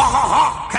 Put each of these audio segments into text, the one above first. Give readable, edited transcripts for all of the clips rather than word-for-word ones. Oh, oh, oh, che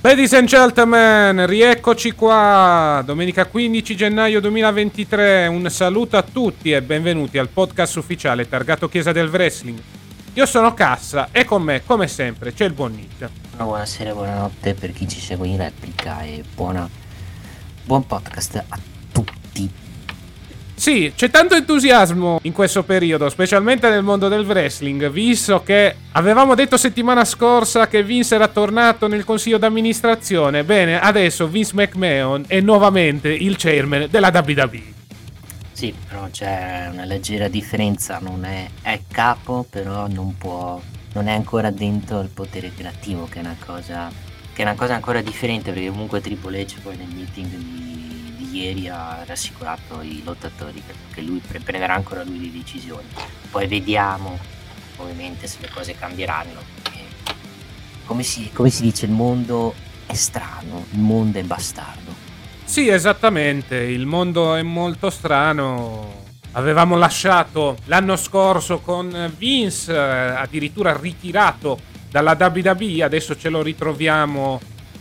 Ladies and gentlemen, rieccoci qua, domenica 15 gennaio 2023, un saluto a tutti e benvenuti al podcast ufficiale targato Chiesa del Wrestling. Io sono Cassa e con me, come sempre, c'è il buon Ninja. Buonasera, buonanotte per chi ci segue in replica e buon podcast a tutti. Sì, c'è tanto entusiasmo in questo periodo, specialmente nel mondo del wrestling, visto che avevamo detto settimana scorsa che Vince era tornato nel consiglio d'amministrazione. Bene, adesso Vince McMahon è nuovamente il chairman della WWE. Sì, però c'è una leggera differenza, non è capo, però non è ancora dentro il potere creativo, che è una cosa ancora differente, perché comunque Triple H poi nel meeting di ieri ha rassicurato i lottatori che lui prenderà ancora lui le decisioni. Poi vediamo ovviamente se le cose cambieranno, perché come si dice, il mondo è strano, il mondo è bastardo. Sì, esattamente, il mondo è molto strano. Avevamo lasciato l'anno scorso con Vince addirittura ritirato dalla WWE, adesso ce lo ritroviamo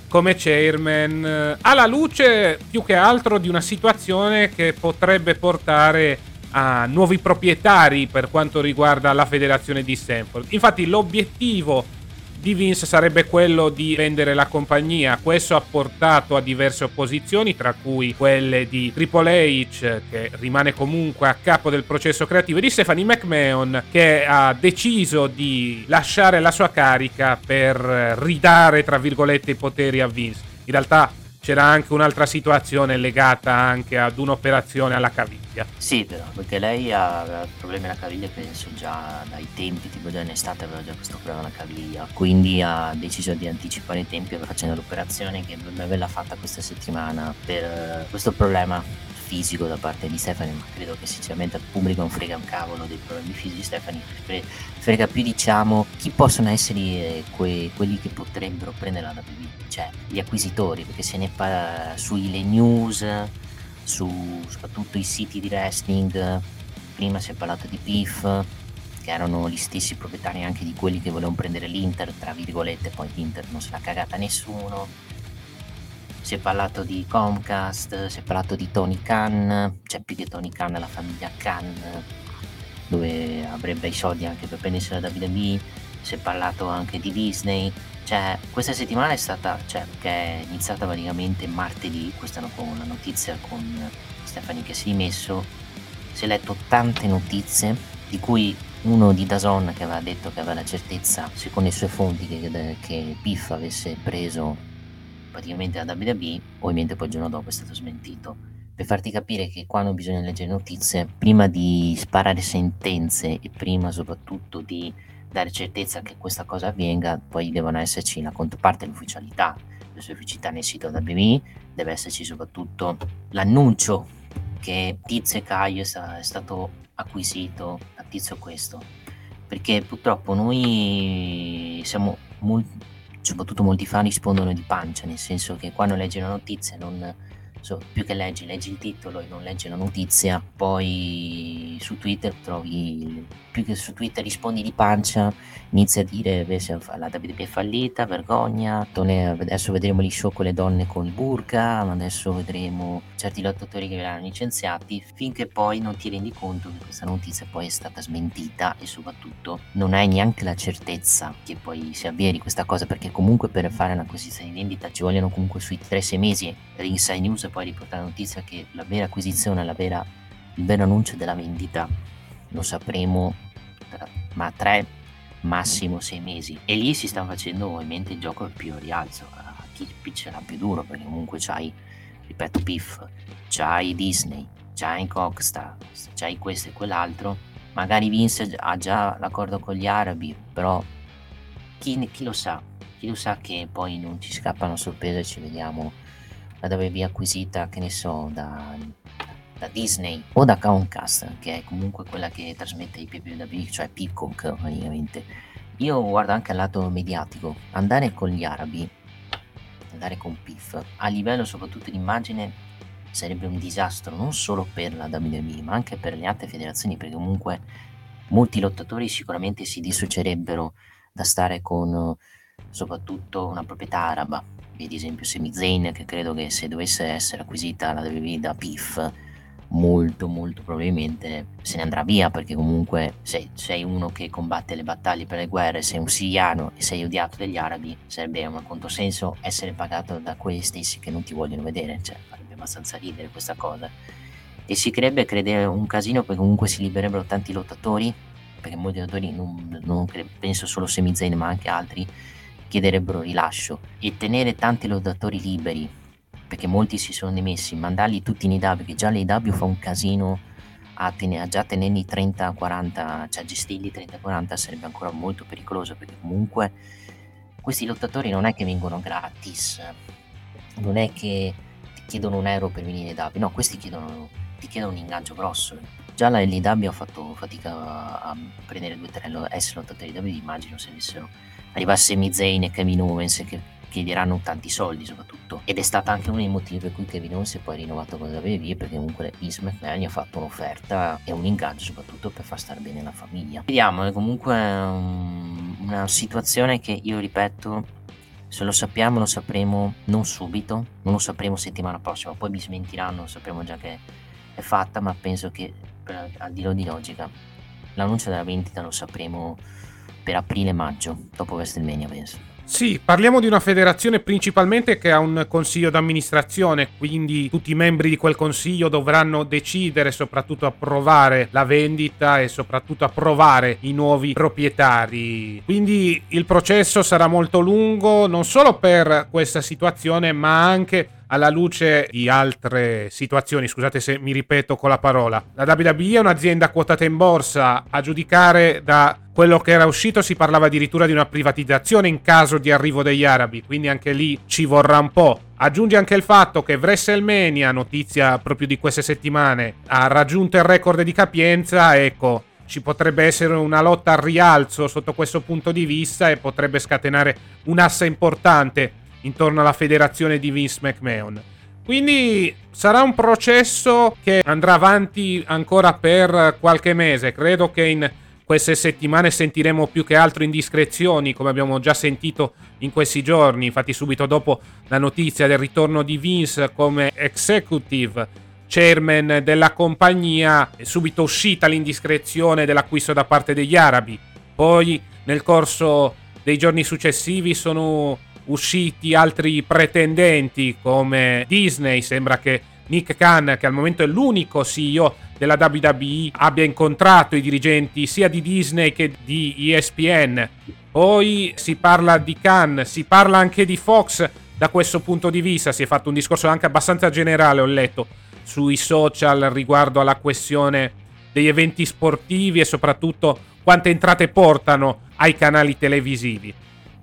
come chairman, alla luce più che altro di una situazione che potrebbe portare a nuovi proprietari per quanto riguarda la federazione di Stanford. Infatti l'obiettivo di Vince sarebbe quello di vendere la compagnia. Questo ha portato a diverse opposizioni, tra cui quelle di Triple H, che rimane comunque a capo del processo creativo, e di Stephanie McMahon, che ha deciso di lasciare la sua carica per ridare, tra virgolette, i poteri a Vince. In realtà c'era anche un'altra situazione legata anche ad un'operazione alla caviglia. Sì, però, perché lei ha problemi alla caviglia, penso già dai tempi, tipo già in estate aveva già questo problema alla caviglia, quindi ha deciso di anticipare i tempi facendo l'operazione che dovrebbe averla fatta questa settimana per questo problema fisico da parte di Stephanie, ma credo che sinceramente al pubblico non frega un cavolo dei problemi fisici di Stephanie, frega più, diciamo, chi possono essere quelli che potrebbero prendere la WWE, cioè gli acquisitori, perché se ne parla sulle news, su soprattutto i siti di wrestling. Prima si è parlato di PIF, che erano gli stessi proprietari anche di quelli che volevano prendere l'Inter, tra virgolette, poi l'Inter non se l'ha cagata nessuno. Si è parlato di Comcast, si è parlato di Tony Khan, cioè più che Tony Khan la famiglia Khan, dove avrebbe i soldi anche per prendersi la WWE. Si è parlato anche di Disney, cioè questa settimana è stata, cioè che è iniziata praticamente martedì, questa è una notizia con Stephanie che si è dimesso, si è letto tante notizie, di cui uno di DAZN che aveva detto che aveva la certezza, secondo le sue fonti, che PIF avesse preso praticamente la WWE. Ovviamente poi il giorno dopo è stato smentito. Per farti capire che quando bisogna leggere notizie, prima di sparare sentenze e prima soprattutto di dare certezza che questa cosa avvenga, poi devono esserci la controparte e l'ufficialità. La sua ufficialità nel sito WWE, deve esserci soprattutto l'annuncio che Tizio e Caio è stato acquisito a Tizio questo, perché purtroppo noi siamo molto, soprattutto molti fan rispondono di pancia, nel senso che quando legge una notizia non più che leggi il titolo e non leggi la notizia. Poi su Twitter trovi, più che su Twitter rispondi di pancia, inizia a dire la WWE è fallita, vergogna, adesso vedremo gli show con le donne con il burka, adesso vedremo certi lottatori che verranno licenziati, finché poi non ti rendi conto che questa notizia poi è stata smentita e soprattutto non hai neanche la certezza che poi si avveri questa cosa, perché comunque per fare una acquisizione di vendita ci vogliono comunque sui 3-6 mesi ringside news e poi riportare la notizia che la vera acquisizione, il vero annuncio della vendita lo sapremo ma 3 massimo 6 mesi, e lì si sta facendo ovviamente il gioco più a rialzo a chi piccerà più duro, perché comunque c'hai, ripeto, PIF, c'hai Disney, c'hai Comcast, c'hai questo e quell'altro, magari Vince ha già l'accordo con gli arabi, però chi lo sa che poi non ci scappa una sorpresa e ci vediamo la WWE acquisita, che ne so, da Disney o da Comcast, che è comunque quella che trasmette i PPW, cioè Peacock praticamente. Io guardo anche al lato mediatico, andare con gli arabi, andare con PIF, a livello soprattutto di immagine sarebbe un disastro non solo per la WWE ma anche per le altre federazioni, perché comunque molti lottatori sicuramente si dissocierebbero da stare con soprattutto una proprietà araba, ad esempio Sami Zayn, che credo che se dovesse essere acquisita la WWE da PIF molto probabilmente se ne andrà via, perché comunque sei uno che combatte le battaglie per le guerre, sei un siriano e sei odiato dagli arabi, sarebbe un controsenso essere pagato da quelli stessi che non ti vogliono vedere, cioè farebbe abbastanza ridere questa cosa e si creerebbe un casino, perché comunque si libererebbero tanti lottatori, perché molti lottatori, non penso solo Sami Zayn ma anche altri, chiederebbero rilascio, e tenere tanti lottatori liberi, perché molti si sono dimessi, mandarli tutti in IW, che già l'IW fa un casino a già tenerli 30-40, cioè gestirli 30-40 sarebbe ancora molto pericoloso, perché comunque questi lottatori non è che vengono gratis, non è che ti chiedono €1 per venire in IW, no, questi ti chiedono un ingaggio grosso. Già l'IW ha fatto fatica a prendere 2-3 lottatori IW, immagino se avessero arrivasse Sami Zayn e Kevin Owens che diranno tanti soldi soprattutto, ed è stato anche uno dei motivi per cui Kevin Owens è poi rinnovato con la WWE, perché comunque Vince McMahon gli ha fatto un'offerta e un ingaggio soprattutto per far stare bene la famiglia. Vediamo, è comunque una situazione che, io ripeto, se lo sappiamo lo sapremo non subito, non lo sapremo settimana prossima, poi mi smentiranno, sapremo già che è fatta, ma penso che al di là di logica l'annuncio della vendita lo sapremo per aprile-maggio, dopo WrestleMania penso. Sì, parliamo di una federazione principalmente che ha un consiglio d'amministrazione, quindi tutti i membri di quel consiglio dovranno decidere, soprattutto approvare la vendita e soprattutto approvare i nuovi proprietari. Quindi il processo sarà molto lungo, non solo per questa situazione, ma anche alla luce di altre situazioni. Scusate se mi ripeto con la parola. La WWE è un'azienda quotata in borsa, a giudicare da quello che era uscito si parlava addirittura di una privatizzazione in caso di arrivo degli arabi, quindi anche lì ci vorrà un po'. Aggiungi anche il fatto che WrestleMania, notizia proprio di queste settimane, ha raggiunto il record di capienza, ecco, ci potrebbe essere una lotta al rialzo sotto questo punto di vista e potrebbe scatenare un'assa importante intorno alla federazione di Vince McMahon. Quindi sarà un processo che andrà avanti ancora per qualche mese. Credo che in queste settimane sentiremo più che altro indiscrezioni, come abbiamo già sentito in questi giorni. Infatti subito dopo la notizia del ritorno di Vince come executive chairman della compagnia è subito uscita l'indiscrezione dell'acquisto da parte degli arabi. Poi nel corso dei giorni successivi sono usciti altri pretendenti come Disney. Sembra che Nick Khan, che al momento è l'unico CEO della WWE, abbia incontrato i dirigenti sia di Disney che di ESPN. Poi si parla di Khan, si parla anche di Fox. Da questo punto di vista si è fatto un discorso anche abbastanza generale, ho letto sui social, riguardo alla questione degli eventi sportivi e soprattutto quante entrate portano ai canali televisivi.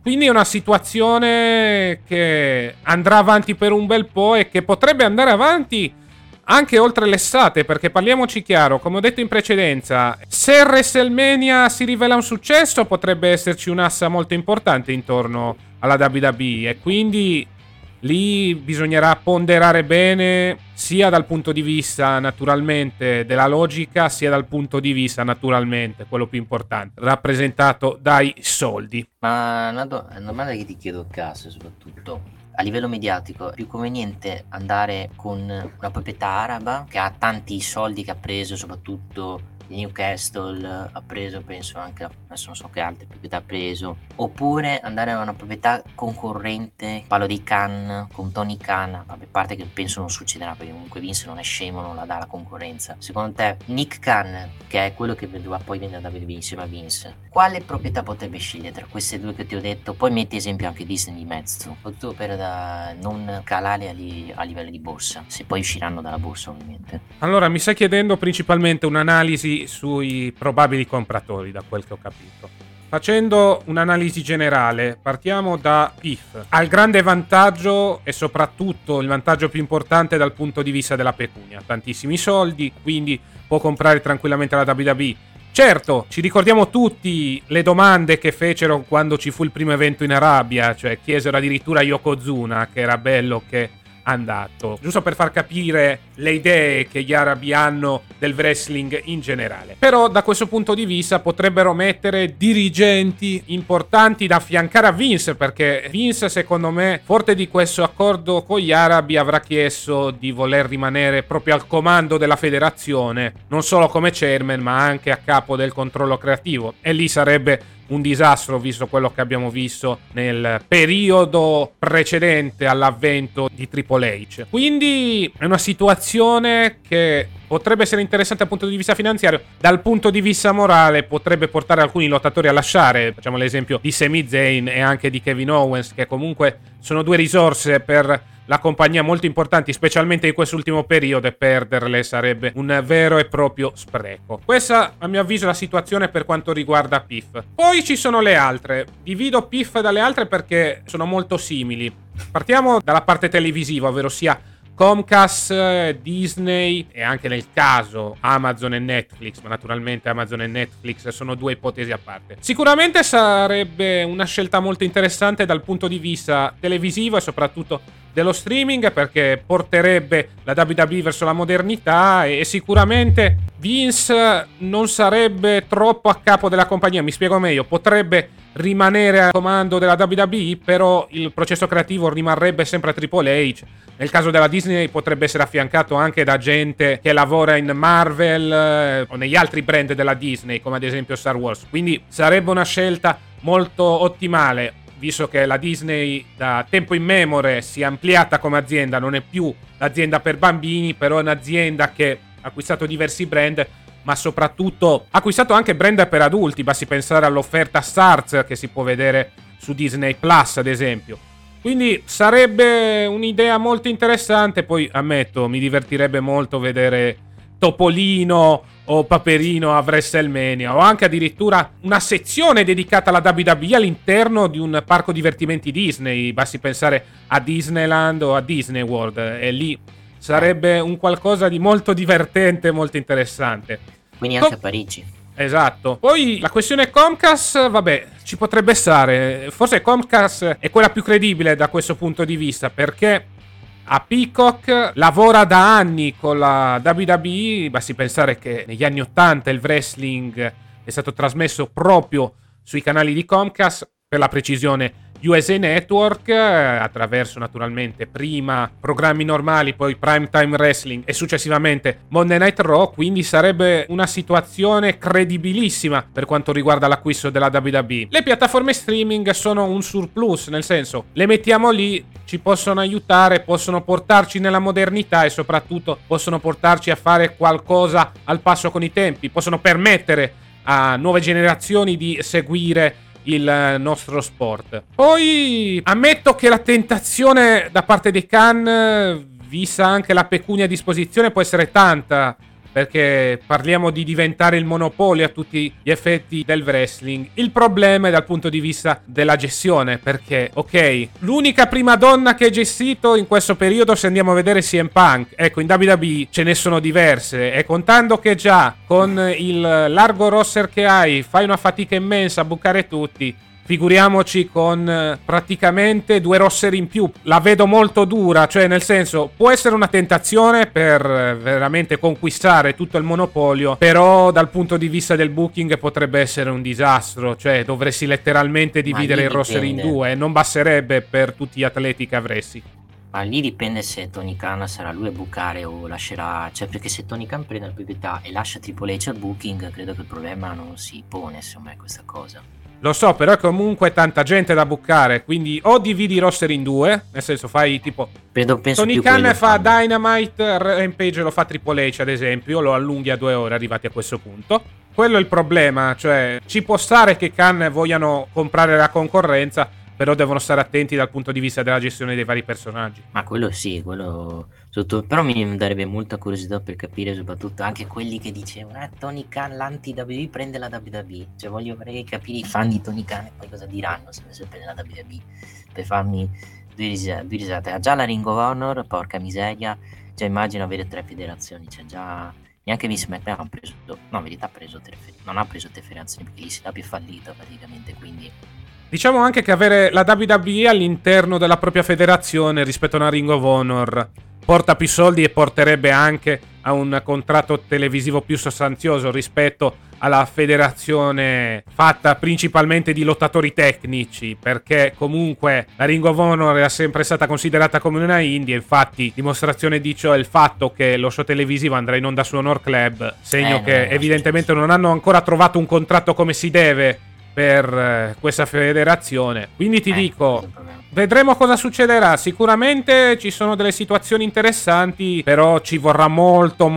Quindi è una situazione che andrà avanti per un bel po' e che potrebbe andare avanti anche oltre l'estate, perché parliamoci chiaro, come ho detto in precedenza, se WrestleMania si rivela un successo potrebbe esserci un'assa molto importante intorno alla WWE e quindi Lì bisognerà ponderare bene, sia dal punto di vista naturalmente della logica, sia dal punto di vista naturalmente, quello più importante, rappresentato dai soldi. Ma è normale che ti chiedo caso, soprattutto a livello mediatico, è più conveniente andare con una proprietà araba che ha tanti soldi, che ha preso soprattutto Newcastle, ha preso penso anche, adesso non so che altre proprietà ha preso, oppure andare a una proprietà concorrente, parlo di Khan, con Tony Khan, a parte che penso non succederà perché comunque Vince non è scemo, non la dà la concorrenza. Secondo te Nick Khan, che è quello che dovrà poi vendere da insieme a Vince, quale proprietà potrebbe scegliere tra queste due che ti ho detto? Poi metti esempio anche Disney di mezzo, tutto per non calare a livello di borsa, se poi usciranno dalla borsa ovviamente. Allora mi stai chiedendo principalmente un'analisi sui probabili compratori, da quel che ho capito. Facendo un'analisi generale, partiamo da PIF. Ha il grande vantaggio e soprattutto il vantaggio più importante dal punto di vista della pecunia, tantissimi soldi, quindi può comprare tranquillamente la WWE. Certo, ci ricordiamo tutti le domande che fecero quando ci fu il primo evento in Arabia, cioè chiesero addirittura a Yokozuna, che era bello che andato, giusto per far capire le idee che gli arabi hanno del wrestling in generale. Però da questo punto di vista potrebbero mettere dirigenti importanti da affiancare a Vince, perché Vince, secondo me, forte di questo accordo con gli arabi, avrà chiesto di voler rimanere proprio al comando della federazione, non solo come chairman ma anche a capo del controllo creativo, e lì sarebbe un disastro visto quello che abbiamo visto nel periodo precedente all'avvento di Triple H. Quindi è una situazione che potrebbe essere interessante dal punto di vista finanziario. Dal punto di vista morale potrebbe portare alcuni lottatori a lasciare, facciamo l'esempio di Sami Zayn e anche di Kevin Owens, che comunque sono due risorse per la compagnia molto importanti, specialmente in quest'ultimo periodo, e perderle sarebbe un vero e proprio spreco. Questa, a mio avviso, è la situazione per quanto riguarda PIF. Poi ci sono le altre. Divido PIF dalle altre perché sono molto simili. Partiamo dalla parte televisiva, ovvero sia Comcast, Disney e anche nel caso Amazon e Netflix, ma naturalmente Amazon e Netflix sono due ipotesi a parte. Sicuramente sarebbe una scelta molto interessante dal punto di vista televisivo e soprattutto dello streaming, perché porterebbe la WWE verso la modernità e sicuramente Vince non sarebbe troppo a capo della compagnia. Mi spiego meglio, potrebbe rimanere al comando della WWE, però il processo creativo rimarrebbe sempre a Triple H. Nel caso della Disney potrebbe essere affiancato anche da gente che lavora in Marvel o negli altri brand della Disney, come ad esempio Star Wars. Quindi sarebbe una scelta molto ottimale, visto che la Disney da tempo immemore si è ampliata come azienda, non è più l'azienda per bambini, però è un'azienda che ha acquistato diversi brand, ma soprattutto ha acquistato anche brand per adulti, basti pensare all'offerta Starz che si può vedere su Disney Plus ad esempio. Quindi sarebbe un'idea molto interessante. Poi ammetto, mi divertirebbe molto vedere Topolino o Paperino a WrestleMania, o anche addirittura una sezione dedicata alla WWE all'interno di un parco divertimenti Disney, basti pensare a Disneyland o a Disney World, e lì sarebbe un qualcosa di molto divertente e molto interessante. Quindi anche a Parigi. Esatto. Poi la questione Comcast, vabbè, ci potrebbe stare. Forse Comcast è quella più credibile da questo punto di vista, perché a Peacock lavora da anni con la WWE, basti pensare che negli anni 80 il wrestling è stato trasmesso proprio sui canali di Comcast, per la precisione USA Network, attraverso naturalmente prima programmi normali, poi Prime Time Wrestling e successivamente Monday Night Raw. Quindi sarebbe una situazione credibilissima per quanto riguarda l'acquisto della WWE. Le piattaforme streaming sono un surplus, nel senso, le mettiamo lì, ci possono aiutare, possono portarci nella modernità e soprattutto possono portarci a fare qualcosa al passo con i tempi, possono permettere a nuove generazioni di seguire il nostro sport. Poi ammetto che la tentazione da parte dei Khan, vista anche la pecunia a disposizione, può essere tanta, perché parliamo di diventare il monopolio a tutti gli effetti del wrestling. Il problema è dal punto di vista della gestione, perché ok, l'unica prima donna che ha gestito in questo periodo, se andiamo a vedere, CM Punk. Ecco, in WWE ce ne sono diverse, e contando che già con il largo roster che hai fai una fatica immensa a bucare tutti, figuriamoci con praticamente due roster in più. La vedo molto dura, cioè nel senso può essere una tentazione per veramente conquistare tutto il monopolio, però dal punto di vista del booking potrebbe essere un disastro, cioè dovresti letteralmente dividere il roster in due e non basterebbe per tutti gli atleti che avresti. Ma lì dipende se Tony Khan sarà lui a bucare o lascerà, cioè perché se Tony Khan prende la proprietà e lascia Triple H al booking, credo che il problema non si pone, secondo me, questa cosa. Lo so, però comunque è tanta gente da bucare, quindi o dividi i roster in due, nel senso fai tipo Tony Khan fa Dynamite, Rampage lo fa Triple H ad esempio, lo allunghi a 2 ore arrivati a questo punto. Quello è il problema, cioè ci può stare che Khan vogliano comprare la concorrenza, però devono stare attenti dal punto di vista della gestione dei vari personaggi. Ma quello sì, quello sotto, però mi darebbe molta curiosità per capire soprattutto anche quelli che dicevano Tony Khan l'anti-WWE prende la WWE, cioè voglio capire i fan di Tony Khan e poi cosa diranno se invece prende la WWE, per farmi due risate. Ha già la Ring of Honor, porca miseria, cioè immagino avere 3 federazioni, cioè già neanche Vince McMahon ha preso, no, in verità non ha preso 3 federazioni perché lì si dà più fallito praticamente, quindi diciamo anche che avere la WWE all'interno della propria federazione rispetto a una Ring of Honor porta più soldi e porterebbe anche a un contratto televisivo più sostanzioso rispetto alla federazione fatta principalmente di lottatori tecnici, perché comunque la Ring of Honor è sempre stata considerata come una indie, infatti dimostrazione di ciò è il fatto che lo show televisivo andrà in onda su Honor Club, segno che evidentemente non hanno ancora trovato un contratto come si deve per questa federazione, quindi ti dico vedremo cosa succederà. Sicuramente ci sono delle situazioni interessanti, però ci vorrà molto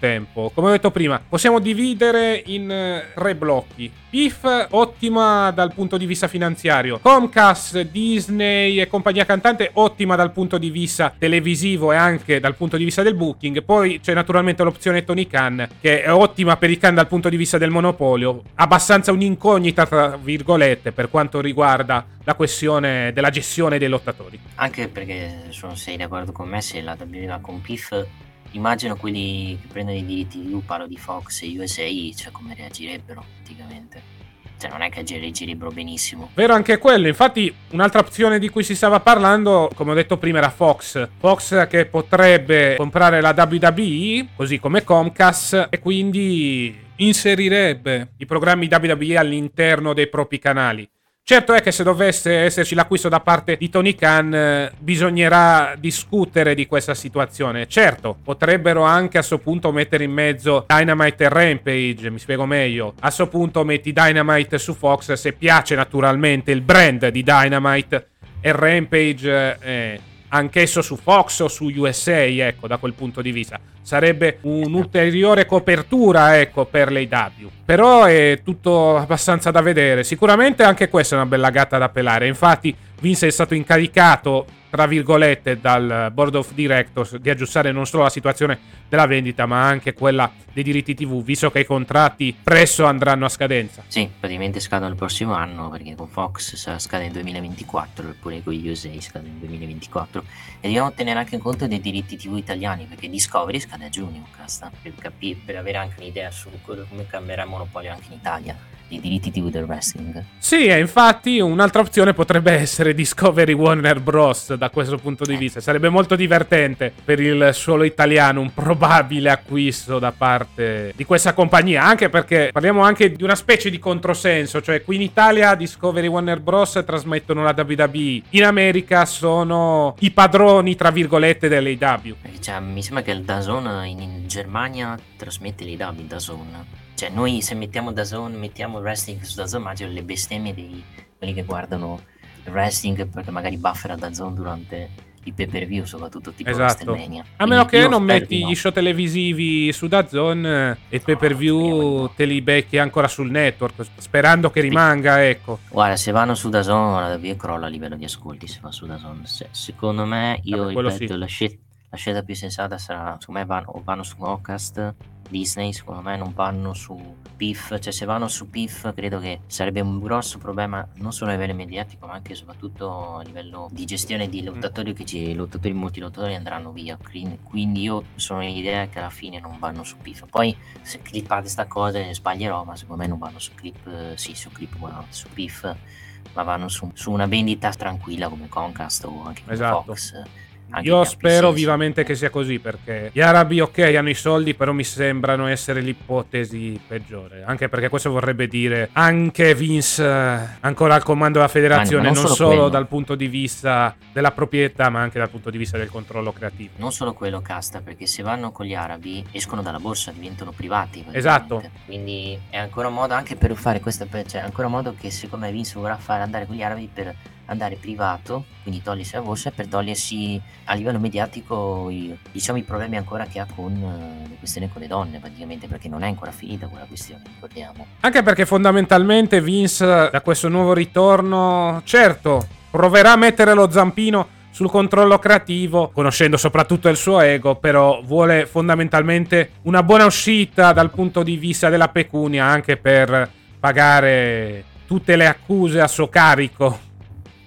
tempo. Come ho detto prima, possiamo dividere in 3 blocchi. PIF ottima dal punto di vista finanziario, Comcast, Disney e compagnia cantante ottima dal punto di vista televisivo e anche dal punto di vista del booking, poi c'è naturalmente l'opzione Tony Khan che è ottima per i Khan dal punto di vista del monopolio, abbastanza un incognita tra virgolette per quanto riguarda la questione della gestione dei lottatori, anche perché sei d'accordo con me, se la WWE con PIF immagino quelli che prendono i diritti di lui, parlo di Fox e USA, cioè come reagirebbero praticamente, cioè non è che reagirebbero benissimo. Vero anche quello, infatti un'altra opzione di cui si stava parlando, come ho detto prima, era Fox che potrebbe comprare la WWE così come Comcast e quindi inserirebbe i programmi WWE all'interno dei propri canali. Certo è che se dovesse esserci l'acquisto da parte di Tony Khan bisognerà discutere di questa situazione. Certo, potrebbero anche a sto punto mettere in mezzo Dynamite e Rampage, mi spiego meglio. A sto punto metti Dynamite su Fox se piace naturalmente il brand di Dynamite, e Rampage anch'esso su Fox o su USA, ecco, da quel punto di vista. Sarebbe un'ulteriore copertura, ecco, per le AEW. Però è tutto abbastanza da vedere. Sicuramente anche questa è una bella gatta da pelare. Infatti Vince è stato incaricato, tra virgolette, dal Board of Directors di aggiustare non solo la situazione della vendita, ma anche quella dei diritti TV, visto che i contratti presto andranno a scadenza. Sì, praticamente scadono il prossimo anno, perché con Fox scade nel 2024, oppure con gli USA scade nel 2024. E dobbiamo tenere anche conto dei diritti TV italiani, perché Discovery da giugno, per avere anche un'idea su come cambierà il monopolio anche in Italia dei diritti TV del wrestling. Sì, e infatti un'altra opzione potrebbe essere Discovery Warner Bros. Da questo punto di vista sarebbe molto divertente per il suolo italiano un probabile acquisto da parte di questa compagnia, anche perché parliamo anche di una specie di controsenso, cioè qui in Italia Discovery Warner Bros. Trasmettono la WWE, in America sono i padroni tra virgolette dell'AEW. Cioè, mi sembra che il DAZN in Germania trasmette le DAB, DAZN, cioè noi se mettiamo DAZN mettiamo il wrestling su DAZN, ma le bestemmie di quelli che guardano il wrestling perché magari buffera DAZN durante i pay per view, soprattutto tipo WrestleMania. A meno che non metti gli show televisivi su DAZN e pay per view te li becchi ancora sul network, sperando che rimanga, ecco. Guarda, se vanno su DAZN la crolla a livello di ascolti, se va su DAZN, secondo me, io ripeto, la scelta la scelta più sensata sarà, secondo me, vanno su Comcast, Disney, secondo me non vanno su PIF, cioè se vanno su PIF credo che sarebbe un grosso problema non solo a livello mediatico ma anche e soprattutto a livello di gestione di lottatori, che molti lottatori andranno via, quindi io sono l'idea che alla fine non vanno su PIF. Poi se clippate sta cosa sbaglierò, ma secondo me non vanno su clip, sì su clip, guarda, su PIF, ma vanno su una vendita tranquilla come Comcast o anche esatto. Fox. Anche io spero vivamente che sia così, perché gli arabi ok hanno i soldi, però mi sembrano essere l'ipotesi peggiore, anche perché questo vorrebbe dire anche Vince ancora al comando della federazione, non solo dal punto di vista della proprietà ma anche dal punto di vista del controllo creativo. Non solo quello, Casta, perché se vanno con gli arabi escono dalla borsa, diventano privati, esatto, quindi è ancora un modo anche per fare questa, cioè è ancora un modo che secondo me Vince vorrà fare andare con gli arabi per andare privato, quindi togliersi la borsa per togliersi a livello mediatico i problemi ancora che ha con le questioni con le donne, praticamente, perché non è ancora finita quella questione, ricordiamo. Anche perché fondamentalmente Vince da questo nuovo ritorno certo proverà a mettere lo zampino sul controllo creativo, conoscendo soprattutto il suo ego, però vuole fondamentalmente una buona uscita dal punto di vista della pecunia, anche per pagare tutte le accuse a suo carico.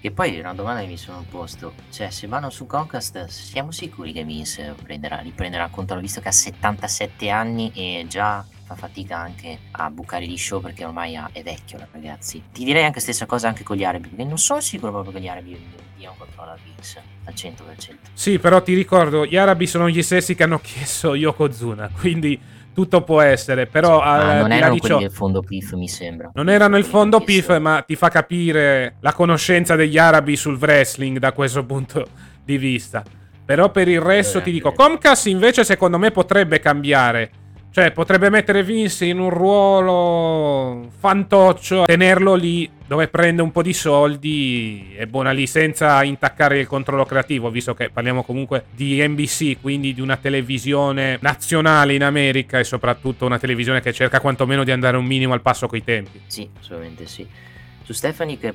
E poi una domanda che mi sono posto, cioè se vanno su Comcast siamo sicuri che Vince riprenderà il controllo, visto che ha 77 anni e già fa fatica anche a bucare gli show, perché ormai è vecchio, ragazzi. Ti direi anche stessa cosa anche con gli arabi, perché non sono sicuro proprio che gli arabi diano controllo a Vince al 100%. Sì, però ti ricordo, gli arabi sono gli stessi che hanno chiesto Yokozuna, quindi tutto può essere, però non erano quelli del fondo PIF, mi sembra. Non erano il fondo PIF, ma ti fa capire la conoscenza degli arabi sul wrestling da questo punto di vista. Però per il resto ti dico, Comcast invece secondo me potrebbe cambiare. Cioè potrebbe mettere Vince in un ruolo fantoccio, tenerlo lì dove prende un po' di soldi e buona lì, senza intaccare il controllo creativo, visto che parliamo comunque di NBC, quindi di una televisione nazionale in America e soprattutto una televisione che cerca quantomeno di andare un minimo al passo coi tempi. Sì, assolutamente sì. Su Stephanie, che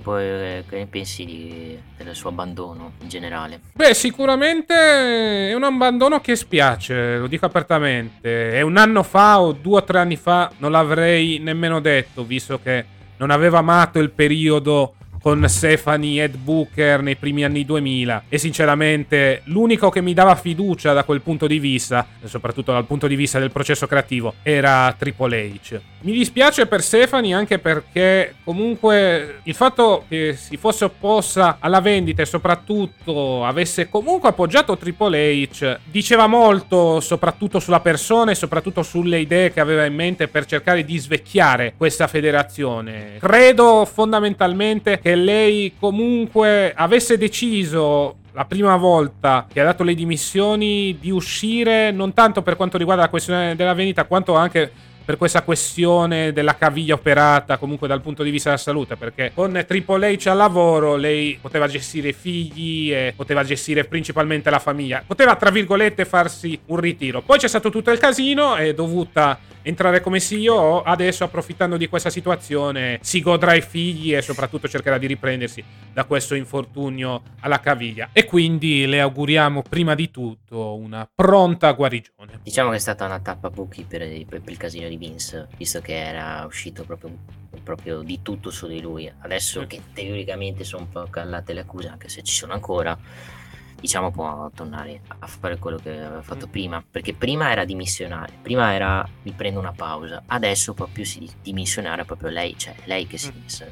ne pensi del suo abbandono in generale? Beh, sicuramente è un abbandono che spiace, lo dico apertamente. È un anno fa o 2 o 3 anni fa non l'avrei nemmeno detto, visto che non aveva amato il periodo con Stephanie Ed Booker nei primi anni 2000, e sinceramente l'unico che mi dava fiducia da quel punto di vista, soprattutto dal punto di vista del processo creativo, era Triple H. Mi dispiace per Stephanie, anche perché comunque il fatto che si fosse opposta alla vendita e soprattutto avesse comunque appoggiato Triple H diceva molto, soprattutto sulla persona e soprattutto sulle idee che aveva in mente per cercare di svecchiare questa federazione. Credo fondamentalmente che lei comunque avesse deciso, la prima volta che ha dato le dimissioni, di uscire non tanto per quanto riguarda la questione della vendita quanto anche per questa questione della caviglia operata, comunque dal punto di vista della salute, perché con Triple H al lavoro lei poteva gestire i figli e poteva gestire principalmente la famiglia, poteva tra virgolette farsi un ritiro. Poi c'è stato tutto il casino, è dovuta entrare come CEO, adesso approfittando di questa situazione si godrà i figli e soprattutto cercherà di riprendersi da questo infortunio alla caviglia, e quindi le auguriamo prima di tutto una pronta guarigione. Diciamo che è stata una tappa buchi per il casino di Vince, visto che era uscito proprio di tutto su di lui. Adesso che teoricamente sono un po' callate le accuse, anche se ci sono ancora, diciamo può tornare a fare quello che aveva fatto prima, perché prima era dimissionare, prima era mi prendo una pausa, adesso proprio si dimissionare proprio lei, cioè lei che si cioè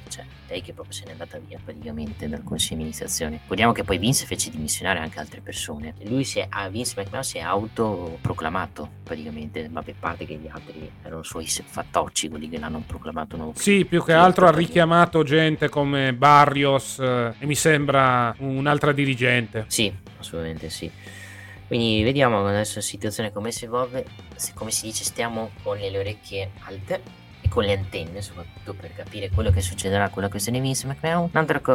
lei che proprio se n'è andata via praticamente dal consiglio di amministrazione. Ricordiamo che poi Vince fece dimissionare anche altre persone, lui Vince McMahon si è autoproclamato praticamente, ma per parte che gli altri erano suoi fattocci quelli che l'hanno proclamato nuovo. Sì, più che altro ha richiamato gente come Barrios e mi sembra un'altra dirigente. Sì, assolutamente sì. Quindi vediamo adesso la situazione come si evolve, come si dice stiamo con le orecchie alte e con le antenne soprattutto per capire quello che succederà con la questione Vince McMahon.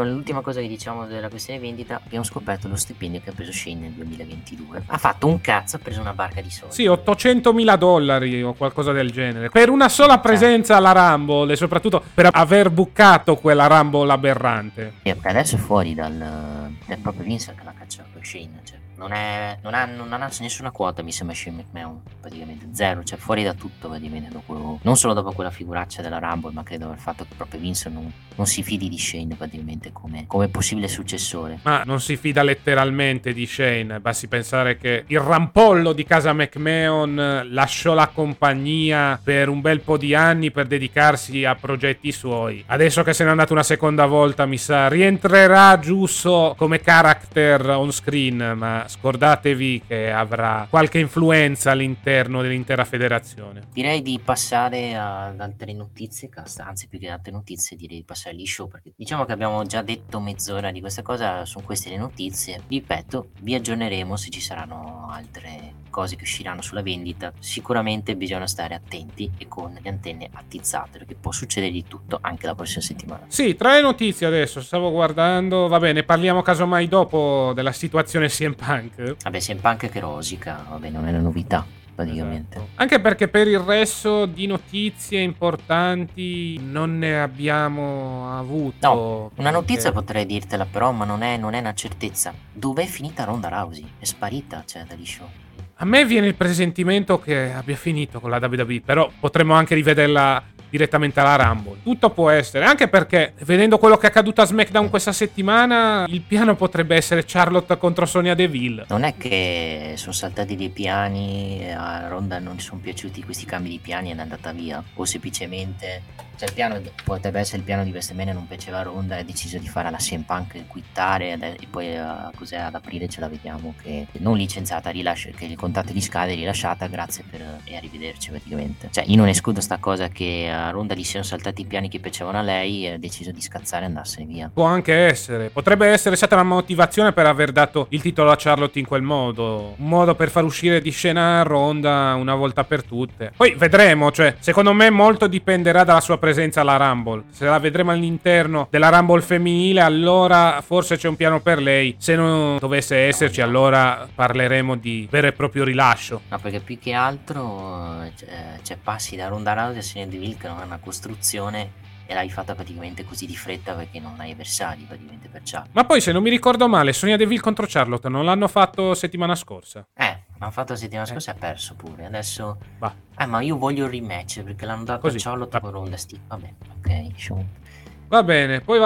L'ultima cosa che diciamo della questione vendita, abbiamo scoperto lo stipendio che ha preso Shane nel 2022. Ha fatto un cazzo, ha preso una barca di soldi. Sì, $800,000 o qualcosa del genere per una sola presenza alla Rumble e soprattutto per aver bucato quella Rumble aberrante. E adesso è fuori dal proprio Vince che l'ha cacciato Shane, cioè non ha nessuna quota, mi sembra, Shane McMahon, praticamente zero, cioè fuori da tutto praticamente dopo, non solo dopo quella figuraccia della Rumble, ma credo per il fatto che proprio Vince non si fidi di Shane praticamente come possibile successore. Ma non si fida letteralmente di Shane, basti pensare che il rampollo di casa McMahon lasciò la compagnia per un bel po' di anni per dedicarsi a progetti suoi. Adesso che se n'è andato una seconda volta, mi sa rientrerà giusto come character on screen, ma scordatevi che avrà qualche influenza all'interno dell'intera federazione. Direi di passare ad altre notizie, anzi più che altre notizie direi di passare agli show, perché diciamo che abbiamo già detto mezz'ora di questa cosa, sono queste le notizie. Ripeto, vi aggiorneremo se ci saranno altre cose che usciranno sulla vendita. Sicuramente bisogna stare attenti e con le antenne attizzate, perché può succedere di tutto anche la prossima settimana. Sì, tra le notizie adesso stavo guardando, va bene, parliamo casomai dopo della situazione CM Punk. Vabbè, CM Punk che rosica, vabbè, non è una novità praticamente. Esatto. Anche perché per il resto di notizie importanti non ne abbiamo avuto. No, una notizia potrei dirtela però, ma non è una certezza. Dov'è finita Ronda Rousey? È sparita, cioè, dagli show. A me viene il presentimento che abbia finito con la WWE, però potremmo anche rivederla direttamente alla Rumble. Tutto può essere, anche perché vedendo quello che è accaduto a SmackDown questa settimana, il piano potrebbe essere Charlotte contro Sonia Deville. Non è che sono saltati dei piani, a Ronda non sono piaciuti questi cambi di piani ed è andata via, o semplicemente, cioè, il piano potrebbe essere il piano di WrestleMania, non piaceva a Ronda e ha deciso di fare alla CM Punk quittare e poi cos'è, ad aprile ce la vediamo che non licenziata, che il contratto gli scade, rilasciata, grazie per e arrivederci praticamente. Cioè, io non escludo sta cosa che a Ronda gli siano saltati i piani che piacevano a lei e ha deciso di scazzare e andarsene via. Può anche essere, potrebbe essere stata la motivazione per aver dato il titolo a Charlotte in quel modo, un modo per far uscire di scena Ronda una volta per tutte. Poi vedremo, cioè secondo me molto dipenderà dalla sua presenza alla Rumble. Se la vedremo all'interno della Rumble femminile, allora forse c'è un piano per lei, se non dovesse esserci allora parleremo di vero e proprio rilascio. Ma perché più che altro c'è passi da Ronda Rousey a Sonya Deville che non è una costruzione e l'hai fatta praticamente così di fretta perché non hai avversari praticamente per Charlotte. Ma poi se non mi ricordo male Sonya Deville contro Charlotte non l'hanno fatto settimana scorsa. L'hanno fatto settimana scorsa e ha perso pure. Adesso ma io voglio il rematch perché l'hanno dato così a Charlotte con Ronda Steam. Vabbè, ok, show. Va bene, poi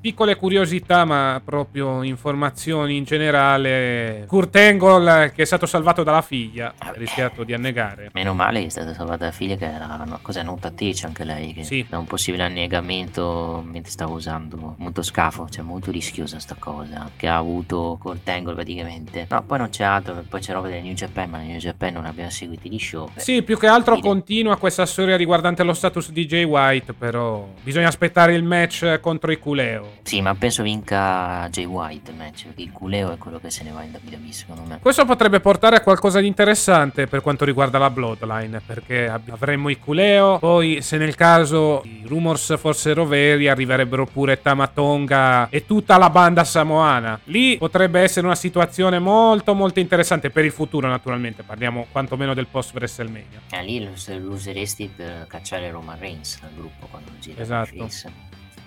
piccole curiosità, ma proprio informazioni in generale. Kurt Angle che è stato salvato dalla figlia, ha rischiato di annegare. Meno male che è stata salvata la figlia, che era una cosa notatrice anche lei, che sì, da un possibile annegamento mentre stava usando molto scafo, cioè molto rischiosa sta cosa che ha avuto Kurt Angle praticamente. No, poi non c'è altro, poi c'è roba delle New Japan, ma le New Japan non abbiamo seguito gli show. Sì, più che altro continua questa storia riguardante lo status di Jay White, però bisogna aspettare il match contro i Culeo. Sì, ma penso vinca Jay White il match, perché il Culeo è quello che se ne va in WWE secondo me. Questo potrebbe portare a qualcosa di interessante per quanto riguarda la Bloodline, perché avremmo i Culeo, poi se nel caso i rumors fossero veri arriverebbero pure Tama Tonga e tutta la banda samoana. Lì potrebbe essere una situazione molto molto interessante per il futuro, naturalmente parliamo quantomeno del post WrestleMania. Lì lo useresti per cacciare Roman Reigns dal gruppo quando gira. Esatto.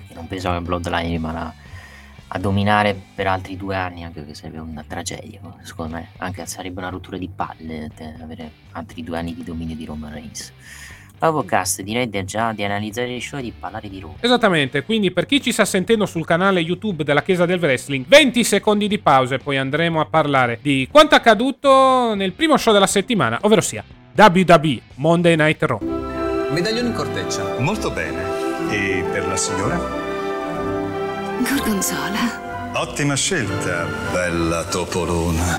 Che non penso che Bloodline rimarrà a dominare per altri 2 anni, anche che sarebbe una tragedia secondo me, anche sarebbe una rottura di palle avere altri 2 anni di dominio di Roman Reigns. Avocast, direi già di analizzare il show e di parlare di Roma. Esattamente, quindi per chi ci sta sentendo sul canale YouTube della Chiesa del Wrestling, 20 secondi di pausa e poi andremo a parlare di quanto accaduto nel primo show della settimana, ovvero sia WWE Monday Night Raw. Medaglione in corteccia. Molto bene. E per la signora? Gorgonzola. Ottima scelta, bella topolona.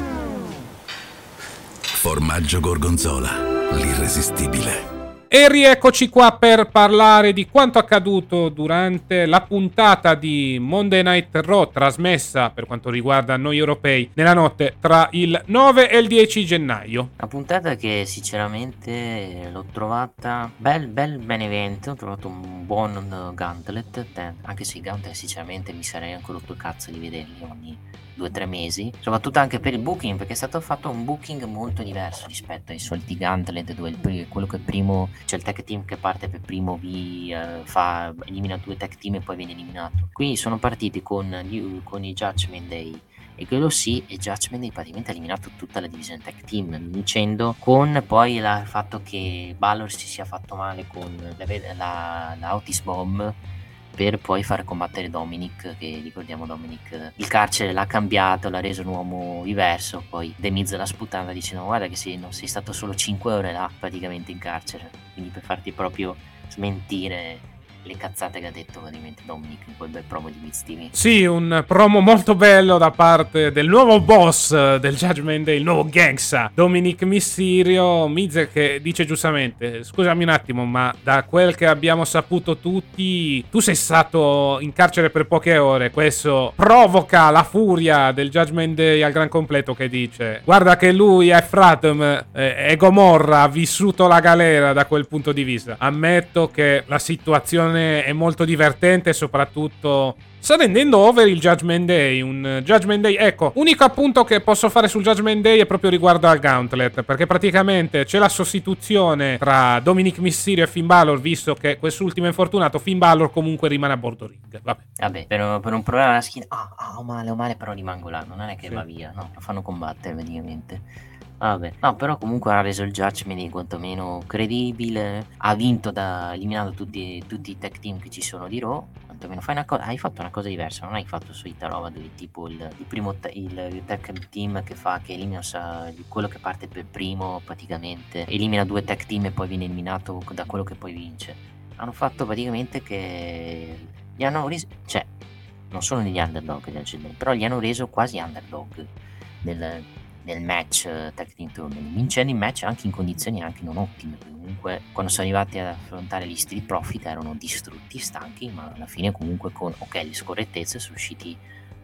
Formaggio Gorgonzola, l'irresistibile. E rieccoci qua per parlare di quanto accaduto durante la puntata di Monday Night Raw, trasmessa per quanto riguarda noi europei nella notte tra il 9 e il 10 gennaio. Una puntata che sinceramente l'ho trovata bel evento, ho trovato un buon Gauntlet, anche se i Gauntlet sinceramente mi sarei anche rotto il cazzo di vederli ogni 2 o 3 mesi, soprattutto anche per il booking, perché è stato fatto un booking molto diverso rispetto ai soliti Gauntlet, dove quello che primo c'è il tag team che parte per primo, elimina 2 tag team e poi viene eliminato. Qui sono partiti con i Judgment Day e quello sì, e Judgment Day praticamente ha eliminato tutta la divisione tag team, vincendo con poi il fatto che Balor si sia fatto male con la Otis Bomb per poi far combattere Dominik, che ricordiamo Dominik il carcere l'ha cambiato, l'ha reso un uomo diverso, poi De Miz l'ha sputata dicendo guarda che se non sei stato solo 5 ore là praticamente in carcere, quindi per farti proprio smentire le cazzate che ha detto veramente Dominik in quel bel promo di Miz TV. Sì, un promo molto bello da parte del nuovo boss del Judgment Day, il nuovo gangsta Dominik Mysterio. Miz che dice giustamente scusami un attimo, ma da quel che abbiamo saputo tutti tu sei stato in carcere per poche ore. Questo provoca la furia del Judgment Day al gran completo, che dice guarda che lui è Fratum, è Gomorra, ha vissuto la galera da quel punto di vista. Ammetto che la situazione è molto divertente e soprattutto sta rendendo over il Judgment Day, un Judgment Day, ecco, unico appunto che posso fare sul Judgment Day è proprio riguardo al Gauntlet, perché praticamente c'è la sostituzione tra Dominik Mysterio e Finn Balor, visto che quest'ultimo è infortunato, Finn Balor comunque rimane a bordo ring. Vabbè per un problema alla schiena, ho male però rimango là, non è che sì. Va via, no, lo fanno combattere praticamente. Vabbè, no, però comunque ha reso il Judgment Day quantomeno credibile, ha vinto eliminando tutti i tag team che ci sono di Raw, quantomeno hai fatto una cosa diversa, non hai fatto solita roba dove tipo il primo tag team che elimina quello che parte per primo praticamente, elimina due tag team e poi viene eliminato da quello che poi vince. Hanno fatto praticamente che gli hanno reso, cioè non sono degli underdog però gli hanno reso quasi underdog nel match tag team tournament, vincendo il match anche in condizioni anche non ottime, comunque quando sono arrivati ad affrontare gli Street Profit erano distrutti, stanchi, ma alla fine comunque con le scorrettezze sono riusciti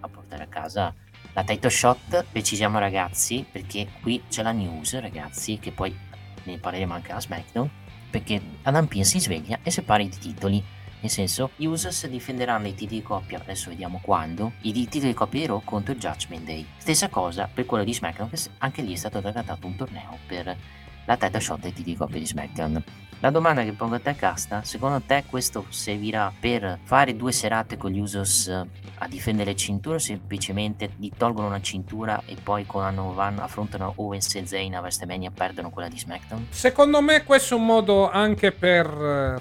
a portare a casa la title shot. Precisiamo ragazzi, perché qui c'è la news ragazzi, che poi ne parleremo anche a SmackDown, perché Adam Pearce si sveglia e separa i titoli, nel senso gli Usos difenderanno i titoli di coppia, adesso vediamo quando, i titoli di coppia di Raw contro il Judgment Day, stessa cosa per quello di SmackDown, che anche lì è stato trattato un torneo per la title shot dei titoli di coppia di SmackDown. La domanda che pongo a te Casta, secondo te questo servirà per fare due serate con gli Usos a difendere le cinture, o semplicemente gli tolgono una cintura e poi affrontano Owens e Zayn a WrestleMania e perdono quella di SmackDown? Secondo me questo è un modo anche per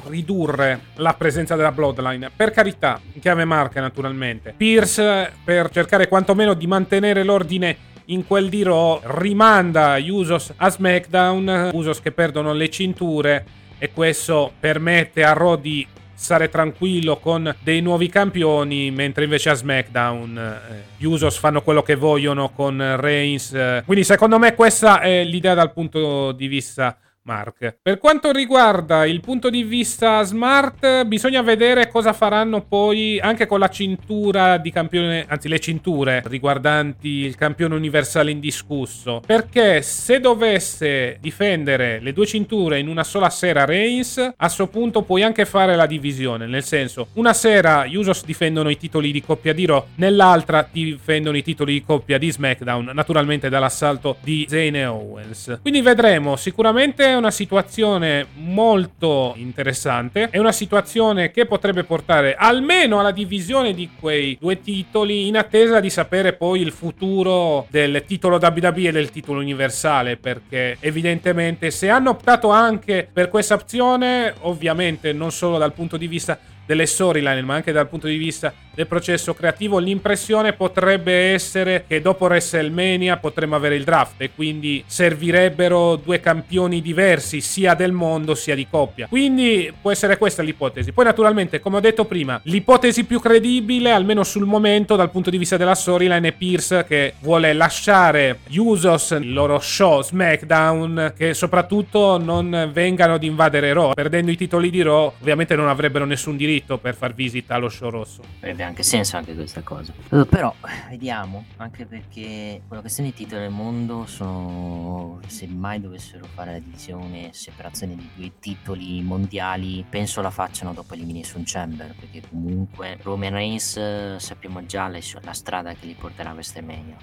ridurre la presenza della Bloodline, per carità, in chiave marca naturalmente. Pearce, per cercare quantomeno di mantenere l'ordine in quel di Raw, rimanda gli Usos a SmackDown, Usos che perdono le cinture, e questo permette a Raw di stare tranquillo con dei nuovi campioni, mentre invece a SmackDown gli Usos fanno quello che vogliono con Reigns, quindi secondo me questa è l'idea dal punto di vista Mark. Per quanto riguarda il punto di vista Smart, bisogna vedere cosa faranno poi anche con la cintura di campione, anzi le cinture riguardanti il campione universale indiscusso, perché se dovesse difendere le due cinture in una sola sera Reigns, a sto punto puoi anche fare la divisione, nel senso una sera gli Usos difendono i titoli di coppia di Raw, nell'altra difendono i titoli di coppia di SmackDown, naturalmente dall'assalto di Zayn e Owens, quindi vedremo. Sicuramente è una situazione molto interessante, è una situazione che potrebbe portare almeno alla divisione di quei due titoli, in attesa di sapere poi il futuro del titolo WWE e del titolo universale, perché evidentemente se hanno optato anche per questa opzione, ovviamente non solo dal punto di vista delle storyline ma anche dal punto di vista del processo creativo, l'impressione potrebbe essere che dopo WrestleMania potremmo avere il draft e quindi servirebbero due campioni diversi sia del mondo sia di coppia, quindi può essere questa l'ipotesi. Poi naturalmente, come ho detto prima, l'ipotesi più credibile almeno sul momento dal punto di vista della storyline è Pearce che vuole lasciare gli Usos il loro show SmackDown, che soprattutto non vengano ad invadere Raw, perdendo i titoli di Raw ovviamente non avrebbero nessun diritto per far visita allo show rosso. Avrebbe anche senso anche questa cosa, però vediamo, anche perché con la questione dei titoli del mondo sono, se mai dovessero fare la divisione, separazione di due titoli mondiali, penso la facciano dopo Elimination Chamber, perché comunque Roman Reigns sappiamo già la strada che li porterà a WrestleMania,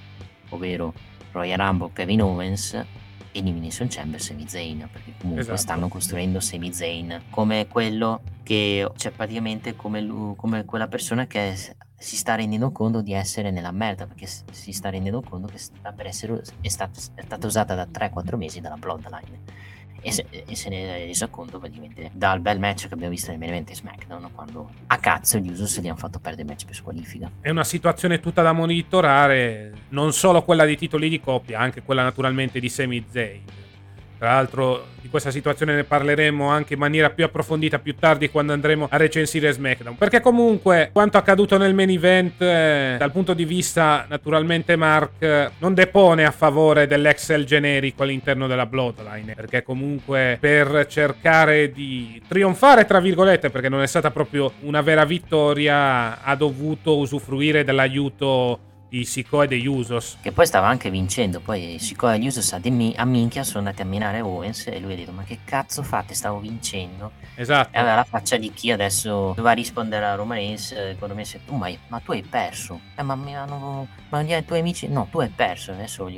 ovvero Royal Rumble Kevin Owens, Elimination Chamber Sami Zayn, perché comunque stanno costruendo Sami Zayn come quello che, cioè praticamente come, lui, come quella persona che si sta rendendo conto di essere nella merda, perché si sta rendendo conto che sta per essere, è stata usata da 3-4 mesi dalla Bloodline, e se ne è reso conto praticamente dal bel match che abbiamo visto nel main event di SmackDown, quando a cazzo gli Usos gli hanno fatto perdere il match per squalifica. È una situazione tutta da monitorare, non solo quella dei titoli di coppia, anche quella naturalmente di Sami Zayn. Tra l'altro di questa situazione ne parleremo anche in maniera più approfondita più tardi, quando andremo a recensire SmackDown, perché comunque quanto accaduto nel main event dal punto di vista naturalmente Mark non depone a favore dell'Excel generico all'interno della Bloodline, perché comunque per cercare di trionfare tra virgolette, perché non è stata proprio una vera vittoria, ha dovuto usufruire dell'aiuto di Sikoa e degli Usos, che poi stava anche vincendo. Poi Sikoa e gli Usos a minchia sono andati a minare Owens e lui ha detto: ma che cazzo fate, stavo vincendo. Esatto. E aveva la faccia di chi adesso doveva rispondere a Roman Reigns, secondo me, se tu ma tu hai perso, ma i tuoi amici, no, tu hai perso. Adesso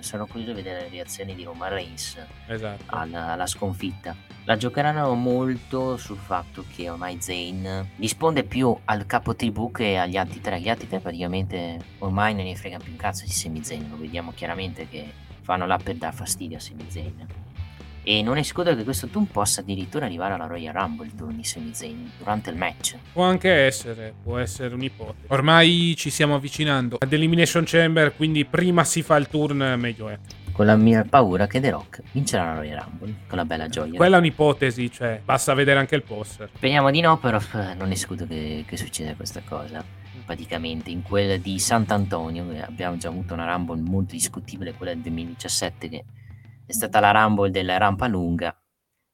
sono curioso di vedere le reazioni di Roman Reigns, esatto, alla sconfitta. La giocheranno molto sul fatto che ormai Zayn risponde più al capo tribù che agli altri tre. Gli altri tre praticamente ormai non ne frega più un cazzo di Sami Zayn, lo vediamo chiaramente che fanno là per dar fastidio a Sami Zayn. E non escludo che questo turn possa addirittura arrivare alla Royal Rumble, il turn di Sami Zayn durante il match. Può anche essere, un'ipotesi. Ormai ci stiamo avvicinando ad Elimination Chamber, quindi prima si fa il turn meglio è. Con la mia paura che The Rock vincerà la Royal Rumble, con la bella gioia. Quella è un'ipotesi, cioè basta vedere anche il poster. Speriamo di no, però non escludo che succeda questa cosa. Praticamente in quella di Sant'Antonio abbiamo già avuto una Rumble molto discutibile, quella del 2017, che è stata la Rumble della rampa lunga,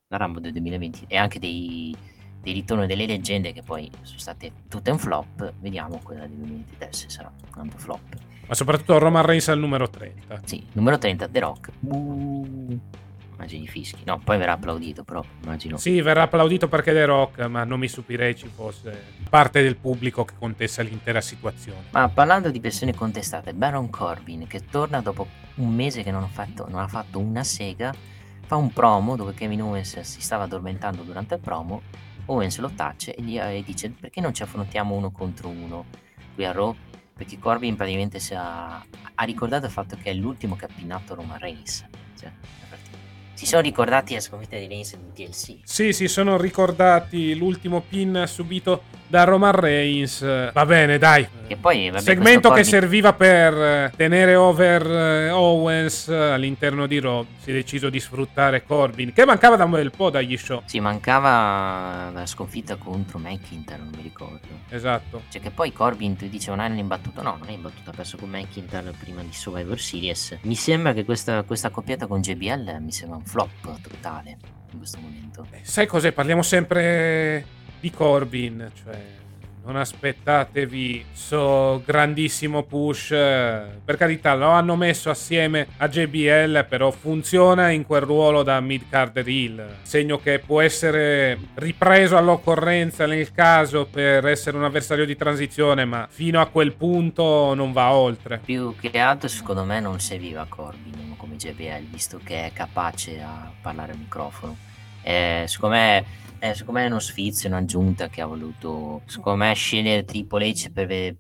la Rumble del 2020 e anche dei ritorni delle leggende, che poi sono state tutte un flop. Vediamo quella del 2023 se sarà un flop. Ma soprattutto Roman Reigns al numero 30. Sì, numero 30, The Rock. Immagini fischi. No, poi verrà applaudito, però immagino. Sì, verrà applaudito perché The Rock, ma non mi stupirei ci fosse parte del pubblico che contesta l'intera situazione. Ma parlando di persone contestate, Baron Corbin, che torna dopo un mese che non ha fatto una sega, fa un promo dove Kevin Owens si stava addormentando durante il promo. Owens lo tace e dice: perché non ci affrontiamo uno contro uno qui a Raw? Perché Corbin praticamente ha ricordato il fatto che è l'ultimo che ha pinnato Roman Reigns. Cioè, si sono ricordati la sconfitta di Reigns nel DLC. Sì, si sono ricordati l'ultimo pin subito da Roman Reigns. Va bene, dai. E poi, vabbè, segmento Corbin... che serviva per tenere over Owens all'interno di Raw. Si è deciso di sfruttare Corbin, che mancava da un bel po' dagli show. Sì, mancava la sconfitta contro McIntyre, non mi ricordo. Esatto. Cioè che poi Corbin, tu dici, non è imbattuto. No, non è imbattuto, ha perso con McIntyre prima di Survivor Series. Mi sembra che questa coppiata con JBL mi sembra un flop totale in questo momento. Sai cos'è? Parliamo sempre di Corbin, cioè non aspettatevi grandissimo push, per carità lo hanno messo assieme a JBL, però funziona in quel ruolo da mid-carder heel, segno che può essere ripreso all'occorrenza nel caso per essere un avversario di transizione, ma fino a quel punto non va oltre. Più che altro secondo me non serviva Corbin come JBL, visto che è capace a parlare al microfono. Secondo me è uno sfizio, un'aggiunta che ha voluto, secondo me, scegliere Triple H per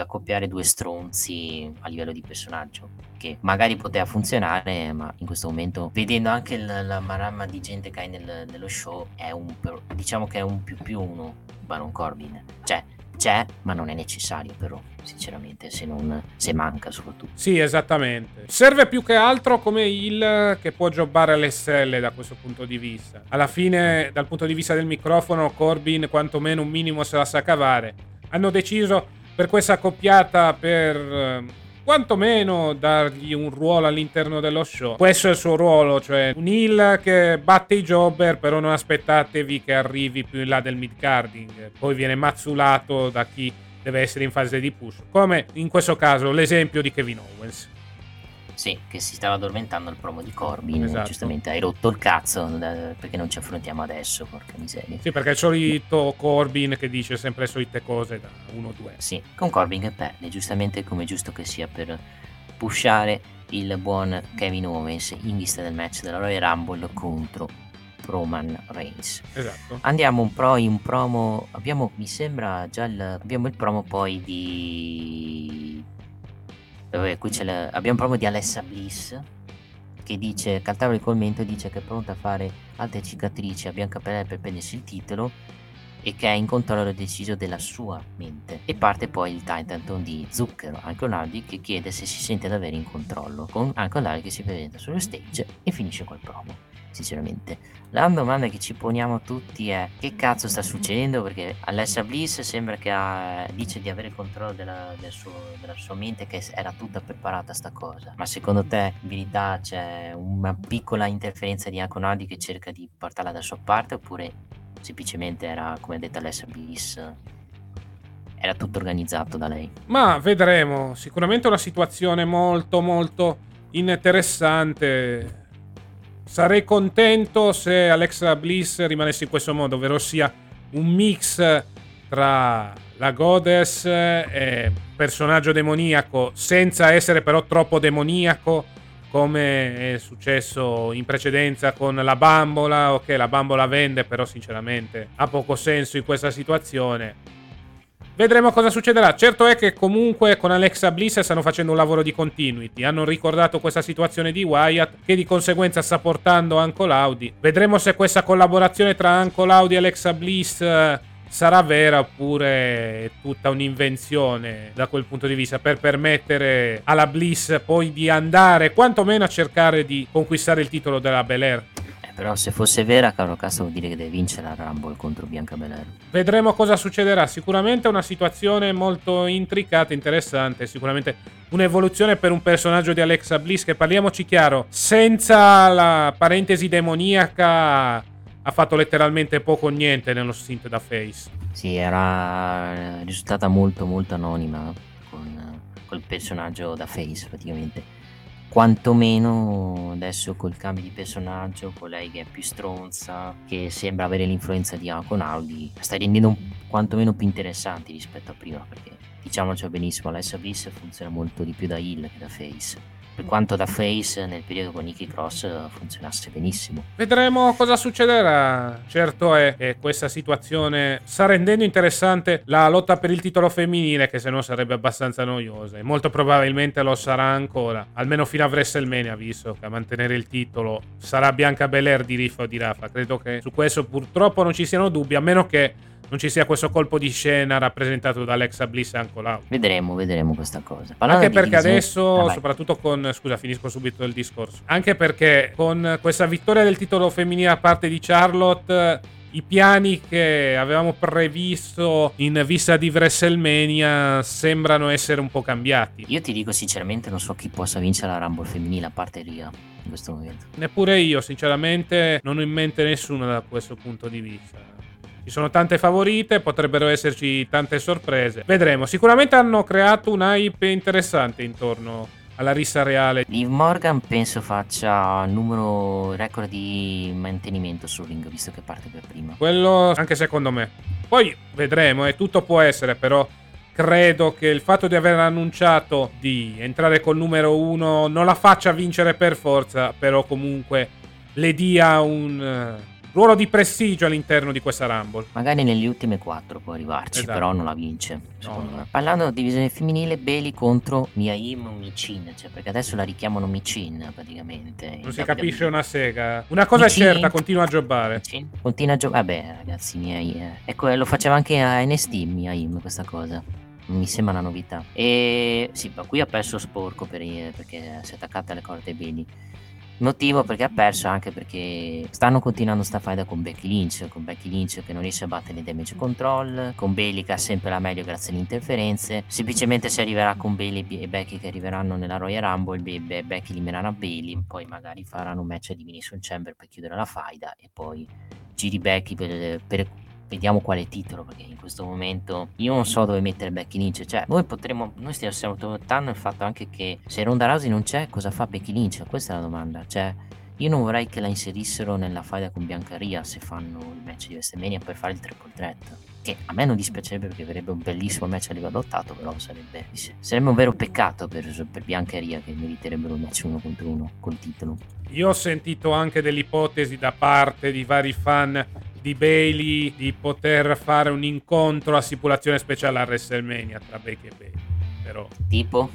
accoppiare due stronzi a livello di personaggio, che magari poteva funzionare, ma in questo momento, vedendo anche la maramma di gente che hai nello show, diciamo che è un più uno Baron Corbin. Cioè c'è, ma non è necessario, però sinceramente, se manca soprattutto. Sì, esattamente. Serve più che altro come heel che può giocare alle stelle da questo punto di vista. Alla fine, dal punto di vista del microfono, Corbin quantomeno un minimo se la sa cavare. Hanno deciso per questa coppiata per quantomeno dargli un ruolo all'interno dello show. Questo è il suo ruolo, cioè un heel che batte i jobber, però non aspettatevi che arrivi più in là del mid-carding, poi viene mazzulato da chi deve essere in fase di push, come in questo caso l'esempio di Kevin Owens. Sì, che si stava addormentando al promo di Corbin, esatto. Giustamente hai rotto il cazzo, perché non ci affrontiamo adesso, porca miseria. Sì, perché è il solito Corbin che dice sempre le solite cose da 1-2. Sì, con Corbin che perde, giustamente, come giusto che sia, per pushare il buon Kevin Owens in vista del match della Royal Rumble contro Roman Reigns. Esatto. Andiamo in promo, abbiamo, mi sembra già abbiamo il promo poi di qui c'è abbiamo promo di Alexa Bliss che dice, cantava il commento, dice che è pronta a fare altre cicatrici a Bianca Belair per prendersi il titolo e che è in controllo deciso della sua mente, e parte poi il Titanton di Zucchero, Uncle Larry che chiede se si sente ad avere in controllo, con Uncle Larry che si presenta sullo stage e finisce col promo. Sinceramente la domanda che ci poniamo tutti è: che cazzo sta succedendo? Perché Alexa Bliss sembra che dice di avere il controllo della sua mente, che era tutta preparata sta cosa, ma secondo te in verità c'è una piccola interferenza di Uncle Larry che cerca di portarla da sua parte, oppure semplicemente era, come ha detto Alessa Bliss, era tutto organizzato da lei? Ma vedremo, sicuramente una situazione molto molto interessante. Sarei contento se Alexa Bliss rimanesse in questo modo, ovvero sia un mix tra la goddess e personaggio demoniaco, senza essere però troppo demoniaco come è successo in precedenza con la bambola. Ok, la bambola vende, però sinceramente ha poco senso in questa situazione. Vedremo cosa succederà. Certo è che comunque con Alexa Bliss stanno facendo un lavoro di continuity, hanno ricordato questa situazione di Wyatt, che di conseguenza sta portando Uncle Howdy. Vedremo se questa collaborazione tra Uncle Howdy e Alexa Bliss sarà vera oppure tutta un'invenzione da quel punto di vista, per permettere alla Bliss poi di andare quantomeno a cercare di conquistare il titolo della Belair. Però se fosse vera, caro Castro, vuol dire che deve vincere la Rumble contro Bianca Belair. Vedremo cosa succederà. Sicuramente una situazione molto intricata, interessante, sicuramente un'evoluzione per un personaggio di Alexa Bliss che, parliamoci chiaro, senza la parentesi demoniaca ha fatto letteralmente poco o niente nello stint da face. Sì, era risultata molto molto anonima con quel personaggio da face praticamente. Quantomeno adesso col cambio di personaggio, con lei che è più stronza, che sembra avere l'influenza di Howdy, sta rendendo quantomeno più interessanti rispetto a prima, perché diciamoci benissimo, Alexa Bliss funziona molto di più da heel che da face. Per quanto da face nel periodo con Nikki Cross funzionasse benissimo. Vedremo cosa succederà. Certo è che questa situazione sta rendendo interessante la lotta per il titolo femminile, che se no sarebbe abbastanza noiosa, e molto probabilmente lo sarà ancora, almeno fino a WrestleMania, visto che a mantenere il titolo sarà Bianca Belair di riffa o di raffa. Credo che su questo purtroppo non ci siano dubbi, a meno che non ci sia questo colpo di scena rappresentato da Alexa Bliss e Uncle Howdy. Vedremo questa cosa. Parlando anche perché adesso, soprattutto con... Scusa, finisco subito il discorso. Anche perché con questa vittoria del titolo femminile da parte di Charlotte, i piani che avevamo previsto in vista di WrestleMania sembrano essere un po' cambiati. Io ti dico sinceramente, non so chi possa vincere la Rumble femminile a parte Rhea in questo momento. Neppure io, sinceramente, non ho in mente nessuno da questo punto di vista. Ci sono tante favorite, potrebbero esserci tante sorprese. Vedremo, sicuramente hanno creato un hype interessante intorno alla rissa reale. Liv Morgan penso faccia numero record di mantenimento sul ring, visto che parte per prima. Quello anche secondo me. Poi vedremo, e tutto può essere, però credo che il fatto di aver annunciato di entrare col numero 1 non la faccia vincere per forza, però comunque le dia un ruolo di prestigio all'interno di questa Rumble. Magari nelle ultime 4 può arrivarci, esatto. Però non la vince, secondo me. Parlando di divisione femminile, Bailey contro Miaim Micin, cioè perché adesso la richiamano Micin praticamente. Non si capisce una sega. Una cosa Micin, è certa, continua a jobbare. Vabbè ragazzi, Miaim. Ecco, lo faceva anche a NXT Miaim questa cosa. Mi sembra una novità. E sì, ma qui ha perso sporco perché si è attaccata alle corde Bailey. Motivo perché ha perso, anche perché stanno continuando sta faida con Becky Lynch che non riesce a battere il damage control, con Bailey che ha sempre la meglio grazie alle interferenze. Semplicemente se arriverà con Bailey e Becky che arriveranno nella Royal Rumble, Becky eliminerà Bailey, poi magari faranno un match a Elimination Chamber per chiudere la faida e poi giri Becky per vediamo quale titolo, perché in questo momento io non so dove mettere Becky Lynch. Cioè noi stiamo notando il fatto anche che se Ronda Rousey non c'è, cosa fa Becky Lynch? Questa è la domanda. Cioè io non vorrei che la inserissero nella faida con Bianca Rhea se fanno il match di WrestleMania per fare il triple threat. che a me non dispiacerebbe, perché verrebbe un bellissimo match a livello ottato, però sarebbe un vero peccato per Bianca e Ria, che meriterebbero un match 1 contro 1 col titolo. Io ho sentito anche dell'ipotesi da parte di vari fan di Bayley di poter fare un incontro a stipulazione speciale a WrestleMania tra Becky e Bayley, però tipo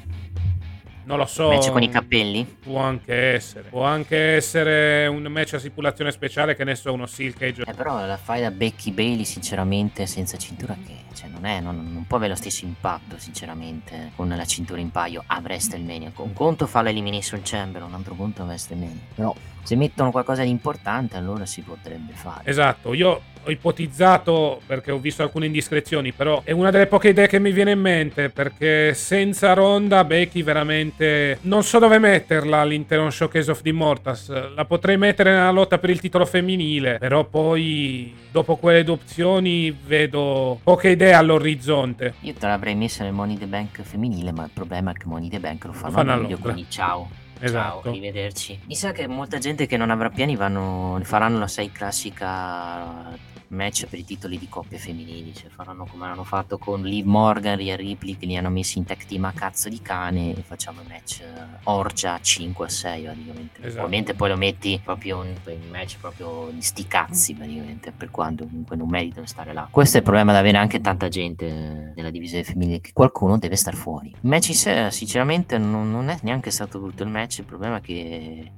non lo so, match con i capelli? Può anche essere un match a stipulazione speciale, che ne so, uno Steel Cage. Però la fai da Becky Bayley sinceramente senza cintura, che cioè non può avere lo stesso impatto sinceramente con la cintura in paio a WrestleMania. Un conto fa l'Elimination Chamber, un altro conto a WrestleMania. Però se mettono qualcosa di importante allora si potrebbe fare. Esatto, io ho ipotizzato, perché ho visto alcune indiscrezioni, però è una delle poche idee che mi viene in mente, perché senza Ronda Becky veramente non so dove metterla all'interno Showcase of the Immortals. La potrei mettere nella lotta per il titolo femminile, però poi dopo quelle due opzioni vedo poche idee all'orizzonte. Io te l'avrei messa nel Money the Bank femminile, ma il problema è che Money the Bank lo fanno al video, quindi ciao. Esatto. Ciao, arrivederci. Mi sa che molta gente che non avrà piani faranno la 6 classica match per i titoli di coppie femminili, cioè faranno come hanno fatto con Liv Morgan, Rhea Ripley, che li hanno messi in tag team a cazzo di cane, e facciamo il match orgia 5-6 praticamente. Esatto. Ovviamente poi lo metti proprio in match proprio di sti cazzi praticamente, per quanto comunque non meritano stare là. Questo è il problema, da avere anche tanta gente nella divisione femminile, che qualcuno deve star fuori. Il match in sé sinceramente non è neanche stato brutto il match, il problema è che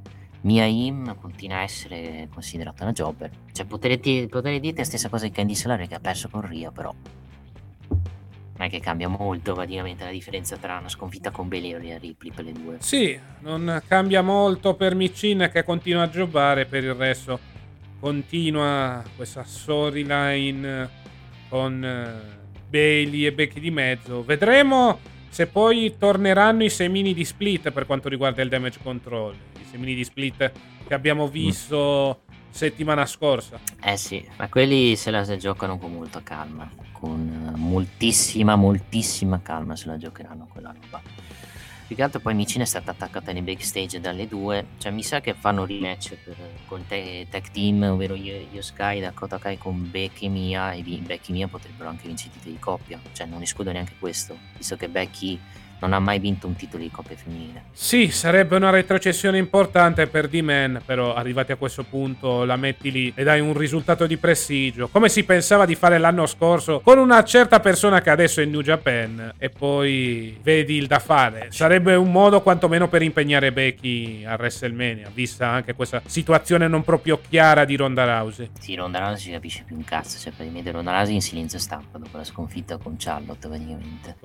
Mia Yim continua a essere considerata una jobber. Cioè potrei dirti la stessa cosa di Candice Solari, che ha perso con Ria, però non è che cambia molto praticamente la differenza tra una sconfitta con Bayley e Ripley per le due. Sì, non cambia molto per Micin, che continua a jobbare, per il resto continua questa storyline con Bayley e Becky di mezzo. Vedremo se poi torneranno i semini di split per quanto riguarda il damage control, mini di split che abbiamo visto settimana scorsa. Sì, ma quelli se la giocano con molta calma, con moltissima calma se la giocheranno quella roba. Più che altro poi Micina è stata attaccata nei backstage dalle due, cioè mi sa che fanno rematch con tag team, ovvero Io Sky, Dakota Kai con Becky Mia, e Becky Mia potrebbero anche vincere titoli di coppia, cioè non escludo neanche questo, visto che Becky non ha mai vinto un titolo di coppia femminile. Sì, sarebbe una retrocessione importante per D-Man, però arrivati a questo punto la metti lì e dai un risultato di prestigio, come si pensava di fare l'anno scorso con una certa persona che adesso è in New Japan, e poi vedi il da fare. Sarebbe un modo quantomeno per impegnare Becky a WrestleMania, vista anche questa situazione non proprio chiara di Ronda Rousey. Sì, Ronda Rousey si capisce più un cazzo, cioè praticamente Ronda Rousey in silenzio stampa dopo la sconfitta con Charlotte praticamente.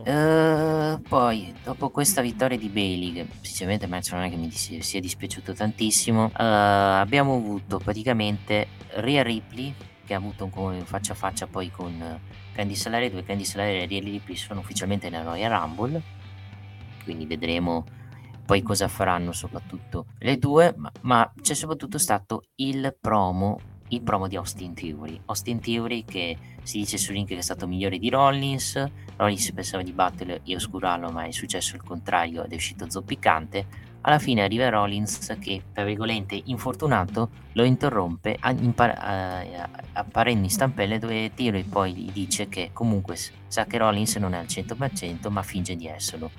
Poi dopo questa vittoria di Bayley, che sinceramente il match non è che mi sia dispiaciuto tantissimo, abbiamo avuto praticamente Rhea Ripley, che ha avuto un faccia a faccia poi con Candice Solari, dove Candice Solari e Rhea Ripley sono ufficialmente nella Royal Rumble, quindi vedremo poi cosa faranno soprattutto le due, ma c'è soprattutto stato il promo di Austin Theory, che si dice su Link che è stato migliore di Rollins. Pensava di batterlo e oscurarlo, ma è successo il contrario ed è uscito zoppicante. Alla fine arriva Rollins che, tra virgolette, infortunato, lo interrompe apparendo in stampelle, dove Theory poi gli dice che comunque sa che Rollins non è al 100% ma finge di esserlo.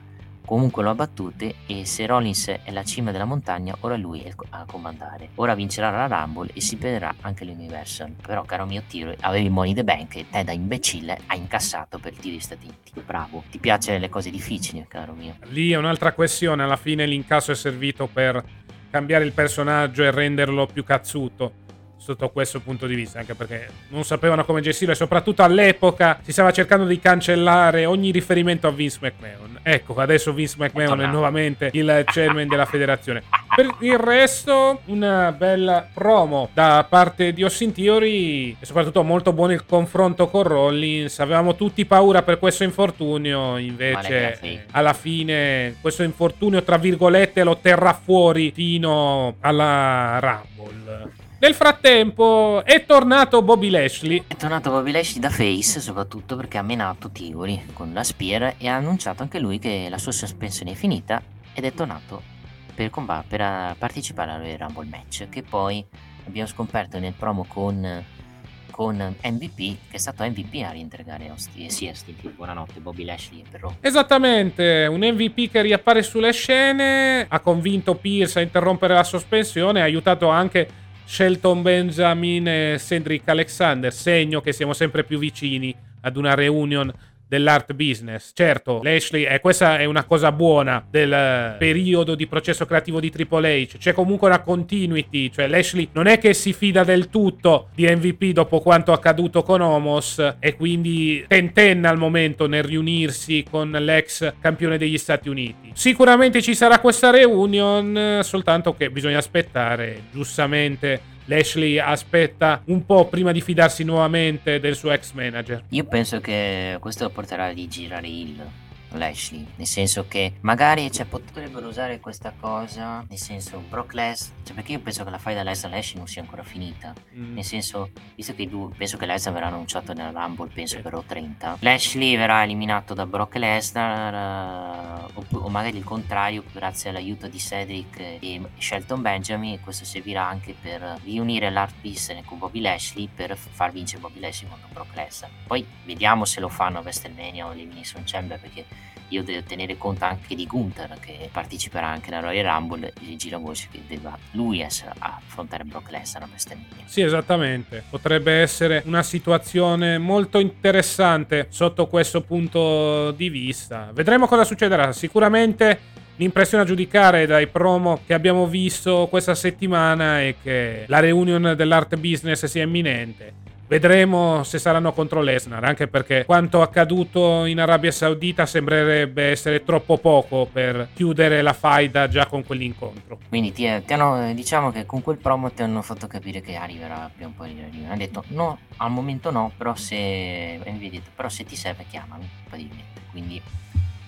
Comunque lo ha battute, e se Rollins è la cima della montagna, ora lui è a comandare. Ora vincerà la Rumble e si perderà anche l'Universal. Però, caro mio Tiro, avevi Money the Bank e te da imbecille hai incassato per tiri statiti. Bravo, ti piacciono le cose difficili, caro mio. Lì è un'altra questione, alla fine l'incasso è servito per cambiare il personaggio e renderlo più cazzuto sotto questo punto di vista, anche perché non sapevano come gestirlo, e soprattutto all'epoca si stava cercando di cancellare ogni riferimento a Vince McMahon. Ecco, adesso Vince McMahon è nuovamente il chairman della federazione. Per il resto, una bella promo da parte di Austin Theory, e soprattutto molto buono il confronto con Rollins. Avevamo tutti paura per questo infortunio, invece alla fine questo infortunio tra virgolette lo terrà fuori fino alla Rumble. Nel frattempo è tornato Bobby Lashley da face, soprattutto perché ha menato Theory con la spear e ha annunciato anche lui che la sua sospensione è finita ed è tornato per partecipare al Royal Rumble match, che poi abbiamo scoperto nel promo con con MVP, che è stato MVP a reintegrare Austin, buonanotte Bobby Lashley e Perro. Esattamente, un MVP che riappare sulle scene, ha convinto Pierce a interrompere la sospensione, ha aiutato anche Shelton Benjamin e Cedric Alexander, segno che siamo sempre più vicini ad una reunion dell'art business. Certo, Lashley, questa è una cosa buona del periodo di processo creativo di Triple H, c'è comunque una continuity, cioè Lashley non è che si fida del tutto di MVP dopo quanto accaduto con Omos, e quindi tentenna al momento nel riunirsi con l'ex campione degli Stati Uniti. Sicuramente ci sarà questa reunion, soltanto che bisogna aspettare, giustamente. Lashley aspetta un po' prima di fidarsi nuovamente del suo ex manager. Io penso che questo lo porterà a rigirare il Lashley, nel senso che magari potrebbero usare questa cosa, nel senso Brock Lesnar, perché io penso che la faida Lesnar Lashley non sia ancora finita, nel senso, visto che i due, penso che Lesnar verrà annunciato nella Rumble, penso per Raw 30, Lashley verrà eliminato da Brock Lesnar, o magari il contrario, grazie all'aiuto di Cedric e Shelton Benjamin, e questo servirà anche per riunire l'Art Business con Bobby Lashley, per far vincere Bobby Lashley contro Brock Lesnar. Poi vediamo se lo fanno a WrestleMania o l'Elimination Chamber, perché io devo tenere conto anche di Gunther, che parteciperà anche alla Royal Rumble, e gira voce che debba lui essere a affrontare Brock Lesnar a WrestleMania. Sì, esattamente, potrebbe essere una situazione molto interessante sotto questo punto di vista. Vedremo cosa succederà. Sicuramente l'impressione a giudicare dai promo che abbiamo visto questa settimana è che la reunion dell'art business sia imminente. Vedremo se saranno contro Lesnar, anche perché quanto accaduto in Arabia Saudita sembrerebbe essere troppo poco per chiudere la faida già con quell'incontro. Quindi diciamo che con quel promo ti hanno fatto capire che arriverà prima o poi. Hanno detto no, al momento no, però se ti serve chiamami, probabilmente. Quindi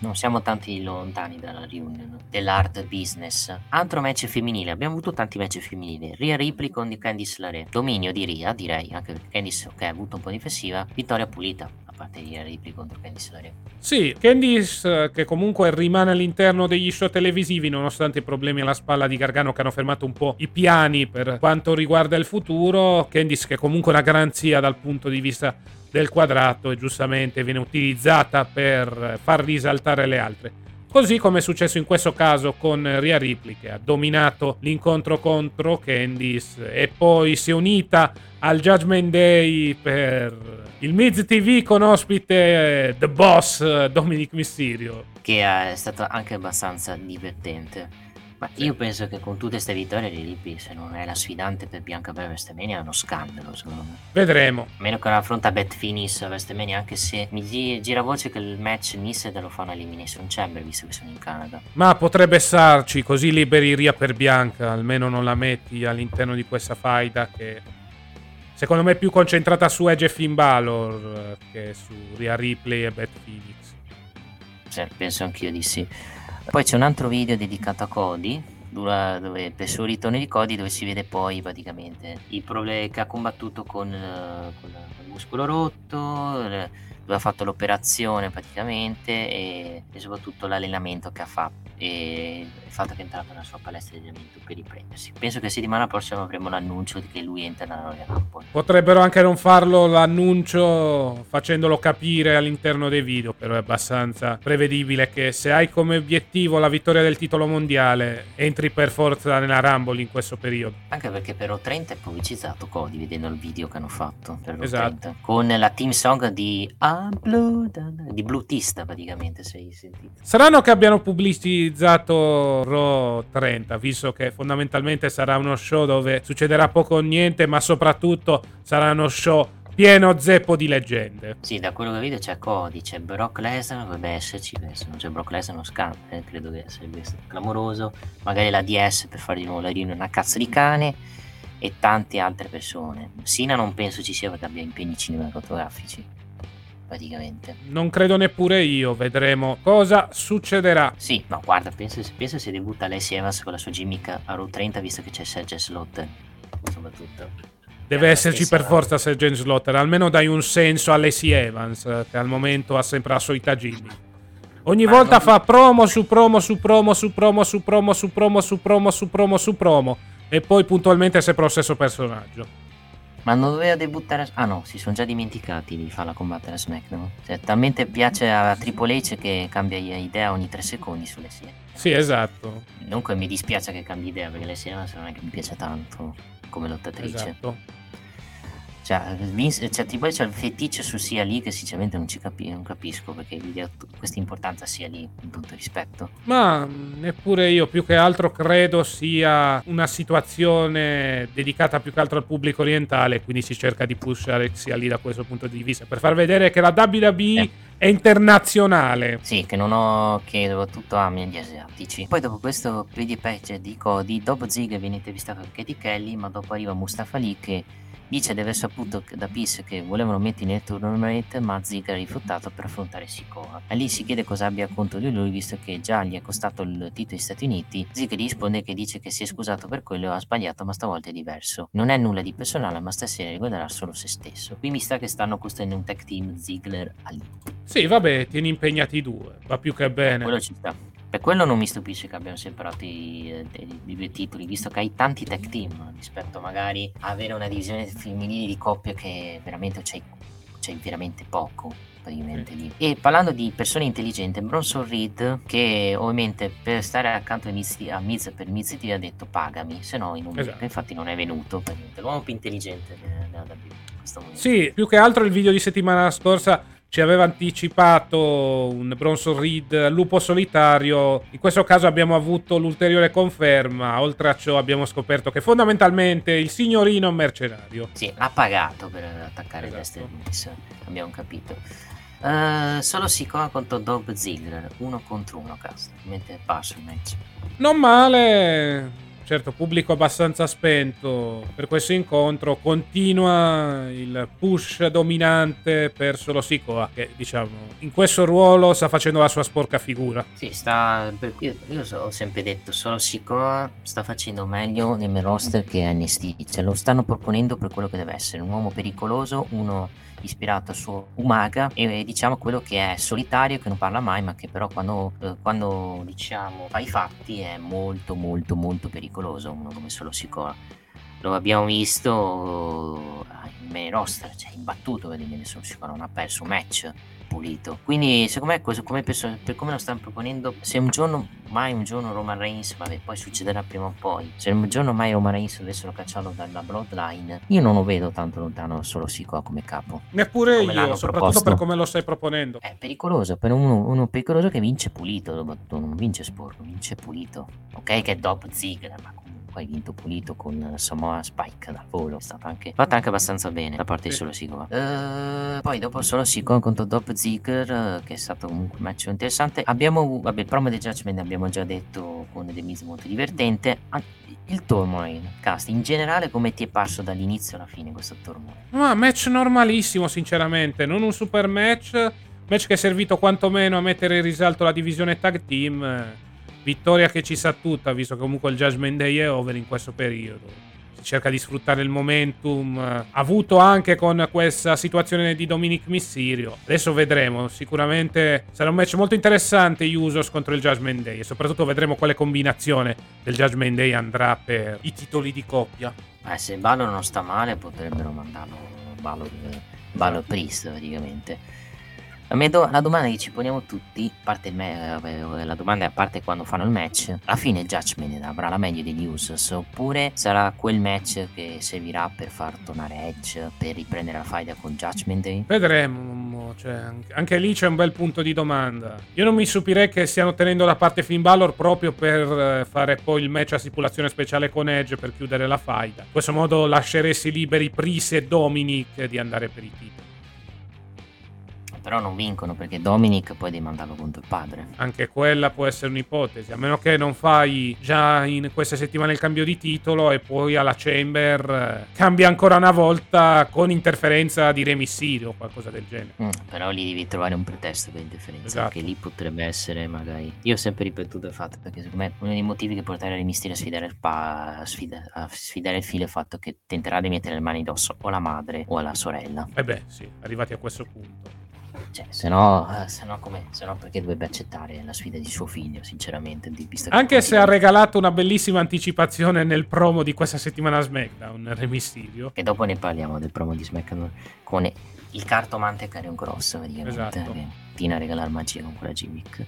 non siamo tanti lontani dalla reunion dell'art business. Altro match femminile, abbiamo avuto tanti match femminili. Rhea Ripley con Candice LeRae, dominio di Rhea, direi, anche perché Candice ha avuto un po' di difensiva, vittoria pulita a parte di Rhea Ripley contro Candice LeRae. Sì, Candice che comunque rimane all'interno degli show televisivi nonostante i problemi alla spalla di Gargano che hanno fermato un po' i piani per quanto riguarda il futuro. Candice che è comunque una garanzia dal punto di vista del quadrato, e giustamente viene utilizzata per far risaltare le altre, così come è successo in questo caso con Rhea Ripley, che ha dominato l'incontro contro Candice e poi si è unita al Judgment Day per il Miz TV con ospite The Boss Dominik Mysterio, che è stato anche abbastanza divertente. Ma io penso che con tutte queste vittorie di Ripley, se non è la sfidante per Bianca Belair a WrestleMania, è uno scandalo, secondo me. Vedremo. A meno che non affronta Beth Phoenix a WrestleMania, anche se mi gira voce che il match Nisse lo fa una Elimination Chamber, visto che sono in Canada. Ma potrebbe starci, così liberi Rhea per Bianca, almeno non la metti all'interno di questa faida che secondo me è più concentrata su Edge e Finn Balor che su Rhea Ripley e Beth Phoenix. Sì, penso anch'io di sì. Poi c'è un altro video dedicato a Cody, dove per il suo ritorno di Cody, dove si vede poi praticamente i problemi che ha combattuto con il muscolo rotto, dove ha fatto l'operazione praticamente, e soprattutto l'allenamento che ha fatto, e il fatto che è entrato nella sua palestra di allenamento per riprendersi. Penso che settimana prossima avremo l'annuncio di che lui entra nella Royal Rumble. Potrebbero anche non farlo l'annuncio facendolo capire all'interno dei video, però è abbastanza prevedibile che se hai come obiettivo la vittoria del titolo mondiale entri per forza nella Rumble in questo periodo, anche perché per Raw 30 è pubblicizzato Cody, vedendo il video che hanno fatto per Raw 30, con la team song di Blue Tista praticamente, se hai sentito. Saranno che abbiano pubblicizzato Raw 30, visto che fondamentalmente sarà uno show dove succederà poco o niente, ma soprattutto sarà uno show pieno zeppo di leggende. Sì, da quello che vedo c'è Cody, c'è Brock Lesnar, dovrebbe esserci, se non c'è Brock Lesnar non scambio, credo che sarebbe stato clamoroso, magari la DS per fare di nuovo la riunione una cazzo di cane, e tante altre persone. Sina non penso ci sia perché abbia impegni cinematografici praticamente. Non credo neppure io, vedremo cosa succederà. Sì, no, guarda, penso si debutta Lacey Evans con la sua gimmick a Raw 30, visto che c'è Sergeant Slaughter, soprattutto. Deve esserci per forza Sergeant Slaughter, almeno dai un senso a Lacey Evans, che al momento ha sempre la solita gimmick. Ogni volta fa promo su promo su promo su promo su promo su promo su promo su promo su promo, e poi puntualmente è sempre lo stesso personaggio. Ma non doveva debuttare ah no, si sono già dimenticati di farla combattere a SmackDown. Cioè, talmente piace a Triple H che cambia idea ogni 3 secondi sulle serie. Sì, esatto. Dunque mi dispiace che cambi idea, perché le serie non è che mi piace tanto come lottatrice. Esatto. Cioè, Triple H ha il feticcio su Sia lì che sinceramente non capisco, perché gli dia questa importanza sia lì, con tutto rispetto. Ma neppure io, più che altro credo sia una situazione dedicata più che altro al pubblico orientale, quindi si cerca di pushare sia lì da questo punto di vista, per far vedere che la WWE è internazionale. Sì, che non ho chiedo tutto a me gli asiatici. Poi dopo questo video patch di Cody, dopo Ziggler viene intervistato anche di Kelly, ma dopo arriva Mustafa Lee che dice di aver saputo da PIF che volevano mettere nel tournament, ma Ziggler ha rifiutato per affrontare Sikoa. E lì si chiede cosa abbia contro di lui, visto che già gli è costato il titolo degli Stati Uniti. Ziggler risponde che dice che si è scusato per quello, ha sbagliato, ma stavolta è diverso. Non è nulla di personale, ma stasera riguarderà solo se stesso. Qui mi sta che stanno costruendo un tag team Ziggler Ali. Sì, vabbè, tieni impegnati i due, va più che bene. Quello ci sta. Per quello non mi stupisce che abbiano separato i due titoli, visto che hai tanti tag team rispetto magari a avere una divisione femminile di coppie che veramente c'è veramente poco praticamente lì. E parlando di persone intelligenti, Bronson Reed, che ovviamente per stare accanto a Miz per Miz ti ha detto pagami, se no esatto. Infatti non è venuto. L'uomo più intelligente della WWE in questo momento. Sì, più che altro il video di settimana scorsa ci aveva anticipato un Bronson Reed lupo solitario. In questo caso abbiamo avuto l'ulteriore conferma. Oltre a ciò abbiamo scoperto che fondamentalmente il signorino è un mercenario. Sì, ha pagato per attaccare esatto. Western. Abbiamo capito. Solo Sikoa contro Dolph Ziggler, 1 contro 1, cazzo. Mentre passa il match. Non male. Certo, pubblico abbastanza spento per questo incontro, continua il push dominante per solo Sikoa, che diciamo in questo ruolo sta facendo la sua sporca figura. Sì, io ho sempre detto, solo Sikoa sta facendo meglio nel roster che NXT, cioè lo stanno proponendo per quello che deve essere, un uomo pericoloso, uno ispirato al suo Umaga e diciamo quello che è solitario, che non parla mai, ma che però quando diciamo fa i fatti è molto molto molto pericoloso, uno come solo Sikoa. Lo abbiamo visto in main roster, cioè imbattuto, vedete, solo Sikoa non ha perso un match pulito. Quindi secondo me questo, per come lo stanno proponendo, se un giorno Roman Reigns, vabbè, poi succederà prima o poi, se un giorno mai Roman Reigns dovessero cacciarlo dalla Bloodline, io non lo vedo tanto lontano solo Sikoa come capo, neppure come io, soprattutto proposto. Per come lo stai proponendo è pericoloso, per uno pericoloso che vince pulito, non vince sporco, vince pulito. Ok che è dopo Ziggler, ma comunque hai vinto pulito con Samoa Spike dal volo, è stato anche fatto anche abbastanza bene da parte di solo Sikoa. Poi dopo solo Sikoa contro dopo Ziggler, che è stato comunque un match interessante, il promo del Judgment abbiamo già detto con The Miz, molto divertente. Il turmoil cast in generale, come ti è parso dall'inizio alla fine questo turmoil? No, match normalissimo sinceramente, non un super match che è servito quantomeno a mettere in risalto la divisione tag team, vittoria che ci sa tutta, visto che comunque il Judgment Day è over in questo periodo, cerca di sfruttare il momentum avuto anche con questa situazione di Dominik Mysterio. Adesso vedremo, sicuramente sarà un match molto interessante, gli Usos contro il Judgment Day, e soprattutto vedremo quale combinazione del Judgment Day andrà per i titoli di coppia. Se Balor non sta male potrebbero mandarlo Balor Priest praticamente. La domanda che ci poniamo tutti, la domanda è a parte quando fanno il match, alla fine Judgment avrà la meglio degli Usos oppure sarà quel match che servirà per far tornare Edge, per riprendere la faida con Judgment Day? Vedremo, cioè, anche lì c'è un bel punto di domanda. Io non mi stupirei che stiano tenendo da parte Finn Balor proprio per fare poi il match a stipulazione speciale con Edge per chiudere la faida. In questo modo lasceresti liberi Priest e Dominik di andare per i titoli. Però non vincono, perché Dominik poi devi mandarlo contro il padre. Anche quella può essere un'ipotesi, a meno che non fai già in questa settimana il cambio di titolo e poi alla Chamber cambia ancora una volta con interferenza di Re Mysterio o qualcosa del genere. Però lì devi trovare un pretesto per interferenza, esatto. Che lì potrebbe essere magari... Io ho sempre ripetuto il fatto, perché secondo me uno dei motivi che portare Re Mysterio a sfidare il filo è il fatto che tenterà di mettere le mani addosso o alla madre o alla sorella. Sì, arrivati a questo punto. Cioè, se no come, se no perché dovrebbe accettare la sfida di suo figlio, sinceramente, visto che anche se ha regalato una bellissima anticipazione nel promo di questa settimana a SmackDown, Re Mysterio, e dopo ne parliamo del promo di SmackDown con il cartomante Karrion Kross, praticamente, esatto, che viene a regalare magia con quella gimmick.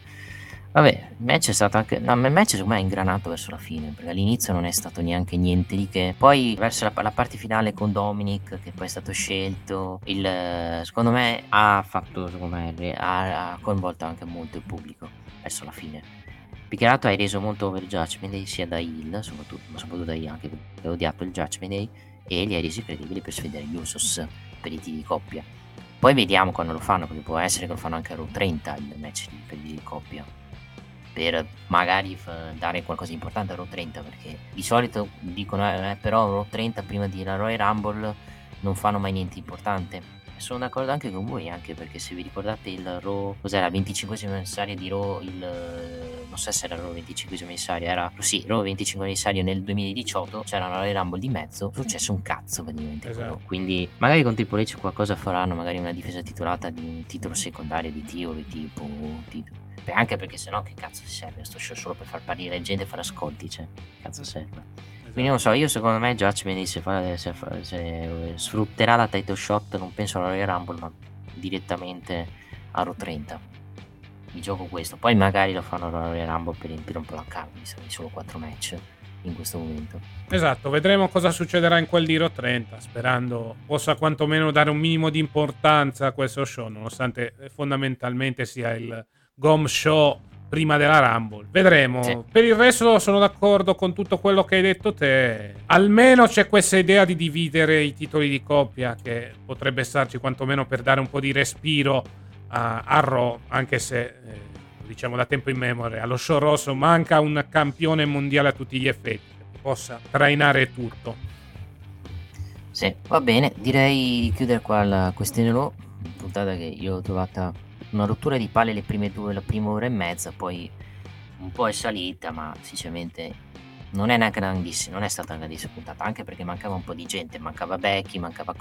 Vabbè, il match è stato anche... No, il match secondo me è ingranato verso la fine, perché all'inizio non è stato neanche niente di che. Poi verso la parte finale con Dominik, che poi è stato scelto, secondo me ha fatto, ha coinvolto anche molto il pubblico verso la fine. Più che altro hai reso molto over Judgment Day, sia da heel, soprattutto, ma soprattutto da heel, anche perché ho odiato il Judgment Day, e li hai resi credibili per sfidare gli Usos per i tiri di coppia. Poi vediamo quando lo fanno, perché può essere che lo fanno anche a Raw 30 il match per i tiri di coppia, per magari dare qualcosa di importante a Raw 30, perché di solito dicono però Raw 30 prima di la Royal Rumble non fanno mai niente importante. Sono d'accordo anche con voi, anche perché se vi ricordate il Raw, cos'era, 25 anniversario di Raw, non so se era Raw 25 anniversario, era sì, Raw 25 anniversario nel 2018, c'era una Royal Rumble di mezzo, è successo un cazzo praticamente, esatto. Quindi magari con Triple H qualcosa faranno, magari una difesa titolata di un titolo secondario di Theory, tipo titolo. Anche perché sennò che cazzo serve sto show solo per far parlare gente e fare ascolti, cioè cazzo serve, esatto. Quindi non so, io secondo me Judgment se sfrutterà la title shot non penso alla Royal Rumble ma direttamente a Raw 30, mi gioco questo. Poi magari lo fanno alla Royal Rumble per riempire un po' la card, mi sono solo 4 match in questo momento, esatto. Vedremo cosa succederà in quel di Raw 30, sperando possa quantomeno dare un minimo di importanza a questo show, nonostante fondamentalmente sia il Gom Show prima della Rumble. Vedremo, sì. Per il resto sono d'accordo con tutto quello che hai detto te. Almeno c'è questa idea di dividere i titoli di coppia, che potrebbe starci quantomeno per dare un po' di respiro a Raw, anche se diciamo da tempo in memoria allo show rosso manca un campione mondiale a tutti gli effetti che possa trainare tutto. Sì, va bene, direi di chiudere qua la questione Raw, puntata che io ho trovata una rottura di palle la prima ora e mezza, poi un po' è salita, ma sinceramente non è neanche grandissima, non è stata una grandissima puntata, anche perché mancava un po' di gente, mancava Becky, mancava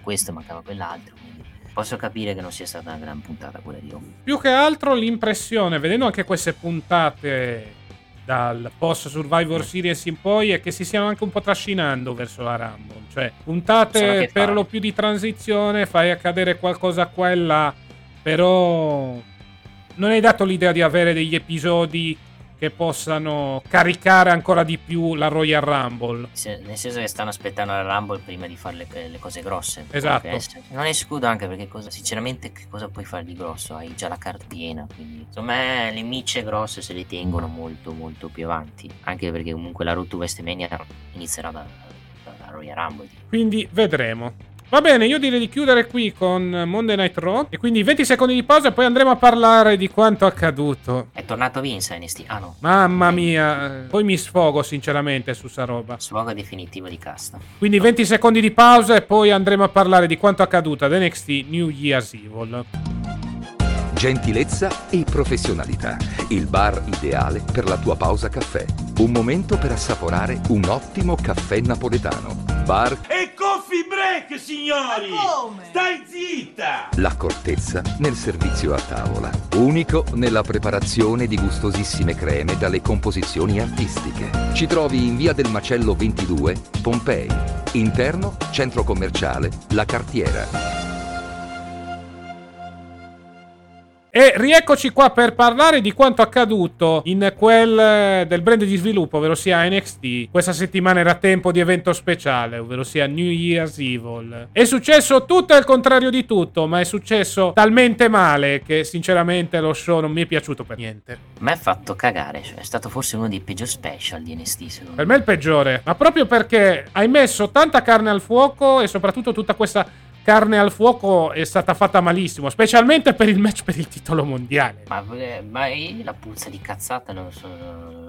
questo, mancava quell'altro, quindi posso capire che non sia stata una gran puntata quella di oggi. Più che altro l'impressione, vedendo anche queste puntate dal post Survivor Series in poi, è che si stiano anche un po' trascinando verso la Rumble, cioè puntate per lo più di transizione, fai accadere qualcosa qua e là, però non hai dato l'idea di avere degli episodi che possano caricare ancora di più la Royal Rumble. Nel senso che stanno aspettando la Rumble prima di fare le cose grosse. Esatto. Non escludo anche perché sinceramente che cosa puoi fare di grosso? Hai già la card piena, quindi insomma le micce grosse se le tengono molto molto più avanti, anche perché comunque la Road to WrestleMania inizierà da Royal Rumble. Quindi vedremo. Va bene, io direi di chiudere qui con Monday Night Raw, e quindi 20 secondi di pausa e poi andremo a parlare di quanto accaduto. È tornato Vince NXT, ah no. Mamma mia, poi mi sfogo sinceramente su sta roba. Sfogo definitivo di casta. Quindi 20 secondi di pausa e poi andremo a parlare di quanto accaduto ad NXT New Year's Evil. Gentilezza e professionalità, il bar ideale per la tua pausa caffè. Un momento per assaporare un ottimo caffè napoletano. Bar e coffee break, signori! Ma come? Stai zitta! L'accortezza nel servizio a tavola, unico nella preparazione di gustosissime creme dalle composizioni artistiche. Ci trovi in via del Macello 22, Pompei. Interno, centro commerciale, La Cartiera. E rieccoci qua per parlare di quanto accaduto in quel del brand di sviluppo, ovvero sia NXT. Questa settimana era tempo di evento speciale, ovvero sia New Year's Evil. È successo tutto e il contrario di tutto, ma è successo talmente male che sinceramente lo show non mi è piaciuto per niente. Mi ha fatto cagare, cioè è stato forse uno dei peggior special di NXT, secondo me. Per me è il peggiore, ma proprio perché hai messo tanta carne al fuoco e soprattutto tutta questa... carne al fuoco è stata fatta malissimo, specialmente per il match per il titolo mondiale. Ma io la puzza di cazzata lo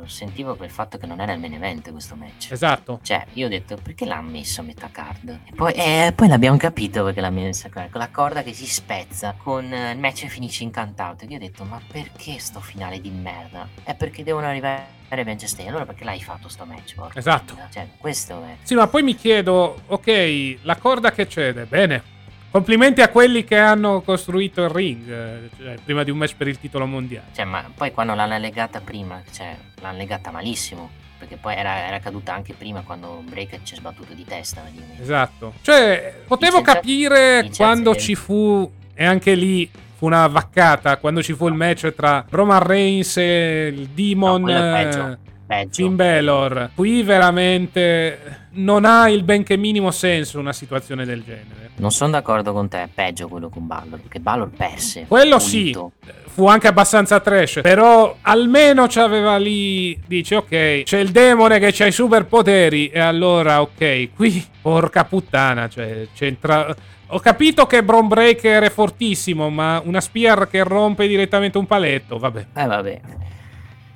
sentivo per il fatto che non era il main event questo match. Esatto. Cioè, io ho detto, perché l'ha messo a metà card? E poi l'abbiamo capito perché l'ha messo a card, con la corda che si spezza, con il match che finisce in count-out. Io ho detto, ma perché sto finale di merda? È perché devono arrivare... allora perché l'hai fatto sto match? Esatto. Cioè, questo è. Sì, ma poi mi chiedo, ok, la corda che cede, bene, Complimenti a quelli che hanno costruito il ring, cioè, prima di un match per il titolo mondiale. Cioè, ma poi quando l'hanno legata prima, cioè, l'hanno legata malissimo, perché poi era caduta anche prima quando Breaker ci è sbattuto di testa. Esatto. Cioè, potevo capire quando ci fu, e anche lì fu una vaccata, quando ci fu il match tra Roman Reigns e il Demon, Finn Balor. Qui veramente non ha il benché minimo senso una situazione del genere. Non sono d'accordo con te, è peggio quello con Balor, perché Balor perse. Quello punto. Sì, fu anche abbastanza trash, però almeno c'aveva lì, dice ok, c'è il demone che c'ha i superpoteri, e allora ok, qui porca puttana, cioè c'entra... Ho capito che Bron Breakker è fortissimo, ma una spear che rompe direttamente un paletto, vabbè. Vabbè.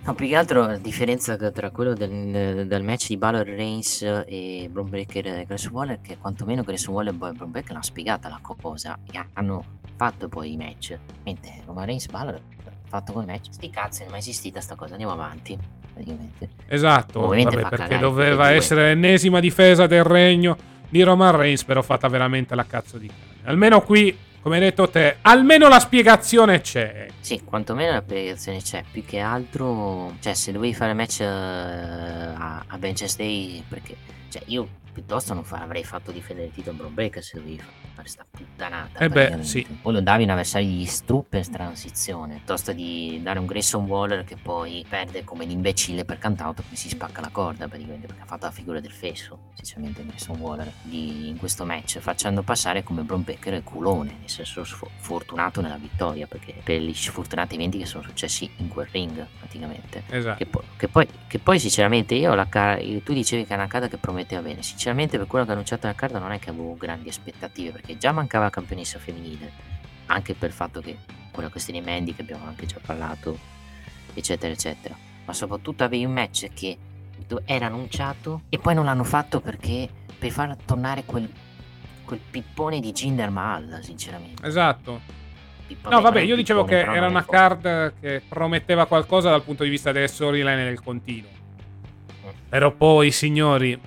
No, più che altro la differenza tra quello del match di Balor Reigns e Bron Breakker e Grayson Waller, che quantomeno Grayson Waller e Bron Breakker l'hanno spiegata la cosa e hanno fatto poi i match, mentre Roman Reigns e Balor hanno fatto quel match, sti cazzo, non è mai esistita sta cosa, andiamo avanti praticamente. Esatto, ovviamente, vabbè, perché doveva essere l'ennesima difesa del regno di Roman Reigns, però fatta veramente la cazzo di cane. Almeno qui, come hai detto te, almeno la spiegazione c'è. Sì, quantomeno la spiegazione c'è. Più che altro, cioè, se dovevi fare match a Vengeance Day, perché, cioè, io piuttosto non avrei fatto difendere il titolo Bron Breakker se dovevi fare sta puttanata. Sì. Poi lo davi un avversario di strupper in transizione, piuttosto di dare un Grayson Waller che poi perde come l'imbecille per count out, che si spacca la corda praticamente, perché ha fatto la figura del fesso, sinceramente, Grayson Waller in questo match, facendo passare come Bron Breakker il culone, nel senso sfortunato nella vittoria, perché per gli sfortunati eventi che sono successi in quel ring praticamente. Esatto. Che poi sinceramente tu dicevi che è una carta che prometteva bene, sinceramente per quello che ha annunciato la carta non è che avevo grandi aspettative, perché già mancava la campionessa femminile, anche per il fatto che quella questione di Mandy che abbiamo anche già parlato, eccetera eccetera, ma soprattutto avevi un match che era annunciato e poi non l'hanno fatto perché per far tornare quel pippone di Jinder Mahal, sinceramente. Esatto. No, vabbè, io dicevo che era una card che prometteva qualcosa dal punto di vista delle storyline del continuo. Però poi, signori,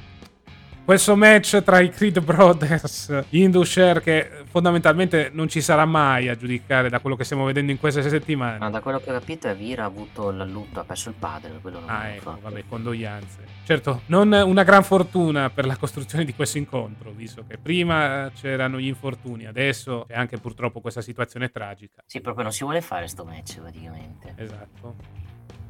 questo match tra i Creed Brothers, Indusher, che fondamentalmente non ci sarà mai, a giudicare da quello che stiamo vedendo in queste 6 settimane. No, da quello che ho capito, Evira ha avuto l'allutto, ha perso il padre, quello non fatto. Vabbè, condoglianze. Certo, non una gran fortuna per la costruzione di questo incontro, visto che prima c'erano gli infortuni, adesso c'è anche purtroppo questa situazione tragica. Sì, proprio non si vuole fare sto match praticamente. Esatto.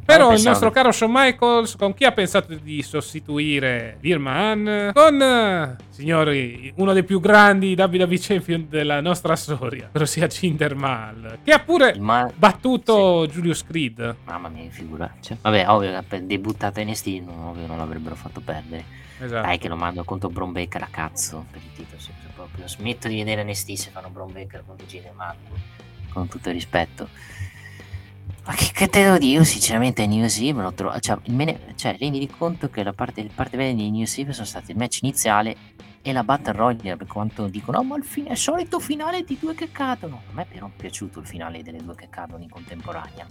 Però il nostro caro Shawn Michaels, con chi ha pensato di sostituire Virman? Con, signori, uno dei più grandi WWE champion della nostra storia, ossia Jinder Mahal, che ha pure battuto Julius Creed. Mamma mia, figuraccia. Vabbè, ovvio, debuttato in NXT, ovvio non l'avrebbero fatto perdere. Esatto. Dai che lo mando contro Bron Breakker a cazzo per il titolo, senso proprio. Smetto di vedere NXT se fanno Bron Breakker contro Jinder Mahal, con tutto il rispetto. Ma che te devo dire? Io sinceramente New Zealand l'ho trovato, cioè rendi conto che la parte bene di New Zealand sono stati il match iniziale e la Battle Royale, per quanto dicono ma il solito finale di due che cadono. A me però è piaciuto il finale delle due che cadono in contemporanea,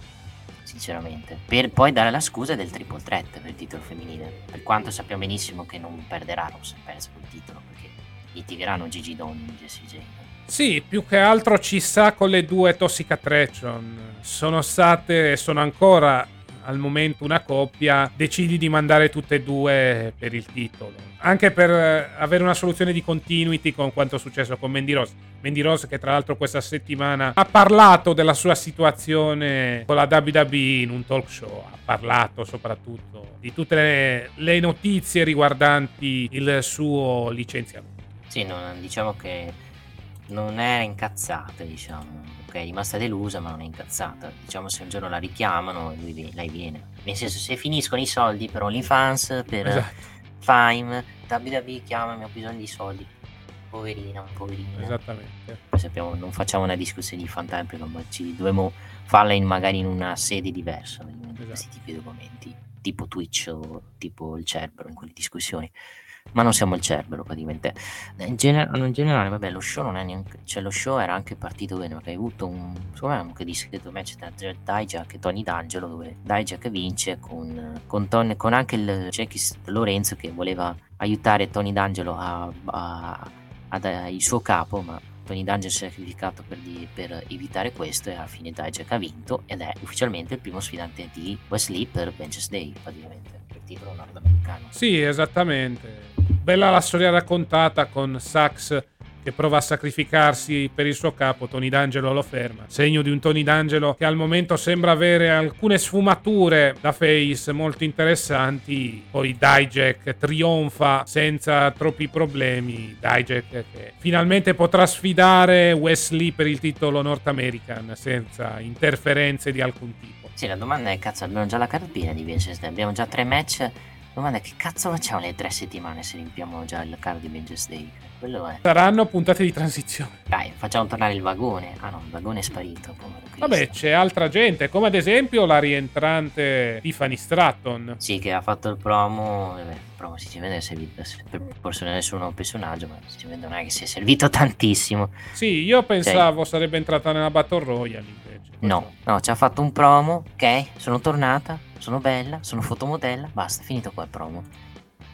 sinceramente, per poi dare la scusa del triple threat per il titolo femminile, per quanto sappiamo benissimo che non perderà, non si è perso quel titolo perché litigheranno Gigi Dolan e Jessie Jane. Sì, più che altro ci sta con le due Toxic Attraction. Sono state e sono ancora al momento una coppia. Decidi di mandare tutte e due per il titolo, anche per avere una soluzione di continuity con quanto è successo con Mandy Rose. Mandy Rose, che tra l'altro questa settimana ha parlato della sua situazione con la WWE in un talk show, ha parlato soprattutto di tutte le notizie riguardanti il suo licenziamento. Sì, diciamo che non è incazzata, diciamo, ok, è rimasta delusa ma non è incazzata, diciamo. Se un giorno la richiamano lei viene, nel senso, se finiscono i soldi per OnlyFans, per Fime, WWE chiamami, ho bisogno di soldi, poverina. Esattamente. Poi sappiamo, non facciamo una discussione di fantime perché ci dovremmo farla magari in una sede diversa, esatto. Questi tipi di documenti tipo Twitch o tipo il Cerbero, in quelle discussioni. Ma non siamo il Cerbero praticamente. In generale, vabbè, lo show non è neanche. Cioè, lo show era anche partito bene, perché hai avuto insomma, anche discreto match tra Dijak e Tony D'Angelo, dove Dijak vince con anche il Jackie Lorenzo, che voleva aiutare Tony D'Angelo a il suo capo, ma Tony Dungy si è criticato per evitare questo, e alla fine Dijak ha vinto ed è ufficialmente il primo sfidante di Wesley per Vengeance Day, praticamente per il titolo nordamericano. Sì, esattamente, bella la storia raccontata con Sax che prova a sacrificarsi per il suo capo, Tony D'Angelo lo ferma. Segno di un Tony D'Angelo che al momento sembra avere alcune sfumature da face molto interessanti. Poi Dijak trionfa senza troppi problemi. Dijak che finalmente potrà sfidare Wesley per il titolo North American senza interferenze di alcun tipo. Sì, la domanda è, cazzo, abbiamo già la cartina di Vengeance Day, abbiamo già 3 match. La domanda è, che cazzo facciamo le 3 settimane se riempiamo già il card di Vengeance Day? Quello è. Saranno puntate di transizione. Dai, facciamo tornare il vagone. Ah no, il vagone è sparito. Vabbè, c'è altra gente, come ad esempio la rientrante Tiffany Stratton. Sì, che ha fatto il promo. Il promo si ci vede se per porzione nessuno personaggio, ma si ci vede non è che si è servito tantissimo. Sì, io pensavo sarebbe entrata nella Battle Royale invece. No, ci ha fatto un promo. Ok, sono tornata, sono bella, sono fotomodella, basta, finito qua il promo.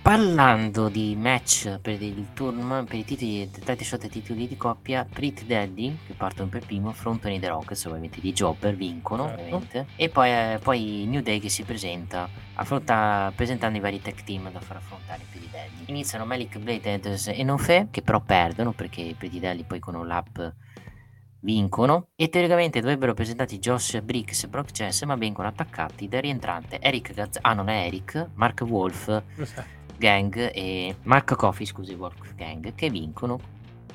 Parlando di match per il turno, per i titoli, sotto i titoli di coppia, Pretty Deadly, che partono per primo, affrontano i The Rockets, ovviamente di Jobber, vincono, certo, ovviamente. E poi New Day che si presenta, presentando i vari tag team da far affrontare Pretty Deadly. Iniziano Malik Blade e Nofe, che però perdono perché Pretty Deadly poi con All Up vincono, e teoricamente dovrebbero presentarsi Josh Briggs e Brock Jess, ma vengono attaccati da rientrante Eric Mark Wolf Gang e Mark Coffey, scusi, Wolf Gang, che vincono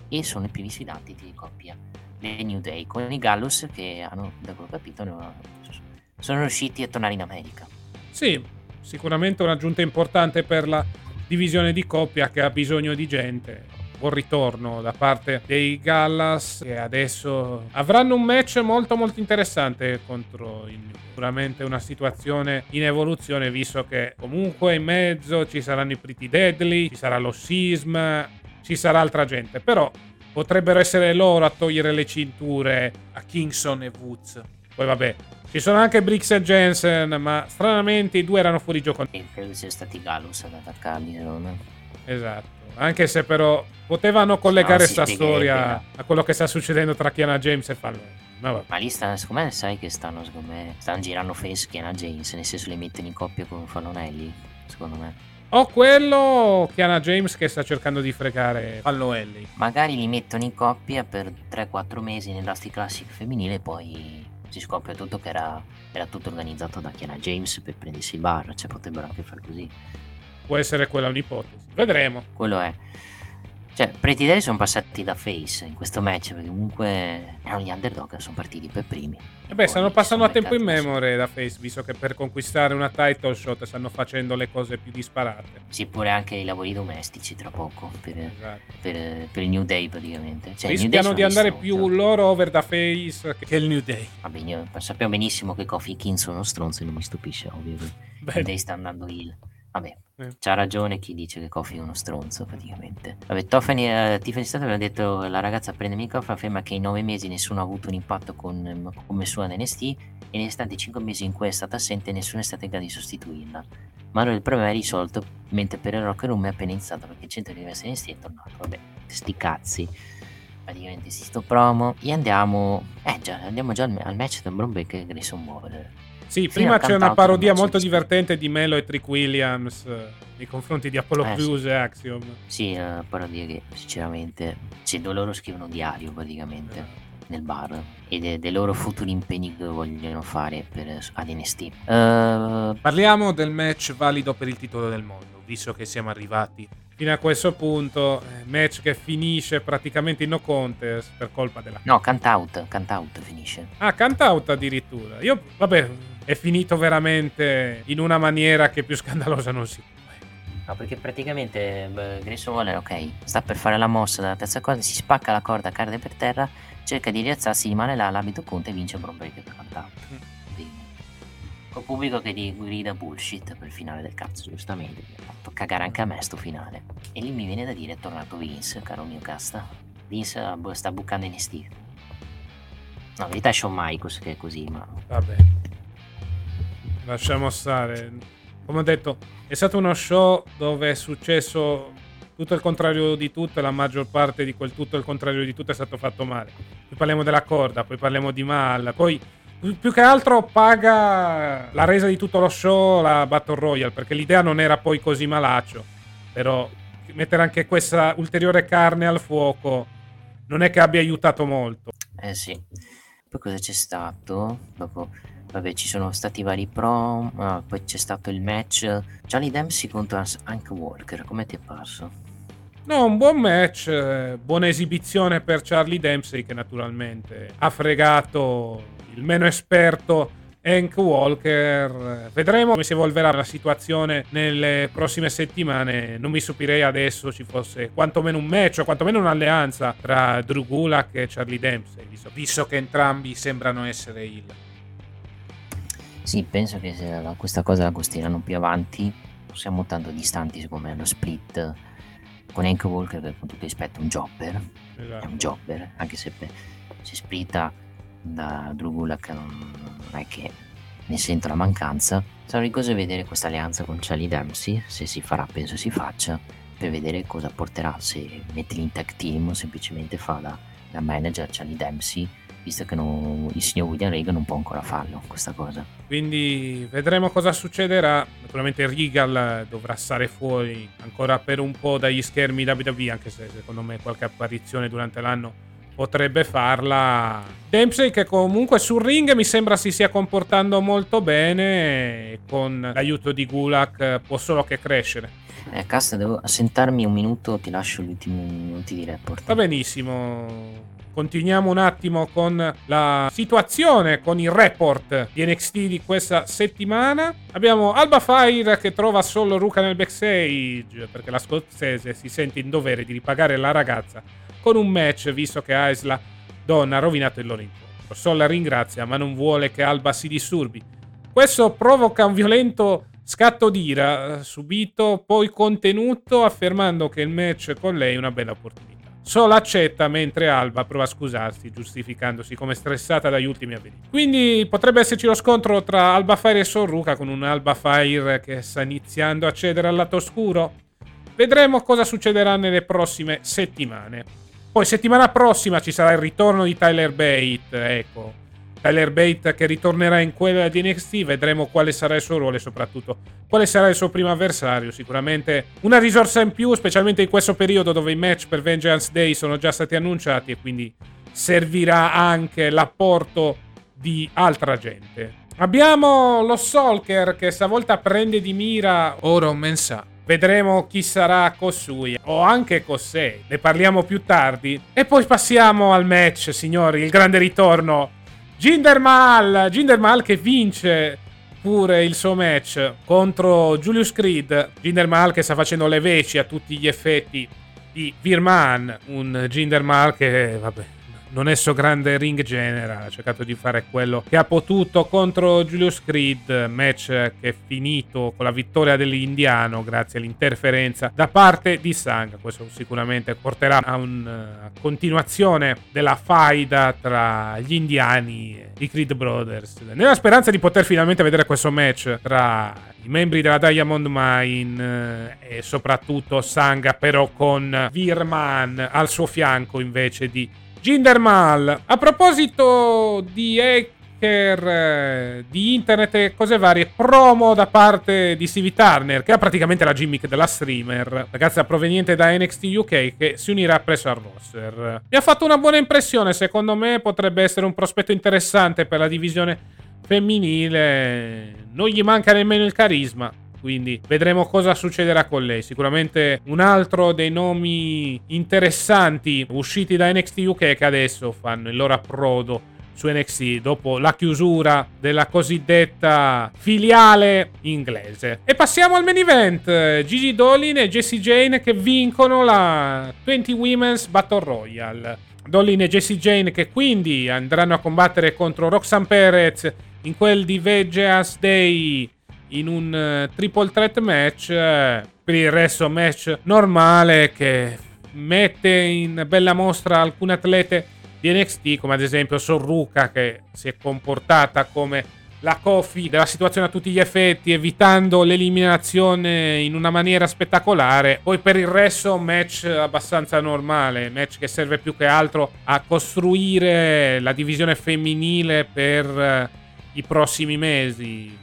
e sono i primi sfidanti di coppia dei New Day, con i Gallows che hanno, da quello che ho capito, sono riusciti a tornare in America. Sì, sicuramente un'aggiunta importante per la divisione di coppia che ha bisogno di gente. Buon ritorno da parte dei Gallas, che adesso avranno un match molto molto interessante contro il New. Sicuramente una situazione in evoluzione, visto che comunque in mezzo ci saranno i Pretty Deadly, ci sarà lo Sism, ci sarà altra gente, però potrebbero essere loro a togliere le cinture a Kingston e Woods. Poi vabbè, ci sono anche Briggs e Jensen, ma stranamente i due erano fuori gioco. Credo siano stati Gallas ad attaccarli, non è? Esatto. Anche se però potevano collegare sta storia a quello che sta succedendo tra Kiana James e Fallon. Ma lì stanno girando face Kiana James, nel senso le mettono in coppia con Fallonelli, secondo me. O quello Kiana James che sta cercando di fregare Fallonelli. Magari li mettono in coppia per 3-4 mesi nell'Asti Classic femminile e poi si scopre tutto che era tutto organizzato da Kiana James per prendersi il bar, cioè potrebbero anche far così. Può essere quella un'ipotesi, vedremo. Quello è. Cioè, Pretty Deadly sono passati da face in questo match, perché comunque erano gli underdog, sono partiti per primi. E beh, stanno passando a tempo in memoria da face, visto che per conquistare una title shot stanno facendo le cose più disparate. Sì, pure anche i lavori domestici tra poco, esatto, per il New Day praticamente. Cioè, rischiano di andare più loro over da face che il New Day. Vabbè, sappiamo benissimo che Kofi e King sono stronzi, non mi stupisce, ovvio. New Day sta andando heel. Vabbè, c'ha ragione chi dice che Kofi è uno stronzo praticamente. Vabbè, Tiffany Stratton aveva detto, la ragazza prende microfono, afferma che in 9 mesi nessuno ha avuto un impatto come sua NXT, e negli stanti 5 mesi in cui è stata assente nessuno è stato in grado di sostituirla. Ma allora il problema è risolto, mentre per il Rock Room è appena iniziato perché il centro di diverse NXT è tornato. Vabbè, sti cazzi. Praticamente sto promo e andiamo già al match del Bron Breaker e Grayson Waller. Sì, prima c'è una parodia molto divertente di Melo e Trick Williams nei confronti di Apollo Crews e Axiom. Sì, è una parodia che sinceramente loro scrivono diario praticamente nel bar e dei loro futuri impegni che vogliono fare per NXT. Parliamo del match valido per il titolo del mondo, visto che siamo arrivati fino a questo punto. Match che finisce praticamente in no contest per colpa della... No, count out finisce. Ah, count out addirittura. Io, vabbè, è finito veramente in una maniera che più scandalosa non si può. No, perché praticamente Grayson Waller, ok, sta per fare la mossa dalla terza corda, si spacca la corda, cade per terra, cerca di rialzarsi, rimane là, l'abito conta e vince Bron Breaker per count out. Col pubblico che gli grida bullshit per il finale del cazzo, giustamente. Fa cagare anche a me sto finale. E lì mi viene da dire, è tornato Vince, caro mio casta. Vince sta bucando NXT. No, in verità è Shawn Michaels che è così, ma... Vabbè. Lasciamo stare. Come ho detto, è stato uno show dove è successo tutto il contrario di tutto, e la maggior parte di quel tutto il contrario di tutto è stato fatto male. Poi parliamo della corda, poi parliamo di Mal, poi più che altro paga la resa di tutto lo show la Battle Royale, perché l'idea non era poi così malaccio, però mettere anche questa ulteriore carne al fuoco non è che abbia aiutato molto. Sì. Poi cosa c'è stato? Dopo, vabbè, ci sono stati vari pro, poi c'è stato il match Johnny Dempsey contro Hank Walker. Come ti è parso? No, un buon match, buona esibizione per Charlie Dempsey, che naturalmente ha fregato il meno esperto Hank Walker. Vedremo come si evolverà la situazione nelle prossime settimane. Non mi stupirei adesso ci fosse quantomeno un match o quantomeno un'alleanza tra Drew Gulak e Charlie Dempsey, visto che entrambi sembrano essere il... Sì, penso che se questa cosa la costruiranno più avanti. Siamo tanto distanti, secondo me, lo split con Hank Walker, che con tutto rispetto è un jobber, esatto. È un jobber, anche se si splitta da Drew Gulak, non è che ne sento la mancanza. Sarà curioso vedere questa alleanza con Charlie Dempsey, se si farà, penso si faccia, per vedere cosa porterà, se metterli in tag team o semplicemente fa la manager Charlie Dempsey, visto che il signor William Regal non può ancora farlo questa cosa. Quindi vedremo cosa succederà. Naturalmente Regal dovrà stare fuori ancora per un po' dagli schermi WWE, anche se secondo me qualche apparizione durante l'anno potrebbe farla. Dempsey, che comunque sul ring mi sembra si stia comportando molto bene, con l'aiuto di Gulak può solo che crescere. Casta, devo assentarmi un minuto, ti lascio gli ultimi minuti di report. Va benissimo. Continuiamo un attimo con la situazione, con il report di NXT di questa settimana. Abbiamo Alba Fire che trova solo Ruka nel backstage, perché la scozzese si sente in dovere di ripagare la ragazza con un match, visto che Aisla Donna ha rovinato il loro incontro. Sol la ringrazia, ma non vuole che Alba si disturbi. Questo provoca un violento scatto d'ira, subito poi contenuto, affermando che il match con lei è una bella opportunità. Sol accetta, mentre Alba prova a scusarsi, giustificandosi come stressata dagli ultimi avvenimenti. Quindi potrebbe esserci lo scontro tra Alba Fire e Sol Ruka, con un Alba Fire che sta iniziando a cedere al lato oscuro. Vedremo cosa succederà nelle prossime settimane. Poi settimana prossima ci sarà il ritorno di Tyler Bate, ecco. Tyler Bate che ritornerà in quella di NXT, vedremo quale sarà il suo ruolo e soprattutto quale sarà il suo primo avversario. Sicuramente una risorsa in più, specialmente in questo periodo dove i match per Vengeance Day sono già stati annunciati, e quindi servirà anche l'apporto di altra gente. Abbiamo lo Solker che stavolta prende di mira Oron Mensah. Vedremo chi sarà Kosuya o anche Kosei, ne parliamo più tardi. E poi passiamo al match, signori, il grande ritorno. Jinder Mahal che vince pure il suo match contro Julius Creed. Jinder Mahal che sta facendo le veci a tutti gli effetti di Virman, un Jinder Mahal che, vabbè, non è suo grande ring general, ha cercato di fare quello che ha potuto contro Julius Creed, match che è finito con la vittoria dell'indiano grazie all'interferenza da parte di Sangha. Questo sicuramente porterà a una continuazione della faida tra gli indiani e i Creed Brothers, nella speranza di poter finalmente vedere questo match tra i membri della Diamond Mine e soprattutto Sangha, però con Virman al suo fianco invece di Jinder Mahal. A proposito di hacker, di internet e cose varie, promo da parte di Stevie Turner, che ha praticamente la gimmick della streamer, ragazza proveniente da NXT UK che si unirà presso al roster. Mi ha fatto una buona impressione, secondo me potrebbe essere un prospetto interessante per la divisione femminile. Non gli manca nemmeno il carisma, quindi vedremo cosa succederà con lei. Sicuramente un altro dei nomi interessanti usciti da NXT UK, che adesso fanno il loro approdo su NXT dopo la chiusura della cosiddetta filiale inglese. E passiamo al main event: Gigi Dolin e Jessie Jane che vincono la 20 Women's Battle Royale. Dolin e Jessie Jane che quindi andranno a combattere contro Roxanne Perez in quel di Vegas Day, in un triple threat match. Per il resto match normale che mette in bella mostra alcune atlete di NXT, come ad esempio Sol Ruka, che si è comportata come la Kofi della situazione a tutti gli effetti, evitando l'eliminazione in una maniera spettacolare. Poi per il resto un match abbastanza normale, match che serve più che altro a costruire la divisione femminile per i prossimi mesi.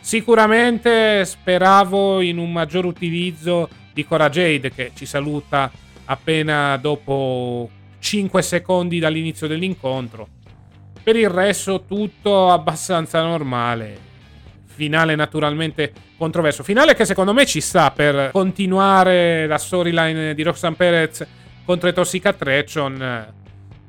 Sicuramente speravo in un maggior utilizzo di Cora Jade, che ci saluta appena dopo 5 secondi dall'inizio dell'incontro. Per il resto tutto abbastanza normale. Finale naturalmente controverso. Finale che secondo me ci sta per continuare la storyline di Roxanne Perez contro i Toxic Attraction.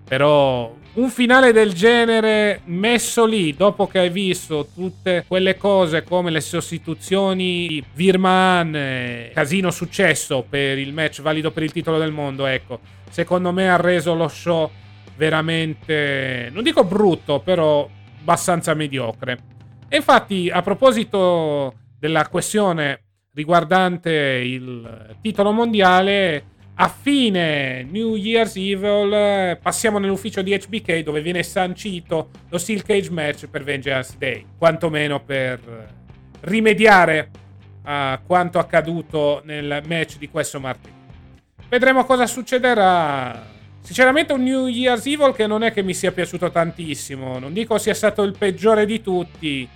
Però un finale del genere messo lì dopo che hai visto tutte quelle cose come le sostituzioni, Virman, casino successo per il match valido per il titolo del mondo, ecco, secondo me ha reso lo show veramente, non dico brutto, però abbastanza mediocre. E infatti, a proposito della questione riguardante il titolo mondiale, a fine New Year's Evil passiamo nell'ufficio di HBK, dove viene sancito lo Steel Cage Match per Vengeance Day, quantomeno per rimediare a quanto accaduto nel match di questo martedì. Vedremo cosa succederà. Sinceramente un New Year's Evil che non è che mi sia piaciuto tantissimo, non dico sia stato il peggiore di tutti,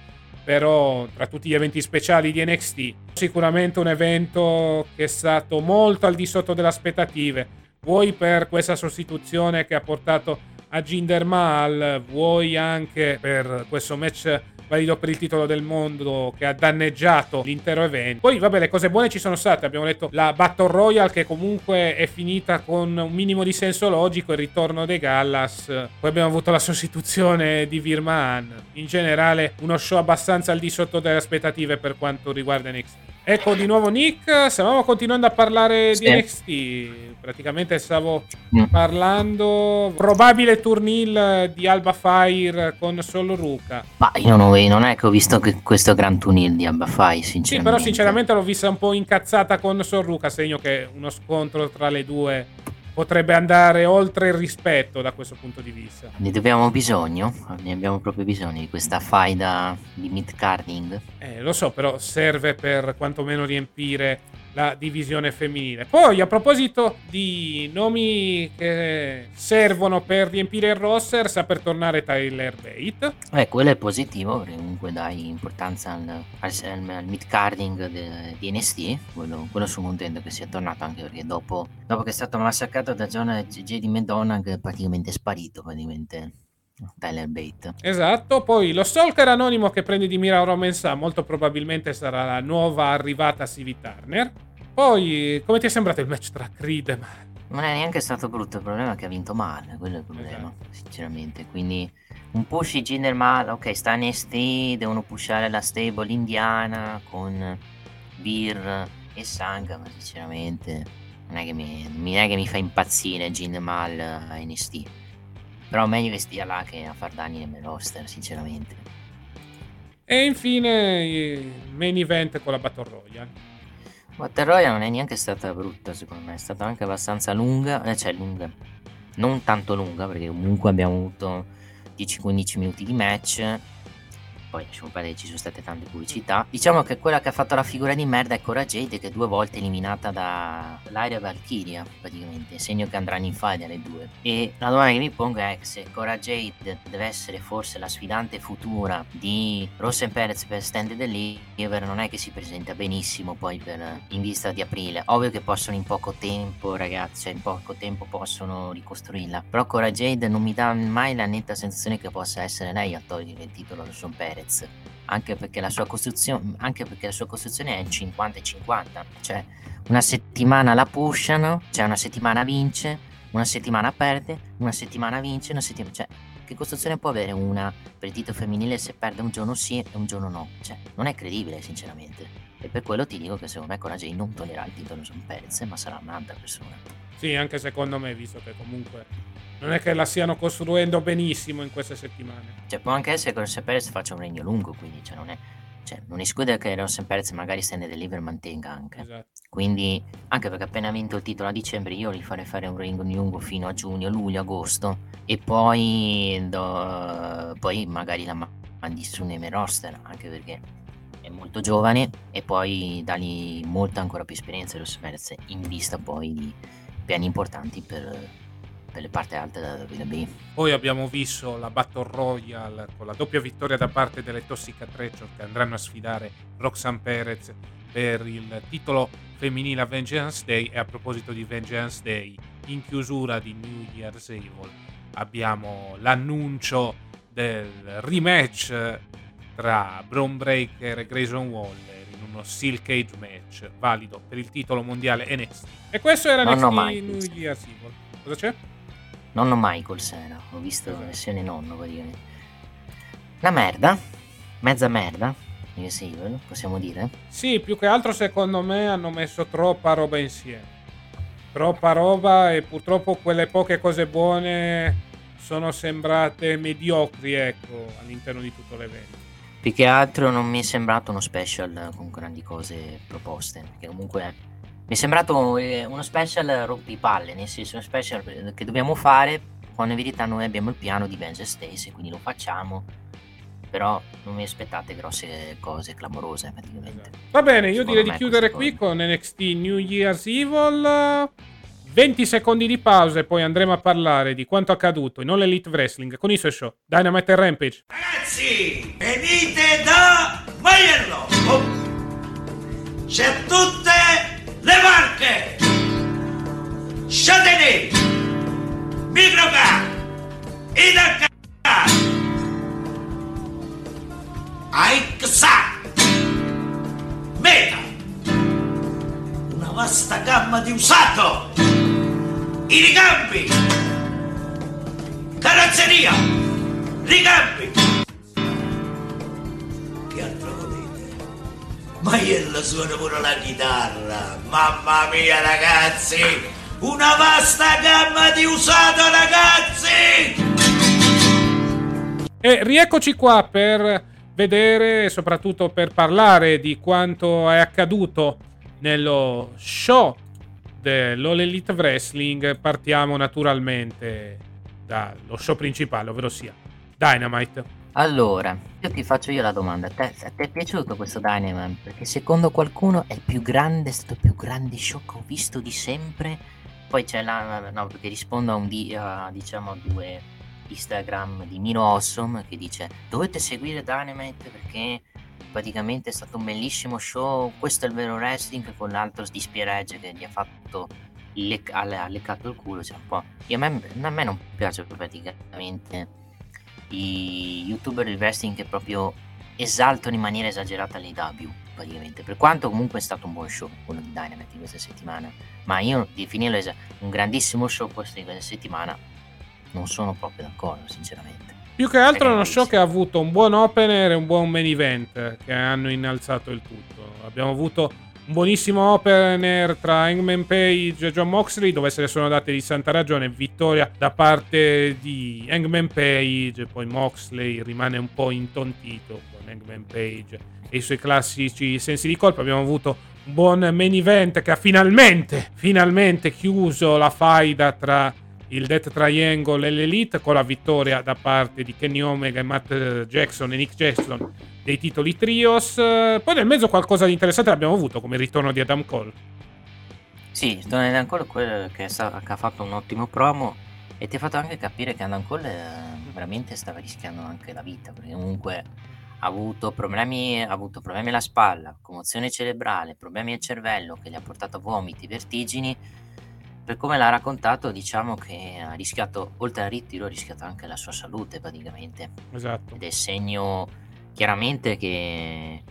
però tra tutti gli eventi speciali di NXT sicuramente un evento che è stato molto al di sotto delle aspettative, vuoi per questa sostituzione che ha portato a Jinder Mahal, vuoi anche per questo match valido per il titolo del mondo che ha danneggiato l'intero evento. Poi vabbè, le cose buone ci sono state, abbiamo detto la Battle Royale che comunque è finita con un minimo di senso logico, il ritorno dei Gallas, poi abbiamo avuto la sostituzione di Virman. In generale uno show abbastanza al di sotto delle aspettative per quanto riguarda NXT. Ecco di nuovo Nick, stavamo continuando a parlare di NXT, praticamente stavo parlando probabile turn heel di Alba Fire con Sol Ruca. Ma io non è che ho visto che questo gran turn heel di Alba Fire, sinceramente. Sì, però sinceramente l'ho vista un po' incazzata con Sol Ruca, segno che uno scontro tra le due potrebbe andare oltre il rispetto da questo punto di vista. Ne abbiamo proprio bisogno di questa faida di mid-carding. Lo so, però serve per quantomeno riempire la divisione femminile. Poi a proposito di nomi che servono per riempire il roster, sta per tornare Tyler Bate. Quello è positivo, perché comunque dai importanza al mid-carding di NXT. Quello sono contento che sia tornato, anche perché dopo che è stato massacrato da John J.D. McDonough, che è praticamente sparito Tyler Bate. Esatto, poi lo stalker anonimo che prende di mira Roman Sa molto probabilmente sarà la nuova arrivata Sivy Turner. Poi come ti è sembrato il match tra Creed e Mahal? Non è neanche stato brutto, il problema è che ha vinto Mahal, quello è il problema, esatto. Sinceramente, quindi un push Jinder Mahal, ok, sta in ST, devono pushare la stable indiana con Beer e Sangha, ma sinceramente non è che mi fa impazzire Jinder Mahal a NXT. Però meglio che stia là che a far danni nel main roster, sinceramente. E infine il main event con la Battle Royale. Battle Royale non è neanche stata brutta, secondo me. È stata anche abbastanza lunga. Lunga. Non tanto lunga, perché comunque abbiamo avuto 10-15 minuti di match. Poi lasciamo perdere, ci sono state tante pubblicità. Diciamo che quella che ha fatto la figura di merda è Cora Jade, che 2 volte eliminata dall'Aria Valkyria, praticamente, segno che andranno in faida le due. E la domanda che mi pongo è se Cora Jade deve essere forse la sfidante futura di Roxanne Perez per Stand Deliver, non è che si presenta benissimo poi in vista di aprile. Ovvio che possono in poco tempo, ragazzi, in poco tempo possono ricostruirla, però Cora Jade non mi dà mai la netta sensazione che possa essere lei a togliere il titolo a Roxanne Perez. Anche perché la sua costruzione è 50-50, cioè una settimana la pushano, cioè una settimana vince, una settimana perde, una settimana vince, una settimana, cioè che costruzione può avere una per il titolo femminile se perde un giorno sì e un giorno no? Cioè non è credibile, sinceramente, e per quello ti dico che secondo me Cora Jade non toglierà il titolo Roxanne Perez, ma sarà un'altra persona. Sì, anche secondo me, visto che comunque non è che la stiano costruendo benissimo in queste settimane. Cioè può anche essere che Roxanne Perez faccia un regno lungo, quindi non esclude che Roxanne Perez magari Stand and Deliver mantenga anche. Esatto. Quindi anche perché appena vinto il titolo a dicembre io li farei fare un regno lungo fino a giugno, luglio, agosto e poi magari la ma nessuno nei main roster, anche perché è molto giovane, e poi dagli molta ancora più esperienza lo si perse in vista poi di piani importanti per le parti alte della WWE. Poi abbiamo visto la Battle Royale con la doppia vittoria da parte delle Toxic Attraction, che andranno a sfidare Roxanne Perez per il titolo femminile a Vengeance Day. E a proposito di Vengeance Day, in chiusura di New Year's Evil abbiamo l'annuncio del rematch tra Bron Breakker e Grayson Waller in uno Steel Cage match valido per il titolo mondiale NXT. E questo era NXT New Year's Evil. Cosa c'è? Nonno Michaels era, ho visto la versione nonno praticamente. La merda, mezza merda, New Year's Evil, possiamo dire? Sì, più che altro secondo me hanno messo troppa roba insieme. Troppa roba, e purtroppo quelle poche cose buone sono sembrate mediocri, ecco, all'interno di tutto l'evento. Più che altro non mi è sembrato uno special con grandi cose proposte, perché comunque mi è sembrato uno special rompipalle, nel senso uno special che dobbiamo fare quando in verità noi abbiamo il piano di Vengeance Day, quindi lo facciamo, però non mi aspettate grosse cose clamorose praticamente. Esatto. Va bene, io direi di chiudere qui con NXT New Year's Evil. 20 secondi di pausa e poi andremo a parlare di quanto accaduto in All Elite Wrestling con i suoi show Dynamite e Rampage. Ragazzi, venite da Maiello! Oh. C'è tutte le marche! Châtenay, Microcar, Idacar, Aixac, Meta. Una vasta gamma di usato! I ricambi, carrozzeria, ricambi. Che altro volete? Maiello suona pure la chitarra. Mamma mia ragazzi, una vasta gamma di usato ragazzi. E rieccoci qua per vedere e soprattutto per parlare di quanto è accaduto nello show dell'All Elite Wrestling. Partiamo naturalmente dallo show principale, ovvero sia Dynamite. Allora, io ti faccio io la domanda: a te è piaciuto questo Dynamite? Perché secondo qualcuno è il più grande, è stato il più grande show che ho visto di sempre. Poi c'è la no, perché rispondo a diciamo due Instagram di Mino Awesome che dice: dovete seguire Dynamite perché praticamente è stato un bellissimo show, questo è il vero wrestling, con l'altro di Spieregge che gli ha fatto ha leccato il culo, cioè un po'. E a me non piace praticamente i youtuber di wrestling che proprio esaltano in maniera esagerata l'AEW praticamente, per quanto comunque è stato un buon show quello di Dynamite di questa settimana, ma io definirlo un grandissimo show questo di questa settimana non sono proprio d'accordo sinceramente. Più che altro è uno show che ha avuto un buon opener e un buon main event che hanno innalzato il tutto. Abbiamo avuto un buonissimo opener tra Hangman Page e John Moxley, dove se ne sono date di santa ragione, vittoria da parte di Hangman Page. Poi Moxley rimane un po' intontito con Hangman Page e i suoi classici sensi di colpa. Abbiamo avuto un buon main event che ha finalmente chiuso la faida tra il Death Triangle e l'Elite con la vittoria da parte di Kenny Omega e Matt Jackson e Nick Jackson dei titoli trios. Poi nel mezzo qualcosa di interessante l'abbiamo avuto, come il ritorno di Adam Cole. Sì, il ritorno di Adam Cole, quello che ha fatto un ottimo promo e ti ha fatto anche capire che Adam Cole veramente stava rischiando anche la vita, perché comunque ha avuto problemi alla spalla, commozione cerebrale, problemi al cervello che gli ha portato a vomiti, vertigini. Per come l'ha raccontato, diciamo che ha rischiato, oltre al ritiro, ha rischiato anche la sua salute praticamente. Esatto. Ed è segno chiaramente che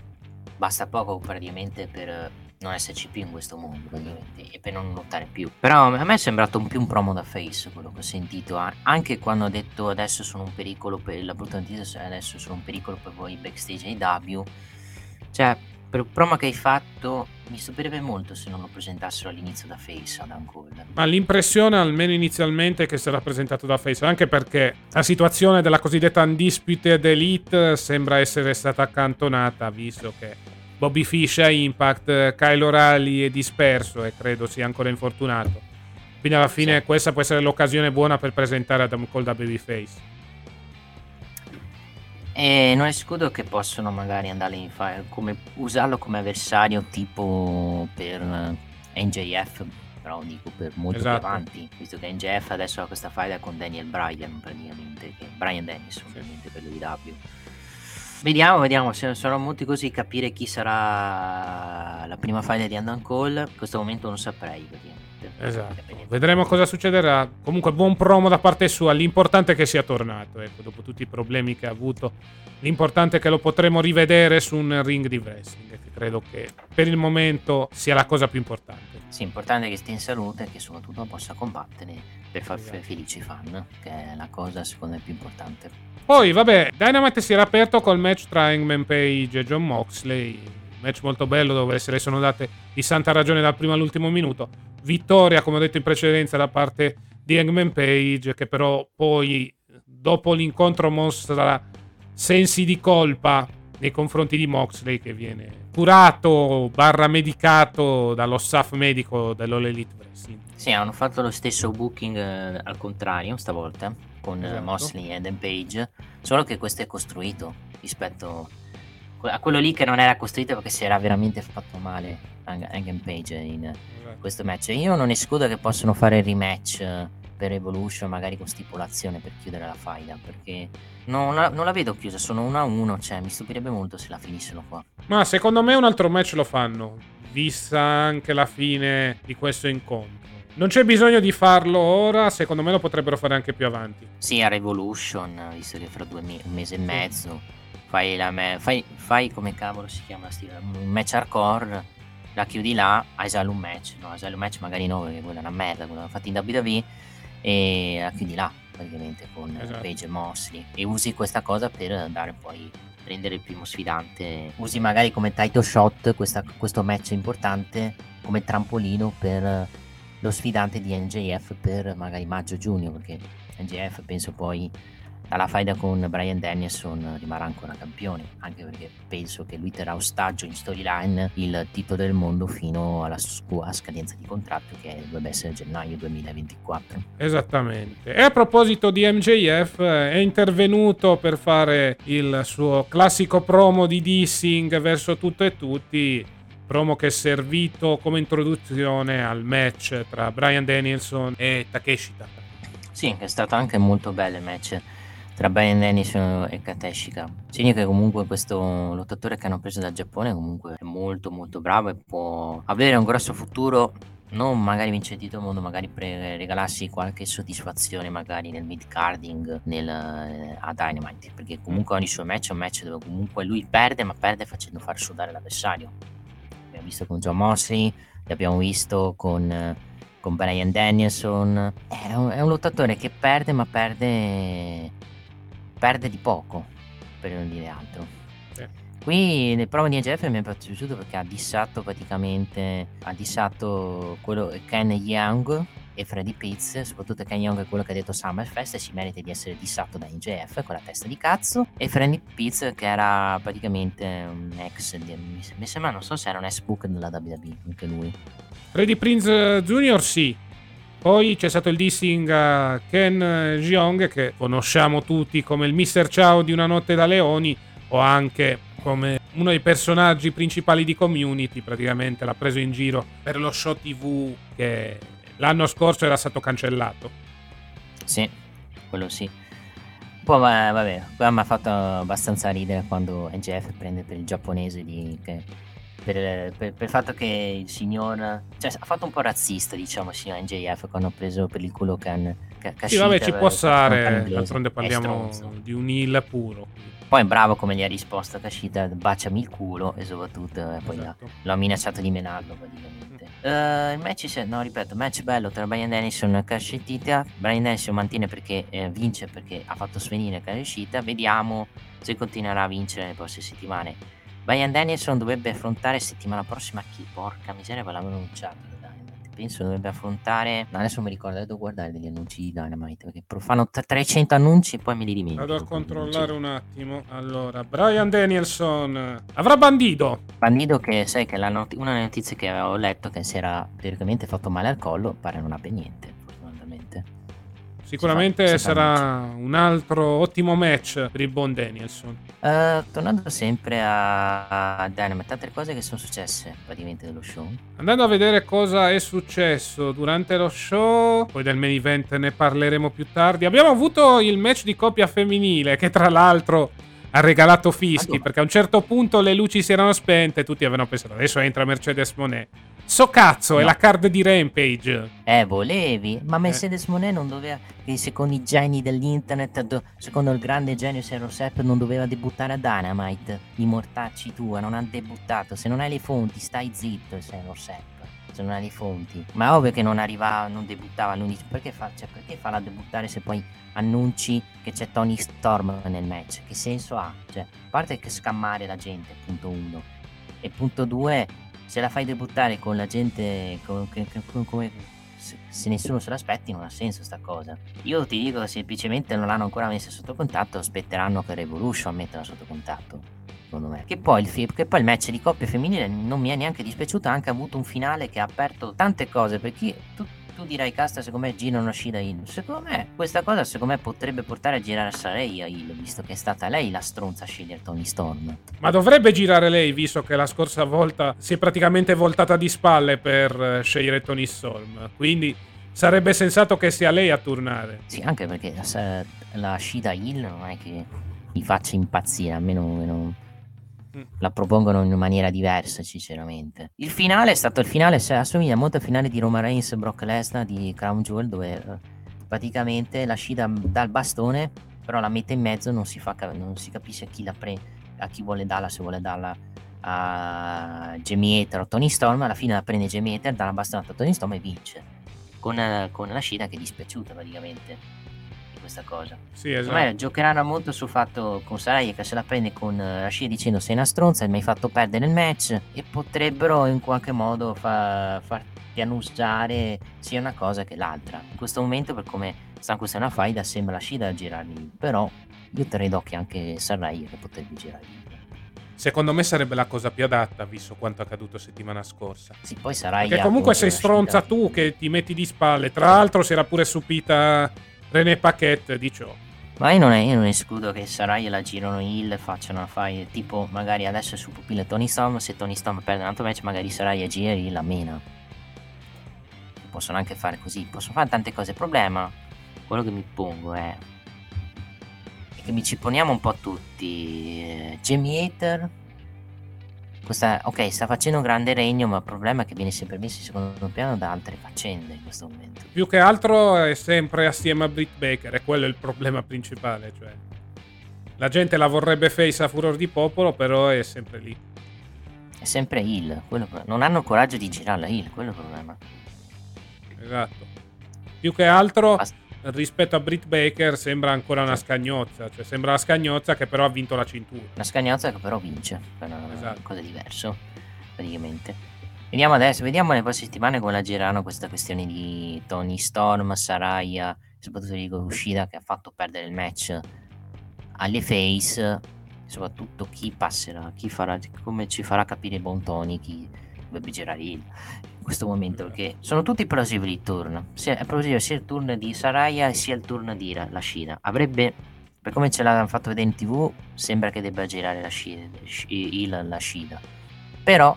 basta poco praticamente per non esserci più in questo mondo praticamente, e per non lottare più. Però a me è sembrato più un promo da face quello che ho sentito, anche quando ha detto adesso sono un pericolo per la brutta notizia, adesso sono un pericolo per voi backstage AEW. Cioè, per il promo che hai fatto mi stupirebbe molto se non lo presentassero all'inizio da face ad Adam Cole. Ma l'impressione almeno inizialmente è che sarà presentato da face, anche perché la situazione della cosiddetta Undisputed Elite sembra essere stata accantonata, visto che Bobby Fish a Impact, Kyle O'Reilly è disperso e credo sia ancora infortunato, quindi alla fine sì, questa può essere l'occasione buona per presentare Adam Cole da babyface. E non escludo che possono magari andare in fire, come usarlo come avversario, tipo per MJF, però dico per molto più avanti, visto che MJF adesso ha questa faida con Daniel Bryan praticamente, che è Bryan Dennison ovviamente per l'EW. Vediamo se sono molti così, capire chi sarà la prima faida di Adam Cole. In questo momento non saprei praticamente. Vedremo cosa succederà. Comunque buon promo da parte sua, l'importante è che sia tornato, ecco, dopo tutti i problemi che ha avuto, l'importante è che lo potremo rivedere su un ring di wrestling, che credo che per il momento sia la cosa più importante. Sì, importante che stia in salute e che soprattutto possa combattere per far felici i fan, che è la cosa secondo me più importante. Poi vabbè, Dynamite si era aperto col match tra Hangman Page e Jon Moxley, match molto bello dove se le sono date di santa ragione dal primo all'ultimo minuto. Vittoria, come ho detto in precedenza, da parte di Hangman Page, che però poi dopo l'incontro mostra sensi di colpa nei confronti di Moxley, che viene curato / medicato dallo staff medico dell'All Elite Wrestling. Sì, hanno fatto lo stesso booking al contrario stavolta con Moxley e Dan Page, solo che questo è costruito rispetto a quello lì, che non era costruito perché si era veramente fatto male Hangman Page in questo match. Io non escludo che possono fare il rematch per Evolution, magari con stipulazione per chiudere la faida, perché non la vedo chiusa, sono 1-1, cioè mi stupirebbe molto se la finissero qua. Ma secondo me un altro match lo fanno, vista anche la fine di questo incontro. Non c'è bisogno di farlo ora, secondo me lo potrebbero fare anche più avanti. Sì, a Revolution, visto che fra un mese e mezzo fai come cavolo si chiama un match hardcore, la chiudi là, hai già un match, no? Hai già un match magari no, perché quella è una merda, quella l'hanno fatta in WWE, e la chiudi là praticamente con Page e Moxley, e usi questa cosa per andare poi a prendere il primo sfidante, usi magari come title shot questo match importante come trampolino per lo sfidante di MJF per magari maggio-giugno, perché MJF penso poi dalla faida con Bryan Danielson rimarrà ancora campione, anche perché penso che lui terrà ostaggio in storyline il titolo del mondo fino alla sua scadenza di contratto, che dovrebbe essere gennaio 2024. Esattamente. E a proposito di MJF, è intervenuto per fare il suo classico promo di dissing verso tutto e tutti, promo che è servito come introduzione al match tra Bryan Danielson e Takeshita. Sì, è stato anche molto bello il match tra Bryan Dennison e Kateshika. Segno che comunque questo lottatore che hanno preso dal Giappone comunque è molto molto bravo e può avere un grosso futuro, non magari vincere il titolo mondo, magari per regalarsi qualche soddisfazione magari nel mid-carding a Dynamite, perché comunque ogni suo match è un match dove comunque lui perde, ma perde facendo far sudare l'avversario. L'abbiamo visto con Jon Moxley, l'abbiamo visto con Bryan Danielson. È un lottatore che perde, ma perde di poco, per non dire altro. Qui nel promo di MJF mi è piaciuto perché ha dissato quello Ken Young e Freddy Pitts, soprattutto Ken Young è quello che ha detto Summerfest e si merita di essere dissato da MJF con la testa di cazzo, e Freddy Pitts che era praticamente un ex, mi sembra, non so se era un ex-book della WWE anche lui. Freddy Prinze Jr. sì. Poi c'è stato il dissing a Ken Jeong, che conosciamo tutti come il Mr. Ciao di Una Notte da Leoni, o anche come uno dei personaggi principali di Community, praticamente l'ha preso in giro per lo show TV che l'anno scorso era stato cancellato. Sì, quello sì. Poi vabbè, mi ha fatto abbastanza ridere quando MJF prende per il giapponese per il fatto che il signor, cioè, ha fatto un po' razzista, diciamo, il signor MJF quando ha preso per il culo Kashida. Sì, vabbè, ci può stare, d'altronde parliamo di un heel puro. Poi bravo come gli ha risposto Kashida, baciami il culo, e soprattutto poi l'ha minacciato di menarlo praticamente. Il match, match bello tra Bryan Dennison e Kashida. Bryan Dennison mantiene perché vince, perché ha fatto svenire Kashida. Vediamo se continuerà a vincere nelle prossime settimane. Bryan Danielson dovrebbe affrontare settimana prossima chi? Porca miseria, ve l'avevano annunciato Dynamite. Penso dovrebbe affrontare, adesso mi ricordo, devo guardare degli annunci di Dynamite perché fanno 300 annunci e poi me li dimentico. Vado a controllare un attimo. Allora, Bryan Danielson avrà Bandido, che sai che una delle notizie che avevo letto, che si era teoricamente fatto male al collo, pare non abbia niente, fortunatamente. Sicuramente sarà un altro ottimo match per il buon Danielson. Tornando sempre a Dynamite, altre cose che sono successe praticamente dello show. Andando a vedere cosa è successo durante lo show, poi del main event ne parleremo più tardi. Abbiamo avuto il match di coppia femminile che tra l'altro ha regalato fischi, perché a un certo punto le luci si erano spente e tutti avevano pensato adesso entra Mercedes Moné. So cazzo, no, è la card di Rampage. Volevi, ma Mercedes Moné non doveva, secondo i geni dell'internet, secondo il grande genio 07, non doveva debuttare a Dynamite. I mortacci tua, non ha debuttato. Se non hai le fonti, stai zitto, il 07. Se non hai le fonti. Ma ovvio che non arrivava, non debuttava all'11. Perché farla debuttare se poi annunci che c'è Tony Storm nel match? Che senso ha? Cioè, a parte che scammare la gente, punto uno. E punto due, se la fai debuttare con la gente se nessuno se l'aspetti, non ha senso sta cosa. Io ti dico che semplicemente non l'hanno ancora messa sotto contatto, aspetteranno che Revolution metterla sotto contatto, secondo me. Che poi il match di coppia femminile non mi è neanche dispiaciuto, ha anche avuto un finale che ha aperto tante cose, perché tu dirai casta, secondo me Gino non Shida Hill. Secondo me questa cosa potrebbe portare a girare a Saraya Hill, visto che è stata lei la stronza a scegliere Tony Storm. Ma dovrebbe girare lei, visto che la scorsa volta si è praticamente voltata di spalle per scegliere Tony Storm, quindi sarebbe sensato che sia lei a tornare. Sì, anche perché la Shida Hill non è che mi faccia impazzire, almeno la propongono in maniera diversa, sinceramente. Il finale è stato assomiglia molto al finale di Roman Reigns e Brock Lesnar di Crown Jewel, dove praticamente la Shida dà il bastone, però la mette in mezzo, non si capisce a chi vuole darla, se vuole darla a Gemieter o Tony Storm. Alla fine la prende Gemieter, dà la bastonata a Tony Storm e vince con la Shida che è dispiaciuta praticamente questa cosa. Sì, esatto. Ma giocheranno molto sul fatto con Saraya che se la prende con Rashid dicendo sei una stronza e mi hai fatto perdere il match, e potrebbero in qualche modo farti annusare sia una cosa che l'altra. In questo momento, per come sta una faida, sembra Rashid a girarli, però io terrei d'occhio anche Saraya che potrebbe girarli. Secondo me sarebbe la cosa più adatta, visto quanto è accaduto settimana scorsa. Sì, poi Saraya, perché comunque sei stronza tu che ti metti di spalle. Tra l'altro si era pure stupita René Paquette di ciò. Ma io non escludo che Saraya la girano heel, facciano una fight, tipo magari adesso è su pupille Tony Storm, se Tony Storm perde un altro match magari Saraya gira e la mena. Possono anche fare così, possono fare tante cose. Il problema, quello che mi pongo è che mi ci poniamo un po' tutti. Jamie Hater sta facendo un grande regno, ma il problema è che viene sempre messo in secondo piano da altre faccende in questo momento. Più che altro è sempre assieme a Britt Baker, e quello è il problema principale, cioè la gente la vorrebbe face a furor di popolo, però è sempre lì. È sempre heel, non hanno il coraggio di girarla heel, quello è il problema. Esatto. Più che altro rispetto a Britt Baker sembra ancora una scagnozza, cioè sembra la scagnozza che però ha vinto la cintura. La scagnozza che però vince, esatto. Cosa diverso praticamente. Vediamo adesso, vediamo le prossime settimane come la girano questa questione di Tony Storm, Saraya, soprattutto di Shida che ha fatto perdere il match alle face, soprattutto chi passerà, chi farà, come ci farà capire buon Tony chi dovrebbe girare il in questo momento, perché sono tutti plausibili i turn. È plausibile sia il turn di Saraya sia il turn di la Shida. Avrebbe, per come ce l'hanno fatto vedere in TV, sembra che debba girare la Shida, però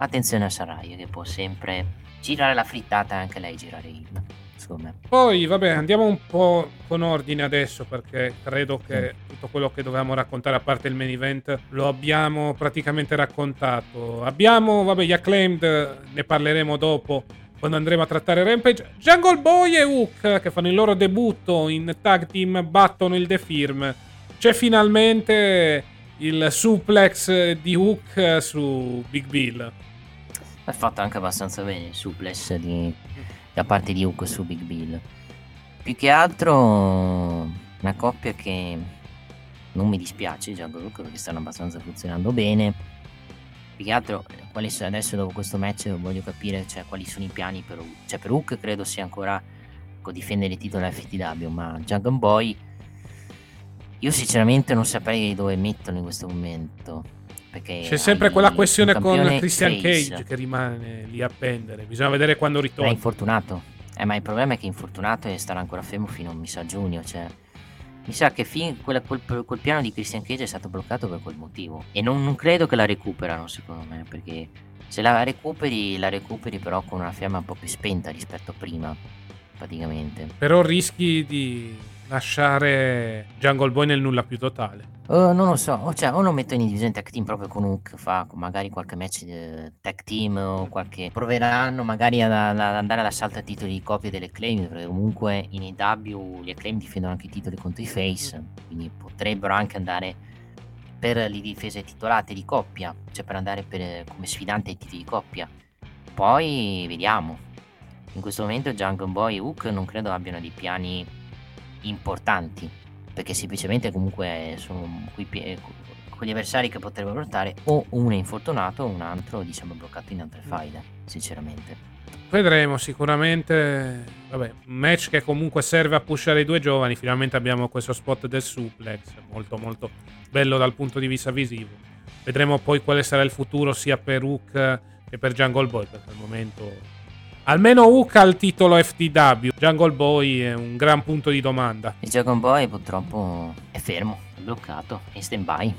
attenzione a Saraya che può sempre girare la frittata e anche lei girare il, secondo me. Poi vabbè, andiamo un po' con ordine adesso, perché credo che tutto quello che dovevamo raccontare, a parte il main event, lo abbiamo praticamente raccontato. Abbiamo gli Acclaimed, ne parleremo dopo quando andremo a trattare Rampage. Jungle Boy e Hook che fanno il loro debutto in tag team, battono il The Firm. C'è finalmente il suplex di Hook su Big Bill. È fatto anche abbastanza bene il suplex da parte di Hook su Big Bill. Più che altro una coppia che non mi dispiace, Jungle Hook, perché stanno abbastanza funzionando bene. Più che altro adesso dopo questo match voglio capire quali sono i piani per Hook. Cioè per Hook credo sia ancora difendere il titolo FTW, ma Jungle Boy io sinceramente non saprei dove metterlo in questo momento. Perché c'è sempre quella questione con Christian Cage che rimane lì a pendere. Bisogna vedere quando ritorna. È infortunato. Ma il problema è che infortunato e starà ancora fermo fino mi sa giugno, cioè mi sa che quel piano di Christian Cage è stato bloccato per quel motivo e non credo che la recuperano, secondo me, perché se la recuperi però con una fiamma un po' più spenta rispetto a prima, praticamente. Però rischi di lasciare Jungle Boy nel nulla più totale. Non lo so, o lo metto in divisione tag team proprio con Hook, fa magari qualche match tag team o qualche... Proveranno magari ad andare all'assalto a titoli di copie delle Acclaim, perché comunque in AEW gli Acclaim difendono anche i titoli contro i face, quindi potrebbero anche andare per le difese titolate di coppia, cioè per andare come sfidante ai titoli di coppia. Poi vediamo. In questo momento Jungle Boy e Hook non credo abbiano dei piani importanti, perché semplicemente comunque sono quegli avversari che potrebbero lottare, o uno è infortunato o un altro diciamo bloccato in altre faide, sinceramente. Vedremo sicuramente, vabbè, un match che comunque serve a pushare i due giovani. Finalmente abbiamo questo spot del suplex, molto molto bello dal punto di vista visivo. Vedremo poi quale sarà il futuro sia per Hook che per Jungle Boy, perché al momento... Almeno Hook ha il titolo FTW, Jungle Boy è un gran punto di domanda. Il Jungle Boy purtroppo è fermo, è bloccato, è in stand-by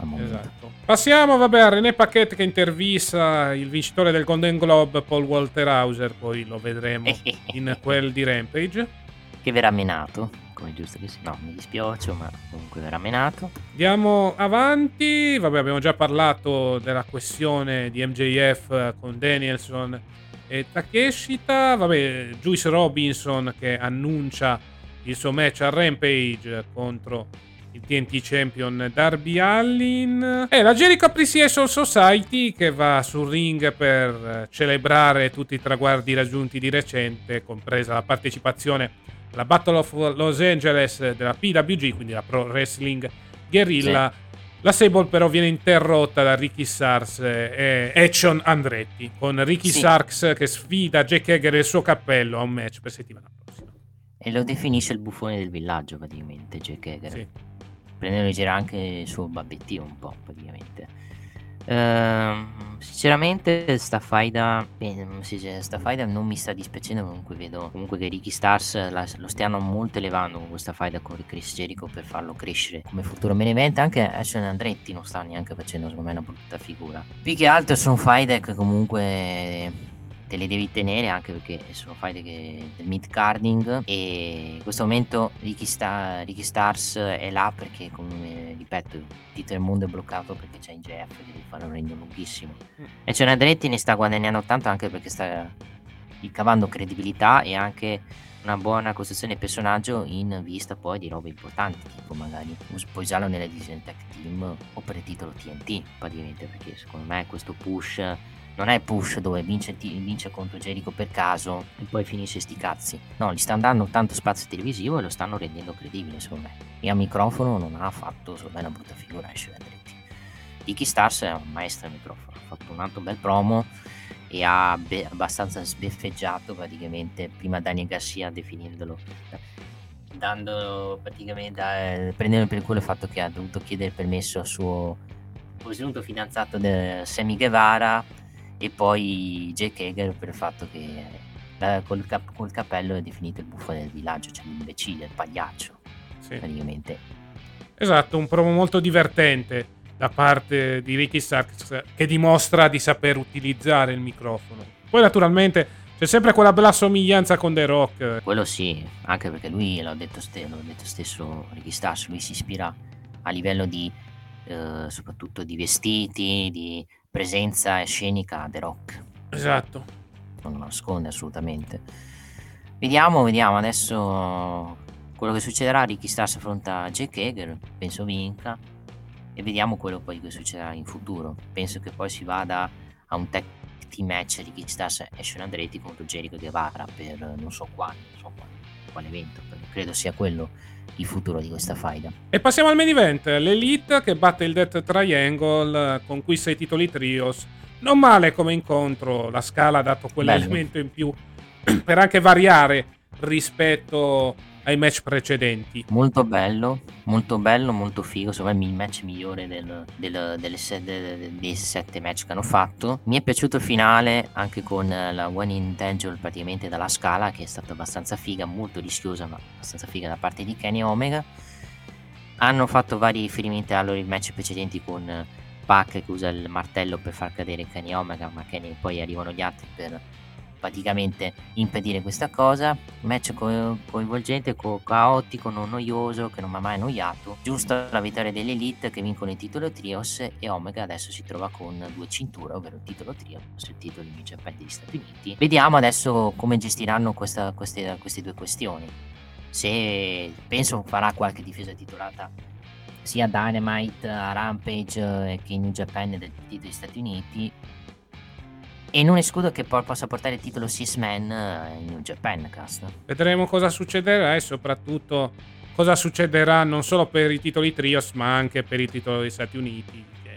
al momento. Esatto. Passiamo, vabbè, a René Paquette che intervista il vincitore del Golden Globe, Paul Walter Hauser, poi lo vedremo in quel di Rampage. Che verrà menato, come giusto che sia. No, mi dispiace, ma comunque verrà menato. Andiamo avanti, vabbè, abbiamo già parlato della questione di MJF con Danielson e Takeshita, vabbè, Juice Robinson che annuncia il suo match a Rampage contro il TNT Champion Darby Allin e la Jericho Appreciation Society che va sul ring per celebrare tutti i traguardi raggiunti di recente, compresa la partecipazione alla Battle of Los Angeles della PWG, quindi la Pro Wrestling Guerrilla. Sì. La Sable però viene interrotta da Ricky Starks e Action Andretti, con Ricky Starks che sfida Jack Hager e il suo cappello a un match per settimana prossima. E lo definisce il buffone del villaggio praticamente, Jack Hager. Sì. Prendendo in giro anche il suo babbettino un po' praticamente. Sinceramente sta faida non mi sta dispiacendo, comunque vedo comunque che Ricky Starks lo stiano molto elevando con questa faida con Chris Jericho per farlo crescere come futuro main event. Anche Action Andretti non sta neanche facendo secondo me una brutta figura. Più che altro sono faide che comunque te le devi tenere, anche perché sono faide del mid carding e in questo momento Ricky Starks è là perché, come ripeto, il titolo del mondo è bloccato perché c'è in JF, devi fare un regno lunghissimo. E c'è Andretti ne sta guadagnando tanto, anche perché sta ricavando credibilità e anche una buona costruzione di personaggio in vista poi di robe importanti, tipo magari usarlo nella Disney Tech Team o per il titolo TNT praticamente, perché secondo me questo push non è push dove vince contro Jericho per caso e poi finisce sti cazzi. No, gli stanno dando tanto spazio televisivo e lo stanno rendendo credibile, secondo me. E a microfono non ha fatto, secondo me, una brutta figura. Ricky Starks è un maestro al microfono, ha fatto un altro bel promo e ha abbastanza sbeffeggiato praticamente prima Daniel Garcia definendolo, dando praticamente prendendo per culo il fatto che ha dovuto chiedere permesso al suo presunto fidanzato Sammy Guevara e poi Jack Hager per il fatto che col cappello è definito il buffone del villaggio, cioè l'imbecille, il pagliaccio, praticamente. Esatto, un promo molto divertente da parte di Ricky Starks che dimostra di saper utilizzare il microfono. Poi naturalmente c'è sempre quella bella somiglianza con The Rock. Quello sì, anche perché lui, l'ho detto stesso Ricky Starks, lui si ispira a livello di soprattutto di vestiti, di presenza scenica The Rock. Esatto. Non lo nasconde assolutamente. Vediamo adesso quello che succederà. Ricky Starks affronta Jack Hager, penso vinca, e vediamo quello poi che succederà in futuro. Penso che poi si vada a un tag team match Ricky Starks e Sean Andretti contro Jericho Guevara per non so quale evento, perché credo sia quello il futuro di questa faida. E passiamo al main event, l'Elite che batte il Death Triangle, conquista i titoli trios. Non male come incontro, la scala ha dato quell'elemento in più per anche variare rispetto ai match precedenti. Molto bello, molto figo. Secondo me è il match migliore dei 7 match che hanno fatto. Mi è piaciuto il finale anche con la One Intangible praticamente dalla scala, che è stata abbastanza figa, molto rischiosa ma abbastanza figa da parte di Kenny Omega. Hanno fatto vari riferimenti allora ai match precedenti con Pac che usa il martello per far cadere Kenny Omega, ma Kenny, poi arrivano gli altri per praticamente impedire questa cosa. Match coinvolgente, caotico, non noioso, che non mi ha mai annoiato. Giusta la vittoria dell'Elite che vincono il titolo Trios, e Omega adesso si trova con 2 cinture, ovvero il titolo Trios e il titolo di New Japan degli Stati Uniti. Vediamo adesso come gestiranno queste due questioni. Se penso farà qualche difesa titolata sia Dynamite, Rampage che New Japan del titolo degli Stati Uniti, e non escludo che possa portare il titolo Six Man in New Japan. Cast. Vedremo cosa succederà e soprattutto cosa succederà non solo per i titoli Trios ma anche per il titolo degli Stati Uniti, che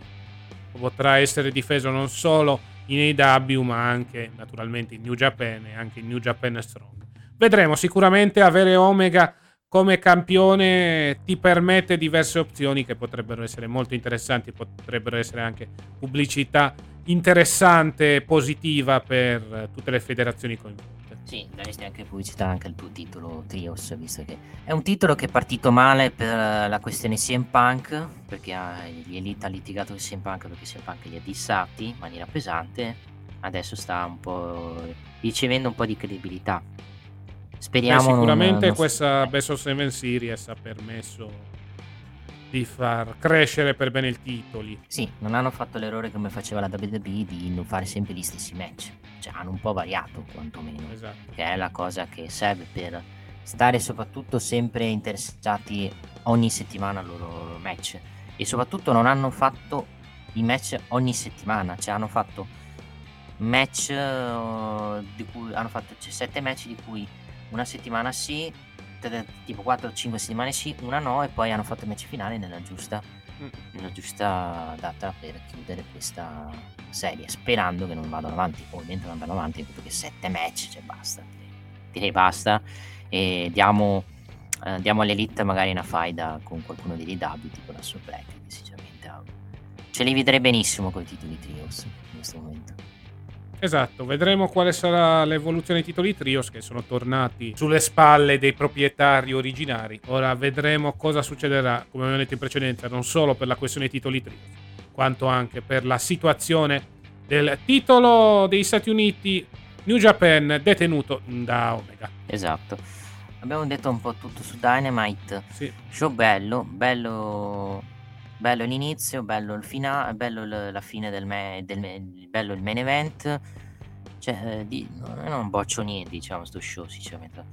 potrà essere difeso non solo in AEW ma anche naturalmente in New Japan e anche in New Japan Strong. Vedremo, sicuramente avere Omega come campione ti permette diverse opzioni che potrebbero essere molto interessanti, potrebbero essere anche pubblicità interessante e positiva per tutte le federazioni coinvolte. Sì, daresti anche pubblicità anche al tuo titolo Trios, visto che è un titolo che è partito male per la questione CM Punk, perché gli Elite ha litigato con CM Punk perché CM Punk li ha dissati in maniera pesante. Adesso sta un po' ricevendo un po' di credibilità. Speriamo sicuramente non questa Best of Seven Series ha permesso di far crescere per bene i titoli. Sì, non hanno fatto l'errore come faceva la WWE di non fare sempre gli stessi match, cioè hanno un po' variato quantomeno, esatto. Che è la cosa che serve per stare soprattutto sempre interessati ogni settimana al loro match, e soprattutto non hanno fatto i match ogni settimana, cioè hanno fatto match di cui hanno fatto 7 match, di cui una settimana sì, tipo 4 o 5 settimane sì, una no, e poi hanno fatto il match finale nella giusta data per chiudere questa serie, sperando che non vadano avanti. Ovviamente non vanno avanti perché 7 match, cioè basta, direi basta, e diamo all'Elite magari una faida con qualcuno degli AEW, tipo la Soul Black, che sinceramente ce li vedrei benissimo con i titoli Trios in questo momento. Esatto, vedremo quale sarà l'evoluzione dei titoli Trios, che sono tornati sulle spalle dei proprietari originari. Ora vedremo cosa succederà, come abbiamo detto in precedenza, non solo per la questione dei titoli Trios, quanto anche per la situazione del titolo degli Stati Uniti New Japan detenuto da Omega. Esatto, abbiamo detto un po' tutto su Dynamite. Sì. Show bello l'inizio, bello il finale, bello la fine bello il main event, cioè non boccio niente, diciamo, sto show sinceramente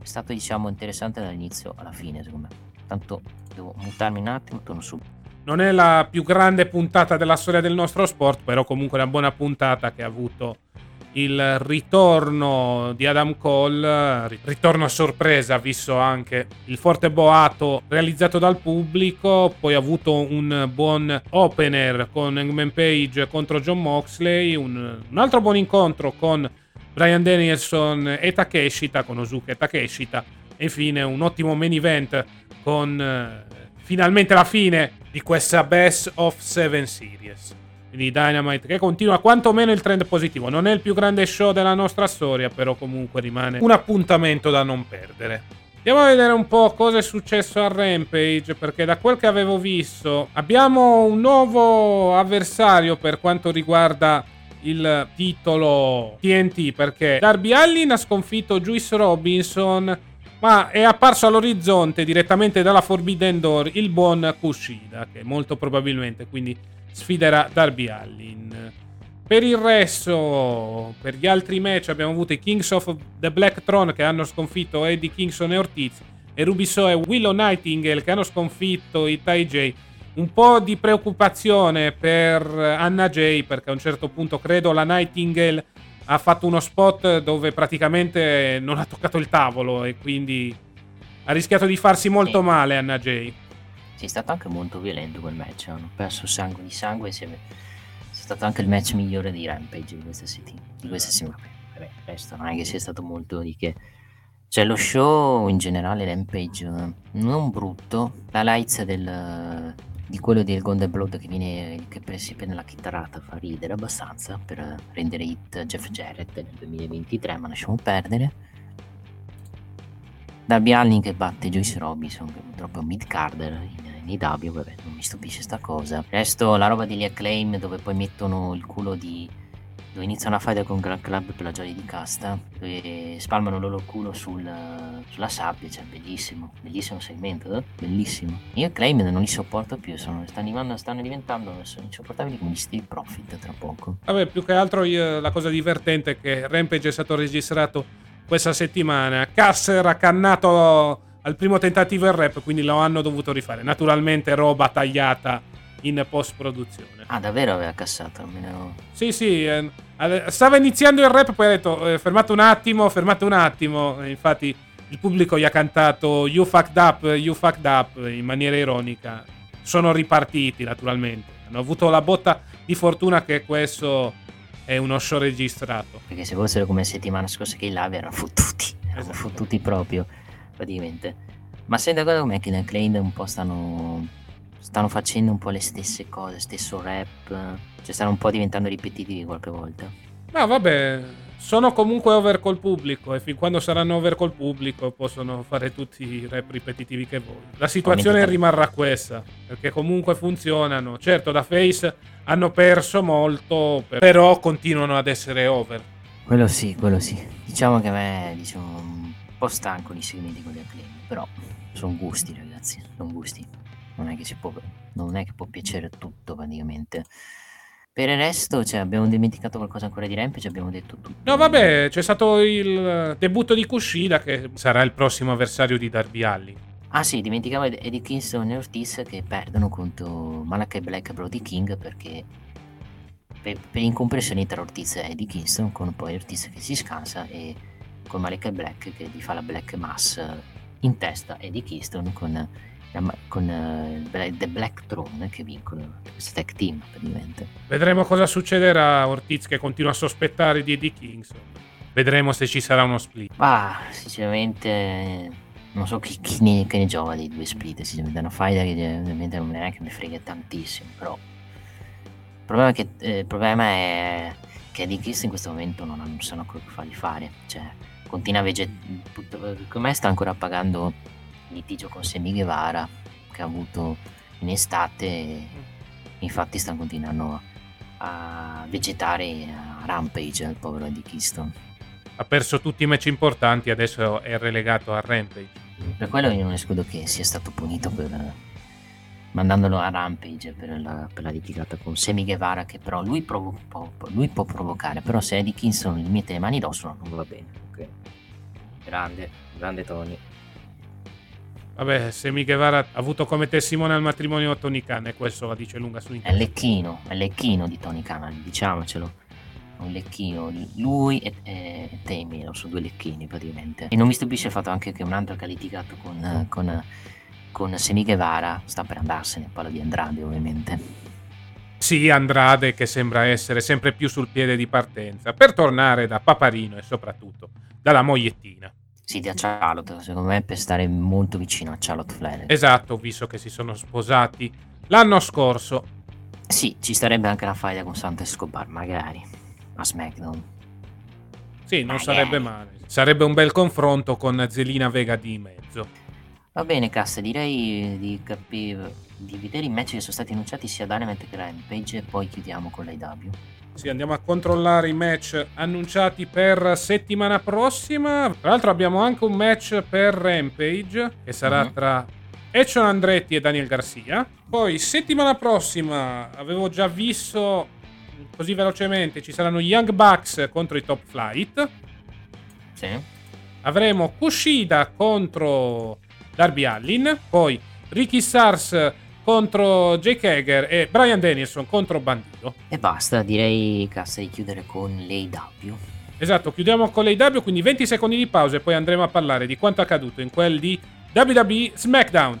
è stato, diciamo, interessante dall'inizio alla fine, secondo me. Tanto devo mutarmi un attimo, torno su. Non è la più grande puntata della storia del nostro sport, però comunque una buona puntata che ha avuto il ritorno di Adam Cole, ritorno a sorpresa visto anche il forte boato realizzato dal pubblico. Poi ha avuto un buon opener con Hangman Page contro Jon Moxley, un altro buon incontro con Bryan Danielson e Takeshita, con Ozuka e Takeshita, e infine un ottimo main event con finalmente la fine di questa Best of Seven Series di Dynamite, che continua quantomeno il trend positivo. Non è il più grande show della nostra storia, però comunque rimane un appuntamento da non perdere. Andiamo a vedere un po' cosa è successo a Rampage, perché da quel che avevo visto abbiamo un nuovo avversario per quanto riguarda il titolo TNT, perché Darby Allin ha sconfitto Juice Robinson, ma è apparso all'orizzonte direttamente dalla Forbidden Door il buon Kushida, che molto probabilmente quindi sfiderà Darby Allin. Per il resto, per gli altri match, abbiamo avuto i Kings of the Black Throne che hanno sconfitto Eddie Kingston e Ortiz, e Ruby Soho e Willow Nightingale che hanno sconfitto i Ty J. Un po' di preoccupazione per Anna Jay, perché a un certo punto credo la Nightingale ha fatto uno spot dove praticamente non ha toccato il tavolo e quindi ha rischiato di farsi molto male Anna Jay. È stato anche molto violento quel match, hanno perso sangue di sangue, è stato anche il match migliore di Rampage di questa settimana. Vabbè, questo non è che sia stato molto di che, Cioè lo show in generale, Rampage, non brutto, la lights di quello del Golden Blood che si prende la chitarrata fa ridere abbastanza per rendere hit Jeff Jarrett nel 2023, ma lasciamo perdere. Darby Allin che batte Joyce Robinson, che purtroppo è un mid-carder in AEW, vabbè, non mi stupisce sta cosa. Resto la roba degli Acclaim, dove poi mettono il culo di... dove iniziano a fare con Gran Club per la gioia di casta, dove spalmano il loro culo sulla sabbia, cioè bellissimo, bellissimo segmento, bellissimo. Io Acclaim non li sopporto più, stanno diventando insopportabili come gli Steel Profit tra poco. Vabbè, più che altro la cosa divertente è che Rampage è stato registrato questa settimana, Cass era cannato al primo tentativo il rap, quindi lo hanno dovuto rifare, naturalmente roba tagliata in post-produzione. Ah, davvero aveva cassato? Almeno... Sì, stava iniziando il rap, poi ha detto fermate un attimo, infatti il pubblico gli ha cantato you fucked up, in maniera ironica. Sono ripartiti, naturalmente. Hanno avuto la botta di fortuna che questo è uno show registrato. Perché se fossero come settimana scorsa che i live erano fottuti proprio, praticamente. Ma sei d'accordo con me che nel Klein un po' stanno facendo un po' le stesse cose, stesso rap, cioè stanno un po' diventando ripetitivi qualche volta. No, vabbè, sono comunque over col pubblico e fin quando saranno over col pubblico possono fare tutti i rap ripetitivi che vogliono. La situazione rimarrà questa, perché comunque funzionano. Certo, da face hanno perso molto, però continuano ad essere over. Quello sì. Diciamo che a me, un po' stanco di segmenti con gli atleti, però sono gusti, ragazzi, Non è che può piacere tutto praticamente. Per il resto, cioè, abbiamo dimenticato qualcosa ancora di Rampage, abbiamo detto tutto. No, vabbè, c'è stato il debutto di Kushida, che sarà il prossimo avversario di Darby Allin. Ah sì, dimenticavo Eddie Kingston e Ortiz che perdono contro Malakai Black e Brody King perché per incomprensione tra Ortiz e Eddie Kingston, con poi Ortiz che si scansa e con Malakai Black che gli fa la Black Mass in testa, Eddie Kingston con The Black Throne che vincono questa tag team praticamente. Vedremo cosa succederà. Ortiz che continua a sospettare di Eddie Kingston, vedremo se ci sarà uno split. Sinceramente non so che ne giova dei due split, sinceramente è una faida che ovviamente non è che mi frega tantissimo, però il problema è che Eddie Kingston in questo momento non sanno quello che fargli fare, cioè continua a come sta ancora pagando litigio con Semi Guevara che ha avuto in estate, infatti stanno continuando a vegetare a Rampage. Il povero Eddie Kingston ha perso tutti i match importanti, adesso è relegato a Rampage. Per quello io non escludo che sia stato punito per mandandolo a Rampage per la litigata con Semi Guevara, che però lui può provocare, però se Eddie Kingston gli mette le mani addosso non va bene, okay. Grande Tony. Vabbè, Semi Guevara ha avuto come testimone al matrimonio Tony Khan e questo la dice lunga su internet. È lecchino di Tony Khan, diciamocelo. Un lecchino, lui e Temi, sono due lecchini praticamente. E non mi stupisce il fatto anche che un altro che ha litigato con Semi Guevara sta per andarsene, parlo di Andrade ovviamente. Sì, Andrade che sembra essere sempre più sul piede di partenza per tornare da Paparino e soprattutto dalla mogliettina. Sì, da Charlotte, secondo me, per stare molto vicino a Charlotte Flair. Esatto, visto che si sono sposati l'anno scorso. Sì, ci starebbe anche la faida con Santos Escobar, magari, a SmackDown. Sì, non sarebbe male. Sarebbe un bel confronto con Zelina Vega di mezzo. Va bene, Cassa, direi di vedere i match che sono stati annunciati sia Dynamite che Rampage e poi chiudiamo con l'AEW. Sì, andiamo a controllare i match annunciati per settimana prossima. Tra l'altro abbiamo anche un match per Rampage che sarà tra Eccion Andretti e Daniel Garcia. Poi settimana prossima avevo già visto così velocemente, ci saranno Young Bucks contro i Top Flight. Sì. Avremo Kushida contro Darby Allin, poi Ricky Stars contro Jake Hager e Bryan Danielson contro Bandito. E basta, direi, Cassa, di chiudere con l'AEW. Esatto, chiudiamo con l'AEW, quindi 20 secondi di pausa e poi andremo a parlare di quanto accaduto in quel di WWE SmackDown.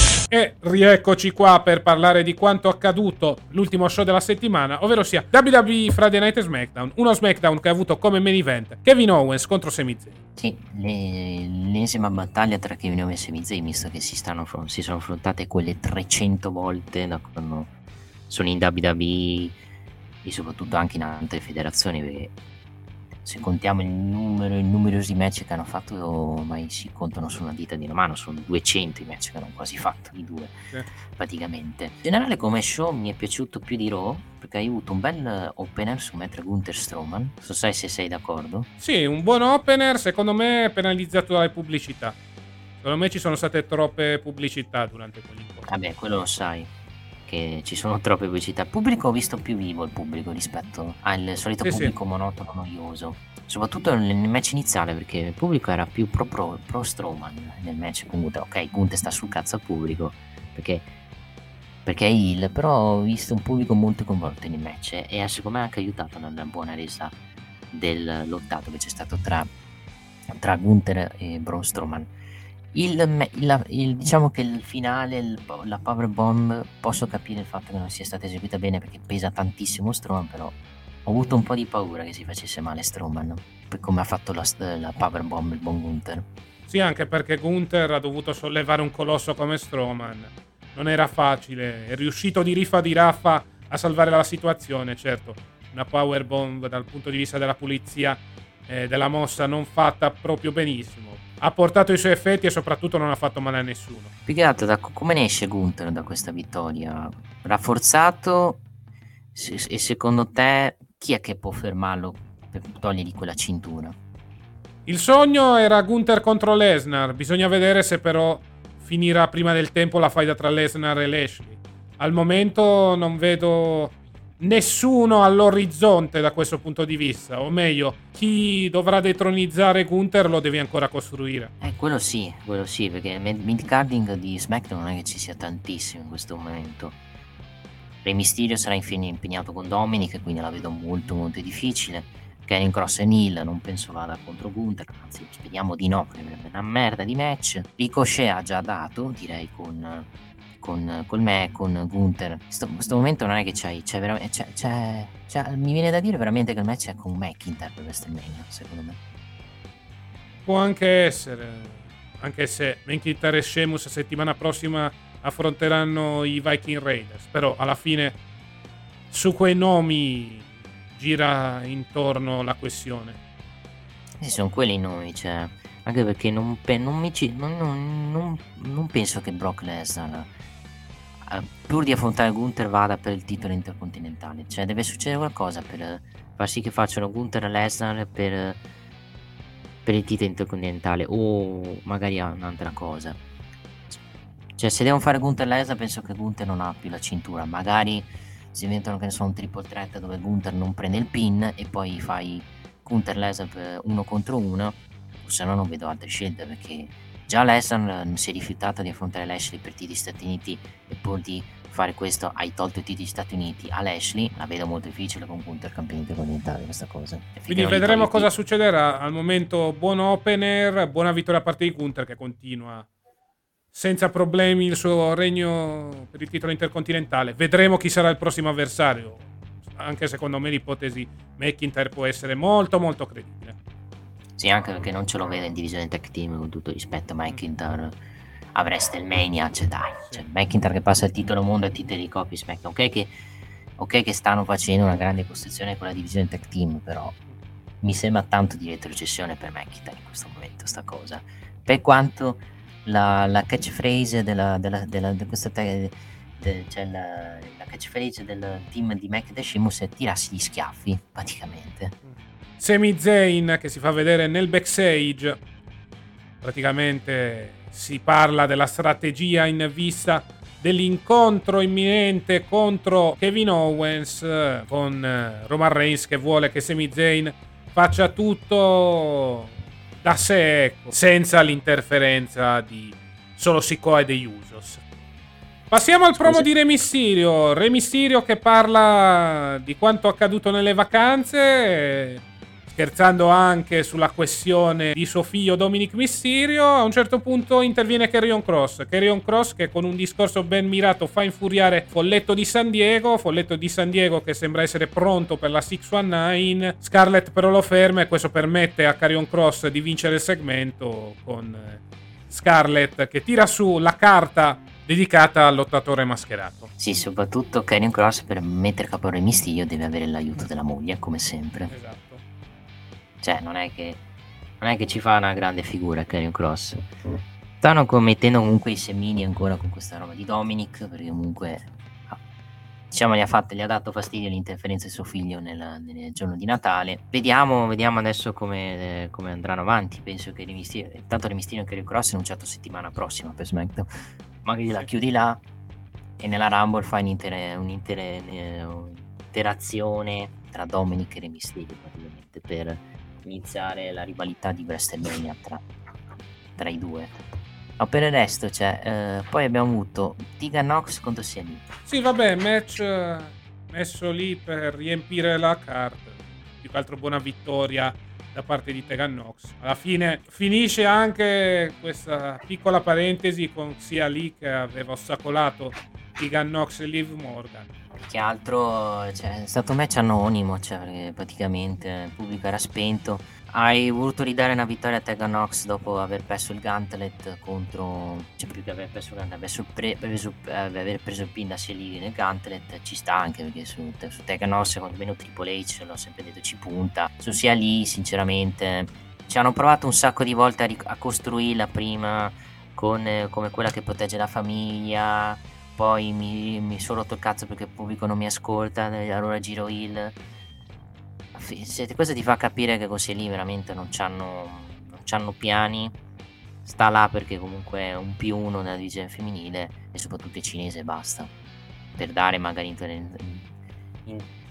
E rieccoci qua per parlare di quanto accaduto l'ultimo show della settimana, ovvero sia WWE Friday Night e SmackDown. Uno SmackDown che ha avuto come main event Kevin Owens contro Sami Zayn. Sì, l'ennesima battaglia tra Kevin Owens e Sami Zayn, visto che si sono affrontate quelle 300 volte da quando sono in WWE e soprattutto anche in altre federazioni, perché se contiamo i numerosi match che hanno fatto, ormai si contano su una dita di una mano, sono 200 i match che hanno quasi fatto i due, praticamente. In generale come show mi è piaciuto più di Raw, perché hai avuto un bel opener su Metro Gunther Strowman, non so se sei d'accordo. Sì, un buon opener, secondo me penalizzato dalle pubblicità. Secondo me ci sono state troppe pubblicità durante quell'incontro. Vabbè, quello lo sai, che ci sono troppe pubblicità. Il pubblico, ho visto più vivo il pubblico rispetto al solito pubblico monotono, noioso, soprattutto nel match iniziale, perché il pubblico era più pro Strowman nel match con Gunther. Ok, Gunther sta sul cazzo al pubblico perché è heel, però ho visto un pubblico molto coinvolto nel match e secondo me ha anche aiutato nella buona resa del lottato che c'è stato tra Gunther e Braun Strowman. Diciamo che il finale, la powerbomb, posso capire il fatto che non sia stata eseguita bene perché pesa tantissimo Strowman, però ho avuto un po' di paura che si facesse male Strowman, no? Per come ha fatto la powerbomb il buon Gunther. Sì, anche perché Gunther ha dovuto sollevare un colosso come Strowman, non era facile, è riuscito di riffa di raffa a salvare la situazione. Certo, una powerbomb dal punto di vista della pulizia della mossa non fatta proprio benissimo, ha portato i suoi effetti e soprattutto non ha fatto male a nessuno. Più che altro, come ne esce Gunther da questa vittoria? Rafforzato? E secondo te chi è che può fermarlo per togliergli quella cintura? Il sogno era Gunther contro Lesnar, bisogna vedere se però finirà prima del tempo la faida tra Lesnar e Lashley. Al momento non vedo nessuno all'orizzonte da questo punto di vista, o meglio, chi dovrà detronizzare Gunther lo devi ancora costruire. Quello sì, perché mid-carding di SmackDown non è che ci sia tantissimo in questo momento. Rey Mysterio sarà infine impegnato con Dominik, quindi la vedo molto molto difficile. Karen Cross e Neil non penso vada contro Gunther, anzi speriamo di no, perché è una merda di match. Ricochet ha già dato, direi, con Gunther. Questo momento non è che c'è veramente. Mi viene da dire veramente che il match è con McIntyre per WrestleMania, secondo me. Può anche essere, anche se McIntyre e Sheamus settimana prossima affronteranno i Viking Raiders, però alla fine su quei nomi gira intorno la questione. Sì, sono quelli i nomi, cioè. Anche perché non penso che Brock Lesnar, pur di affrontare Gunther, vada per il titolo intercontinentale. Cioè deve succedere qualcosa per far sì che facciano Gunther e Lesnar per il titolo intercontinentale, o magari un'altra cosa. Cioè se devono fare Gunther e Lesnar, penso che Gunther non ha più la cintura. Magari si inventano, che ne so, un triple threat dove Gunther non prende il pin e poi fai Gunther e Lesnar 1 contro 1, se no non vedo altre scelte, perché già Lesnar si è rifiutato di affrontare Lashley per titoli Stati Uniti, e poi di fare questo hai tolto i titoli Stati Uniti a Lashley, la vedo molto difficile con Gunther campione intercontinentale questa cosa. Quindi vedremo cosa succederà. Al momento buon opener, buona vittoria da parte di Gunther, che continua senza problemi il suo regno per il titolo intercontinentale. Vedremo chi sarà il prossimo avversario, anche secondo me l'ipotesi McIntyre può essere molto molto credibile. Sì, anche perché non ce lo vedo in divisione tech team, con tutto rispetto a McIntyre a WrestleMania, cioè dai, cioè McIntyre che passa il titolo mondo e titoli di coppia SmackDown, ok che stanno facendo una grande costruzione con la divisione tech team, però mi sembra tanto di retrocessione per McIntyre in questo momento sta cosa, per quanto la catchphrase di questa cioè la catchphrase del team di Mac e Sheamus è tirarsi gli schiaffi praticamente. Sami Zayn, che si fa vedere nel backstage, praticamente si parla della strategia in vista dell'incontro imminente contro Kevin Owens, con Roman Reigns che vuole che Sami Zayn faccia tutto da sé, senza l'interferenza di solo Sikoa e degli Usos. Passiamo al promo di Re Mysterio. Re Mysterio che parla di quanto accaduto nelle vacanze, scherzando anche sulla questione di suo figlio Dominik Mysterio. A un certo punto interviene Karrion Kross. Karrion Kross che con un discorso ben mirato fa infuriare Folletto di San Diego. Folletto di San Diego che sembra essere pronto per la 619. Scarlett però lo ferma e questo permette a Karrion Kross di vincere il segmento con Scarlett che tira su la carta dedicata al lottatore mascherato. Sì, soprattutto Karrion Kross per mettere capo a Re Mysterio deve avere l'aiuto della moglie, come sempre. Esatto. Cioè, non è che ci fa una grande figura Karrion Kross. Stanno commettendo comunque i semini ancora con questa roba di Dominik, perché comunque diciamo gli ha dato fastidio l'interferenza di suo figlio nel giorno di Natale. Vediamo adesso come andranno avanti. Penso che tanto Re Mysterio e Karrion Kross annunciato settimana prossima per SmackDown. Magari la chiudi là e nella Rumble fai un'interazione tra Dominik e Re Mysterio praticamente per iniziare la rivalità di WrestleMania tra i due. Ma per il resto poi abbiamo avuto Tegan Nox contro Sami. Sì, vabbè, match messo lì per riempire la carta. Più che altro buona vittoria da parte di Tegan Nox. Alla fine finisce anche questa piccola parentesi con Xia Li che aveva ostacolato Tegan Nox e Liv Morgan. Che altro, è stato un match anonimo, perché praticamente il pubblico era spento. Hai voluto ridare una vittoria a Tegan Nox dopo aver perso il Gauntlet contro, più che aver perso il Gauntlet, aver preso il pin da Shelly nel Gauntlet. Ci sta anche perché su Tegan Nox, secondo me, Triple H, l'ho sempre detto, ci punta. Su Xia Li, sinceramente, ci hanno provato un sacco di volte a costruirla prima come quella che protegge la famiglia. Poi mi sono rotto il cazzo perché il pubblico non mi ascolta, allora giro heel. Questo ti fa capire che così lì veramente non c'hanno piani. Sta là perché comunque è un +1 nella divisione femminile e soprattutto è cinese e basta. Per dare magari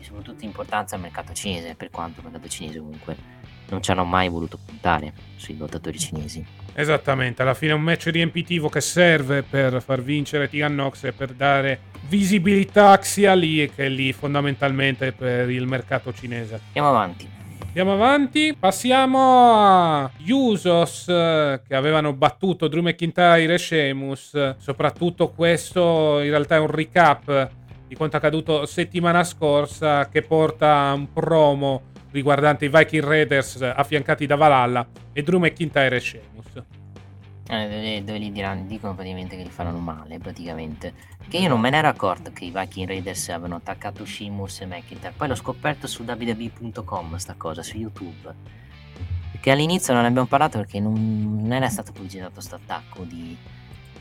soprattutto importanza al mercato cinese, per quanto il mercato cinese comunque non ci hanno mai voluto puntare sui lottatori cinesi. Esattamente, alla fine è un match riempitivo che serve per far vincere Tegan Nox e per dare visibilità a Xia Li, che è lì fondamentalmente per il mercato cinese. Andiamo avanti, passiamo a Usos che avevano battuto Drew McIntyre e Sheamus. Soprattutto questo in realtà è un recap di quanto accaduto settimana scorsa, che porta a un promo riguardante i Viking Raiders affiancati da Valhalla e Drew McIntyre e Sheamus, dove li dicono praticamente che li faranno male praticamente. Che io non me ne ero accorto che i Viking Raiders avevano attaccato Sheamus e McIntyre, poi l'ho scoperto su www.com sta cosa, su YouTube, perché all'inizio non ne abbiamo parlato perché non era stato pubblicizzato sto attacco dei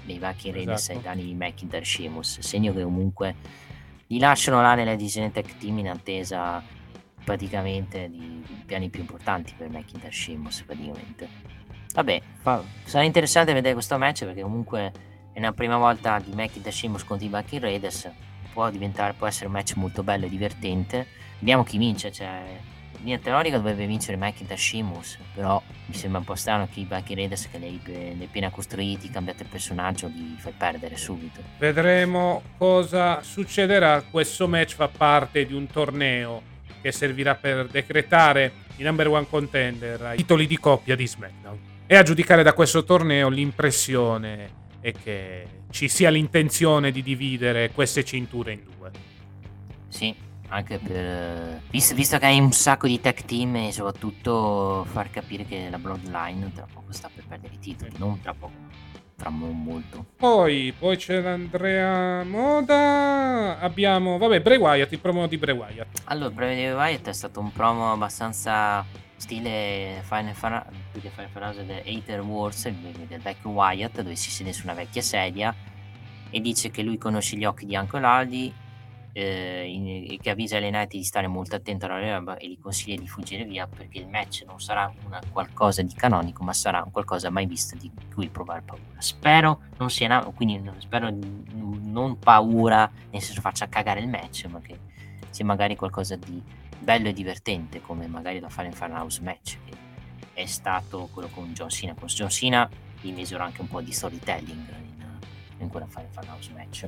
Viking Raiders ai danni di McIntyre e Sheamus, segno che comunque li lasciano là nella divisione tech team in attesa praticamente di piani più importanti per McIntyre Sheamus praticamente. Vabbè, sarà interessante vedere questo match perché comunque è una prima volta di McIntyre Sheamus contro i Viking Raiders, può essere un match molto bello e divertente. Vediamo chi vince, in linea teorica dovrebbe vincere McIntyre Sheamus, però mi sembra un po' strano che i Viking Raiders che li appena costruiti, cambiate il personaggio, li fai perdere subito. Vedremo cosa succederà. Questo match fa parte di un torneo che servirà per decretare i number one contender ai titoli di coppia di SmackDown. E a giudicare da questo torneo l'impressione è che ci sia l'intenzione di dividere queste cinture in due. Sì, anche per visto che hai un sacco di tag team e soprattutto far capire che la Bloodline tra poco sta per perdere i titoli, non tra poco. Molto. Poi c'è l'Andrea Moda. Abbiamo Bray Wyatt, il promo di Bray Wyatt. Allora, Bray Wyatt è stato un promo abbastanza stile Final Fantasy del Hater Wars, del vecchio Wyatt, dove si siede su una vecchia sedia e dice che lui conosce gli occhi di Uncle Hardy, che avvisa Elenight di stare molto attento alla roba e gli consiglia di fuggire via perché il match non sarà una qualcosa di canonico ma sarà un qualcosa mai visto di cui provare paura. Spero non sia quindi spero non paura nel senso faccia cagare il match, ma che sia magari qualcosa di bello e divertente come magari da fare in Funhouse Match, che è stato quello con John Cena. Con John Cena gli misero anche un po' di storytelling in quella Final House Match.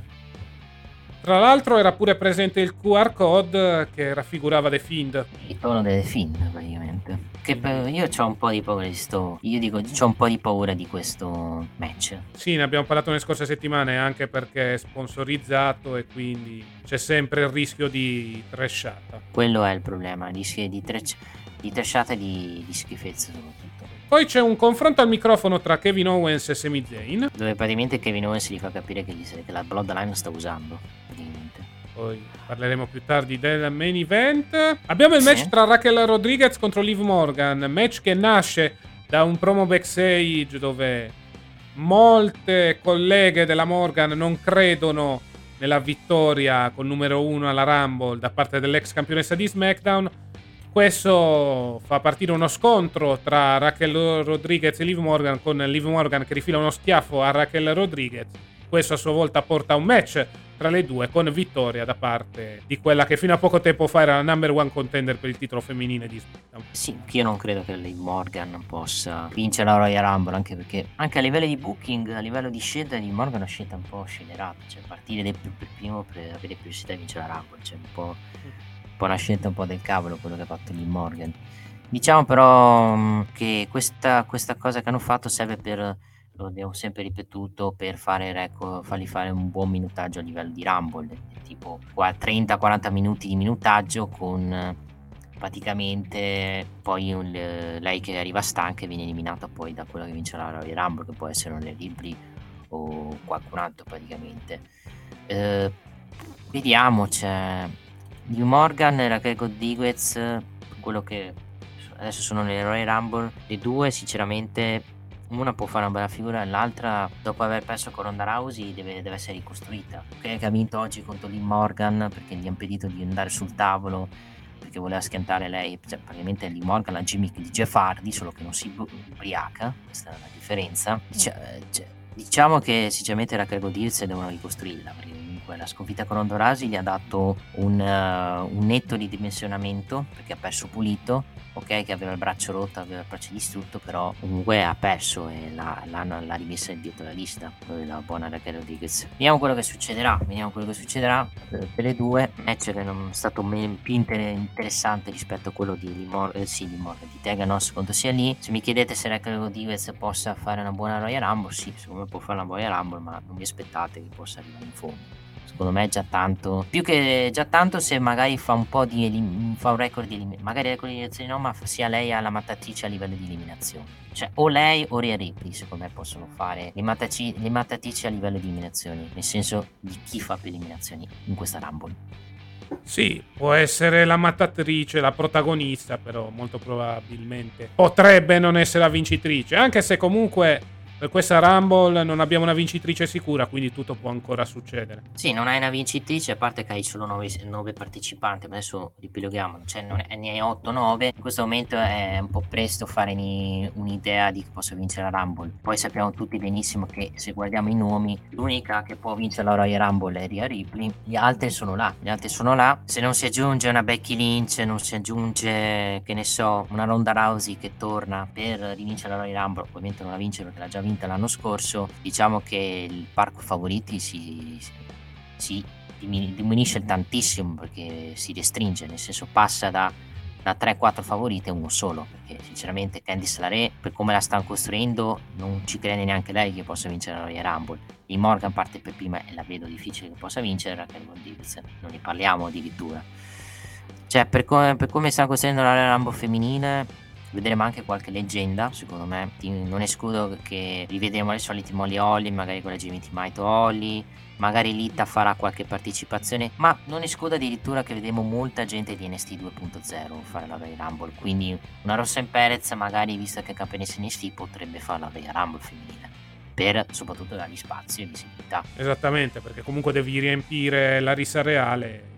Tra l'altro era pure presente il QR code che raffigurava The Fiend. Il tono delle Fiend, praticamente. Che io c'ho un po' di paura di sto... Io dico, c'ho un po' di paura di questo match. Sì, ne abbiamo parlato nelle scorse settimane, anche perché è sponsorizzato e quindi c'è sempre il rischio di trashata. Quello è il problema, il rischio di trashata e di schifezze soprattutto. Poi c'è un confronto al microfono tra Kevin Owens e Sami Zayn, dove praticamente Kevin Owens gli fa capire che la Bloodline sta usando. Poi parleremo più tardi del main event. Abbiamo il match tra Raquel Rodriguez contro Liv Morgan, match che nasce da un promo backstage dove molte colleghe della Morgan non credono nella vittoria con numero 1 alla Rumble da parte dell'ex campionessa di SmackDown. Questo fa partire uno scontro tra Raquel Rodriguez e Liv Morgan, con Liv Morgan che rifila uno schiaffo a Raquel Rodriguez. Questo a sua volta porta a un match tra le due con vittoria da parte di quella che fino a poco tempo fa era la number one contender per il titolo femminile di SmackDown. Sì, io non credo che Liv Morgan possa vincere la Royal Rumble, anche perché anche a livello di booking, a livello di scelta, Liv Morgan è una scelta un po' scelerata, cioè partire per primo per avere più scelta di vincere la Rumble, cioè un po' una scelta un po' del cavolo quello che ha fatto Liv Morgan. Diciamo però che questa cosa che hanno fatto serve per... Lo abbiamo sempre ripetuto, per fargli fare un buon minutaggio a livello di Rumble, tipo 30-40 minuti di minutaggio, con praticamente poi lei che arriva stanca e viene eliminata poi da quella che vince la Royal Rumble, che può essere un Ripley o qualcun altro praticamente. Vediamo, c'è Liv Morgan e Raquel Rodriguez, quello che adesso sono le Royal Rumble, le due sinceramente... Una può fare una bella figura e l'altra, dopo aver perso con Ronda Rousey, deve essere ricostruita. Ok, che ha vinto oggi contro Liv Morgan perché gli ha impedito di andare sul tavolo, perché voleva schiantare lei, cioè praticamente Liv Morgan la gimmick di Jeff Hardy, solo che non si ubriaca, questa è la differenza. Diciamo che sinceramente Raquel Rodriguez devono ricostruirla, perché comunque la sconfitta con Ronda Rousey gli ha dato un netto ridimensionamento, perché ha perso pulito. Ok, che aveva il braccio rotto, aveva il braccio distrutto, però comunque ha perso e l'ha rimessa dietro la lista, la buona Raquel Rodriguez. Vediamo quello che succederà per le due. Match che non è stato più interessante rispetto a quello di Teganos quanto sia lì. Se mi chiedete se Raquel Rodriguez possa fare una buona Royal Rumble, sì, secondo me può fare una buona Royal Rumble, ma non vi aspettate che possa arrivare in fondo. Secondo me è già tanto, più che già tanto, se magari fa un record di eliminazione, magari record di eliminazione no, ma sia lei alla mattatrice a livello di eliminazione, cioè o lei o Rhea Ripley secondo me possono fare le mattatrici a livello di eliminazioni, nel senso di chi fa più eliminazioni in questa Rumble. Sì, può essere la mattatrice, la protagonista, però molto probabilmente potrebbe non essere la vincitrice, anche se comunque per questa Rumble non abbiamo una vincitrice sicura, quindi tutto può ancora succedere. Sì, non hai una vincitrice, a parte che hai solo 9 partecipanti, ma adesso ripiloghiamo, cioè ne hai 8-9. In questo momento è un po' presto fare un'idea di chi possa vincere la Rumble. Poi sappiamo tutti benissimo che, se guardiamo i nomi, l'unica che può vincere la Royal Rumble è Rhea Ripley, gli altri sono là. Se non si aggiunge una Becky Lynch, non si aggiunge, che ne so, una Ronda Rousey che torna per rivincere la Royal Rumble, ovviamente non la vince perché l'ha già vinta l'anno scorso, diciamo che il parco favoriti si diminuisce tantissimo, perché si restringe, nel senso passa da 3-4 favoriti a uno solo, perché sinceramente Candice LeRae, per come la stanno costruendo, non ci crede neanche lei che possa vincere la Royal Rumble. Il Morgan parte per prima e la vedo difficile che possa vincere, Raquel Rodriguez non ne parliamo addirittura, cioè per come stanno costruendo la Royal Rumble femminile. Vedremo anche qualche leggenda, secondo me. Non escludo che rivedremo le solite Molly Holly, magari con la Jamie Might Holly, magari Lita farà qualche partecipazione, ma non escludo addirittura che vedremo molta gente di NXT 2.0 fare la Royal Rumble, quindi una Roxanne Perez magari, visto che è campionessa NXT, potrebbe fare la Royal Rumble femminile, per soprattutto dargli spazio e visibilità. Esattamente, perché comunque devi riempire la risa reale,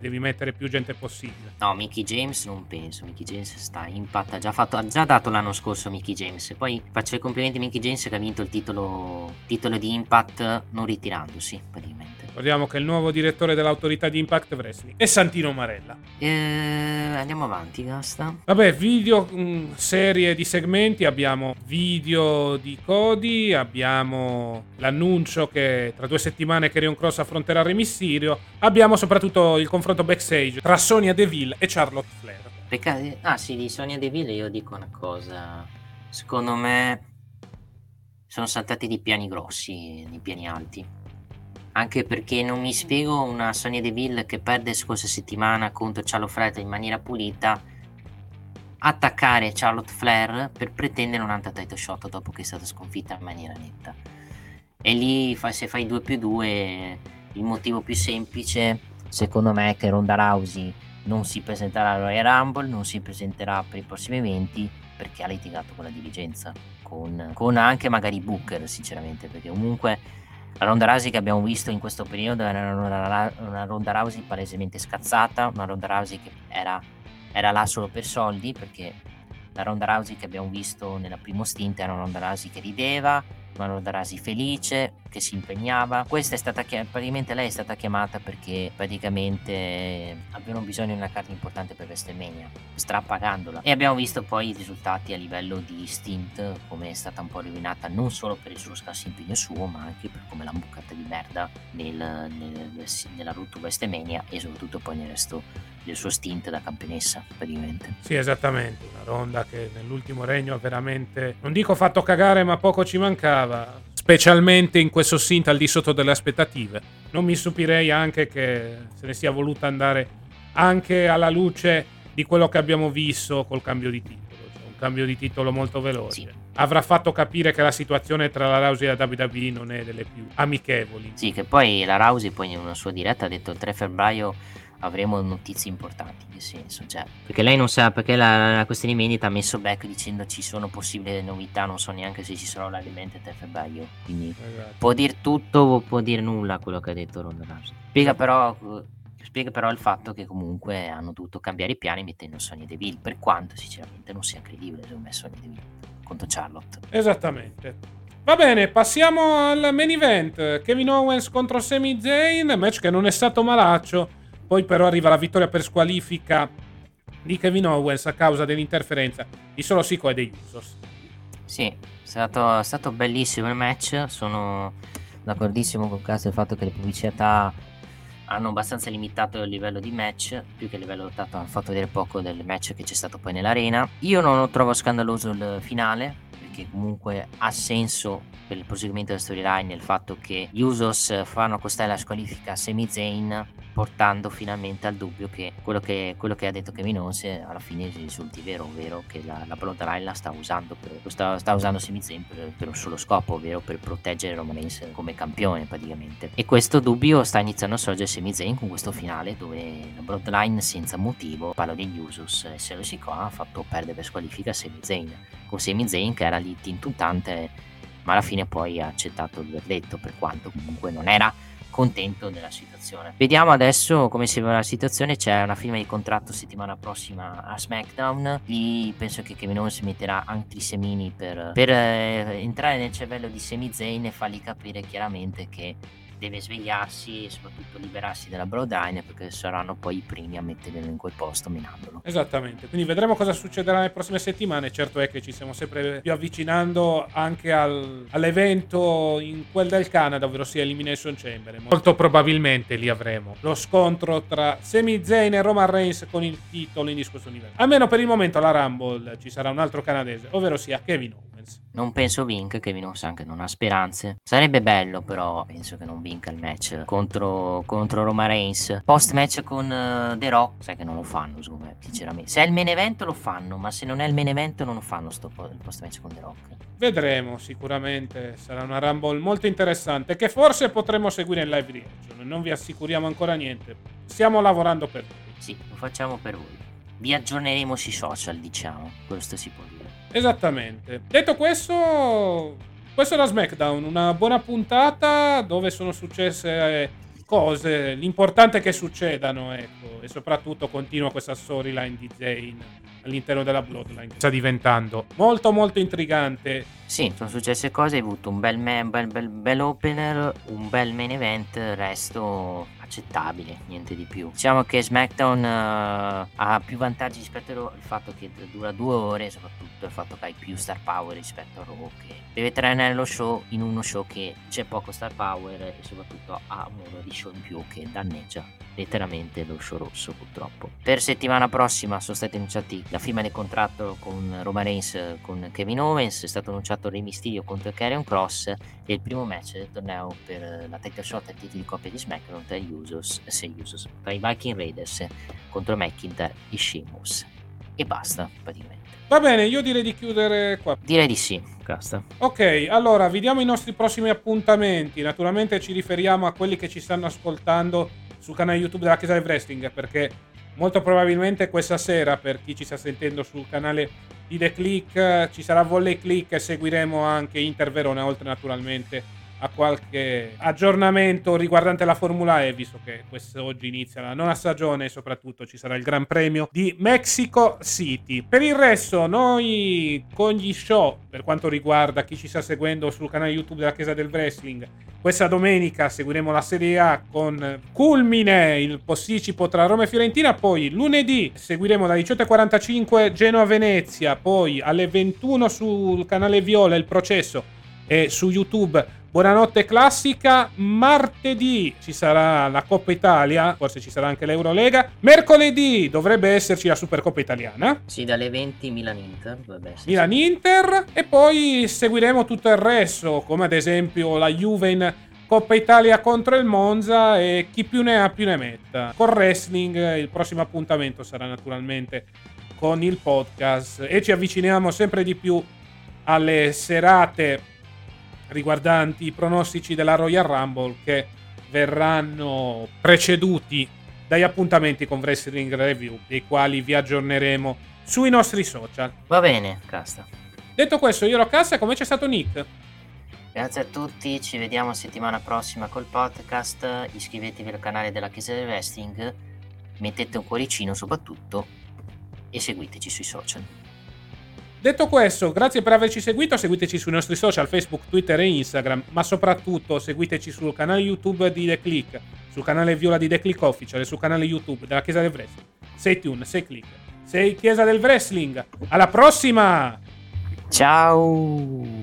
devi mettere più gente possibile. No, Mickie James non penso, Mickie James sta Impact, ha già dato l'anno scorso Mickie James, poi faccio i complimenti a Mickie James che ha vinto il titolo di Impact non ritirandosi praticamente. Ricordiamo che il nuovo direttore dell'autorità di Impact Wrestling è Santino Marella. Andiamo avanti, Gasta. Vabbè, video, serie di segmenti. Abbiamo video di Cody, abbiamo l'annuncio che tra 2 settimane Karrion Kross affronterà Rey Mysterio, abbiamo soprattutto il confronto backstage tra Sonya Deville e Charlotte Flair. Ah sì, di Sonya Deville io dico una cosa. Secondo me sono saltati di piani grossi, di piani alti. Anche perché non mi spiego una Sonya Deville che perde scorsa settimana contro Charlotte Flair in maniera pulita, attaccare Charlotte Flair per pretendere un anti-title shot dopo che è stata sconfitta in maniera netta. E lì se fai 2+2, il motivo più semplice secondo me è che Ronda Rousey non si presenterà al Royal Rumble, non si presenterà per i prossimi eventi perché ha litigato con la dirigenza, con anche magari Booker sinceramente, perché comunque la Ronda Rousey che abbiamo visto in questo periodo era una Ronda Rousey palesemente scazzata, una Ronda Rousey che era là solo per soldi, perché la Ronda Rousey che abbiamo visto nella prima stint era una Ronda Rousey che rideva, una Ronda Rousey felice, che si impegnava. Questa è stata praticamente lei è stata chiamata perché praticamente avevano bisogno di una carta importante per WrestleMania, strapagandola. E abbiamo visto poi i risultati a livello di stint, come è stata un po' rovinata non solo per il suo scarso impegno suo, ma anche per come l'ha bucata di merda nella route WrestleMania e soprattutto poi nel resto del suo stint da campionessa praticamente. Sì, esattamente, una Ronda che nell'ultimo regno ha veramente, non dico fatto cagare, ma poco ci mancava, specialmente in questo stint al di sotto delle aspettative. Non mi stupirei anche che se ne sia voluta andare anche alla luce di quello che abbiamo visto col cambio di titolo, cioè un cambio di titolo molto veloce. Sì. Avrà fatto capire che la situazione tra la Rousey e la WWE non è delle più amichevoli. Sì, che poi la Rousey poi in una sua diretta ha detto il 3 febbraio avremo notizie importanti, nel senso, cioè, perché lei non sa, perché la questione in vendita ha messo back dicendo ci sono possibili novità, non so neanche se ci sono l'aliment il 3 febbraio, quindi esatto. Può dire tutto o può dire nulla quello che ha detto Ronda Rousey. Spiega però il fatto che comunque hanno dovuto cambiare i piani mettendo Sonya Deville, per quanto sinceramente non sia credibile secondo me Sonya Deville contro Charlotte. Esattamente. Va bene, passiamo al main event, Kevin Owens contro Sami Zayn, match che non è stato malaccio. Poi però arriva la vittoria per squalifica di Kevin Owens a causa dell'interferenza di Solo Sikoa e degli Usos. Sì, è stato bellissimo il match, sono d'accordissimo con Cass del fatto che le pubblicità hanno abbastanza limitato il livello di match, più che il livello lottato hanno fatto vedere poco del match che c'è stato poi nell'arena. Io non lo trovo scandaloso il finale, perché comunque ha senso per il proseguimento della storyline il fatto che gli Usos fanno costare la squalifica a Sami Zayn, portando finalmente al dubbio che quello che ha detto Kevin Owens alla fine risulti vero, ovvero che la Bloodline la sta usando sta usando Sami Zayn per un solo scopo, ovvero per proteggere Roman Reigns come campione praticamente. E questo dubbio sta iniziando a sorgere Sami Zayn con questo finale dove la Bloodline senza motivo, parlo degli Usos e se lo si qua, ha fatto perdere per squalifica Sami Zayn, con Sami Zayn che era lì tintuntante, ma alla fine poi ha accettato il verdetto, per quanto comunque non era contento della situazione. Vediamo adesso come si va la situazione, c'è una firma di contratto settimana prossima a SmackDown, lì penso che Kevin Owens metterà altri semini per entrare nel cervello di Sami Zayn e fargli capire chiaramente che deve svegliarsi e soprattutto liberarsi dalla Bloodline, perché saranno poi i primi a metterlo in quel posto minandolo. Esattamente, quindi vedremo cosa succederà nelle prossime settimane. Certo è che ci stiamo sempre più avvicinando anche all'evento in quel del Canada, ovvero sia Elimination Chamber. Molto probabilmente lì avremo lo scontro tra Sami Zayn e Roman Reigns con il titolo in discussione. Almeno per il momento alla Rumble ci sarà un altro canadese, ovvero sia Kevin Owens. Non penso vinca, Kevin Owens anche non ha speranze. Sarebbe bello però, penso che non vinca il match contro Roman Reigns. Post match con The Rock, sai che non lo fanno secondo me, sinceramente. Se è il main event lo fanno, ma se non è il main event non lo fanno il post match con The Rock. Vedremo, sicuramente sarà una Rumble molto interessante che forse potremo seguire in live reaction. Non vi assicuriamo ancora niente, stiamo lavorando per voi. Sì, lo facciamo per voi. Vi aggiorneremo sui social, diciamo, questo si può dire. Esattamente. Detto questo è la SmackDown, una buona puntata dove sono successe cose, l'importante è che succedano, ecco, e soprattutto continua questa storyline di Zayn all'interno della Bloodline, che sta diventando molto molto intrigante. Sì, sono successe cose, hai avuto un bel opener, un bel main event, il resto accettabile, niente di più. Diciamo che SmackDown ha più vantaggi rispetto a Raw, il fatto che dura 2 ore, soprattutto il fatto che hai più star power rispetto a Raw, che deve trainare lo show in uno show che c'è poco star power e soprattutto ha un'ora di show in più che danneggia letteralmente lo show rosso, purtroppo. Per settimana prossima sono stati annunciati la firma del contratto con Roman Reigns, con Kevin Owens, è stato annunciato Rey Mysterio contro Karrion Kross e il primo match del torneo per la title shot al titolo di coppia di SmackDown tra gli Usos, tra i Viking Raiders contro McIntyre e Sheamus. E basta, praticamente. Va bene, io direi di chiudere qua. Direi di sì, basta. Ok, allora vi diamo i nostri prossimi appuntamenti. Naturalmente ci riferiamo a quelli che ci stanno ascoltando sul canale YouTube della Chiesa del Wrestling, perché molto probabilmente questa sera, per chi ci sta sentendo sul canale di The Click, ci sarà Volley Click e seguiremo anche Inter Verona, oltre naturalmente a qualche aggiornamento riguardante la Formula E, visto che quest'oggi inizia la nona stagione e soprattutto ci sarà il Gran Premio di Mexico City. Per il resto, noi con gli show, per quanto riguarda chi ci sta seguendo sul canale YouTube della Chiesa del Wrestling, questa domenica seguiremo la Serie A con culmine il posticipo tra Roma e Fiorentina, poi lunedì seguiremo dalle 18.45 Genoa-Venezia, poi alle 21 sul canale Viola il processo e su YouTube Buonanotte Classica. Martedì ci sarà la Coppa Italia, forse ci sarà anche l'Eurolega. Mercoledì dovrebbe esserci la Supercoppa Italiana. Sì, dalle 20 Milan-Inter. Milan-Inter. E poi seguiremo tutto il resto, come ad esempio la Juve in Coppa Italia contro il Monza e chi più ne ha più ne metta. Con wrestling il prossimo appuntamento sarà naturalmente con il podcast e ci avviciniamo sempre di più alle serate riguardanti i pronostici della Royal Rumble, che verranno preceduti dagli appuntamenti con Wrestling Review, dei quali vi aggiorneremo sui nostri social. Va bene, Casta. Detto questo, io ero Casta, come c'è stato Nick? Grazie a tutti, ci vediamo settimana prossima col podcast. Iscrivetevi al canale della Chiesa del Wrestling, mettete un cuoricino soprattutto e seguiteci sui social. Detto questo, grazie per averci seguito, seguiteci sui nostri social Facebook, Twitter e Instagram, ma soprattutto seguiteci sul canale YouTube di The Click, sul canale Viola di The Click Official e sul canale YouTube della Chiesa del Wrestling. Sei Tune, sei Click, sei Chiesa del Wrestling. Alla prossima! Ciao!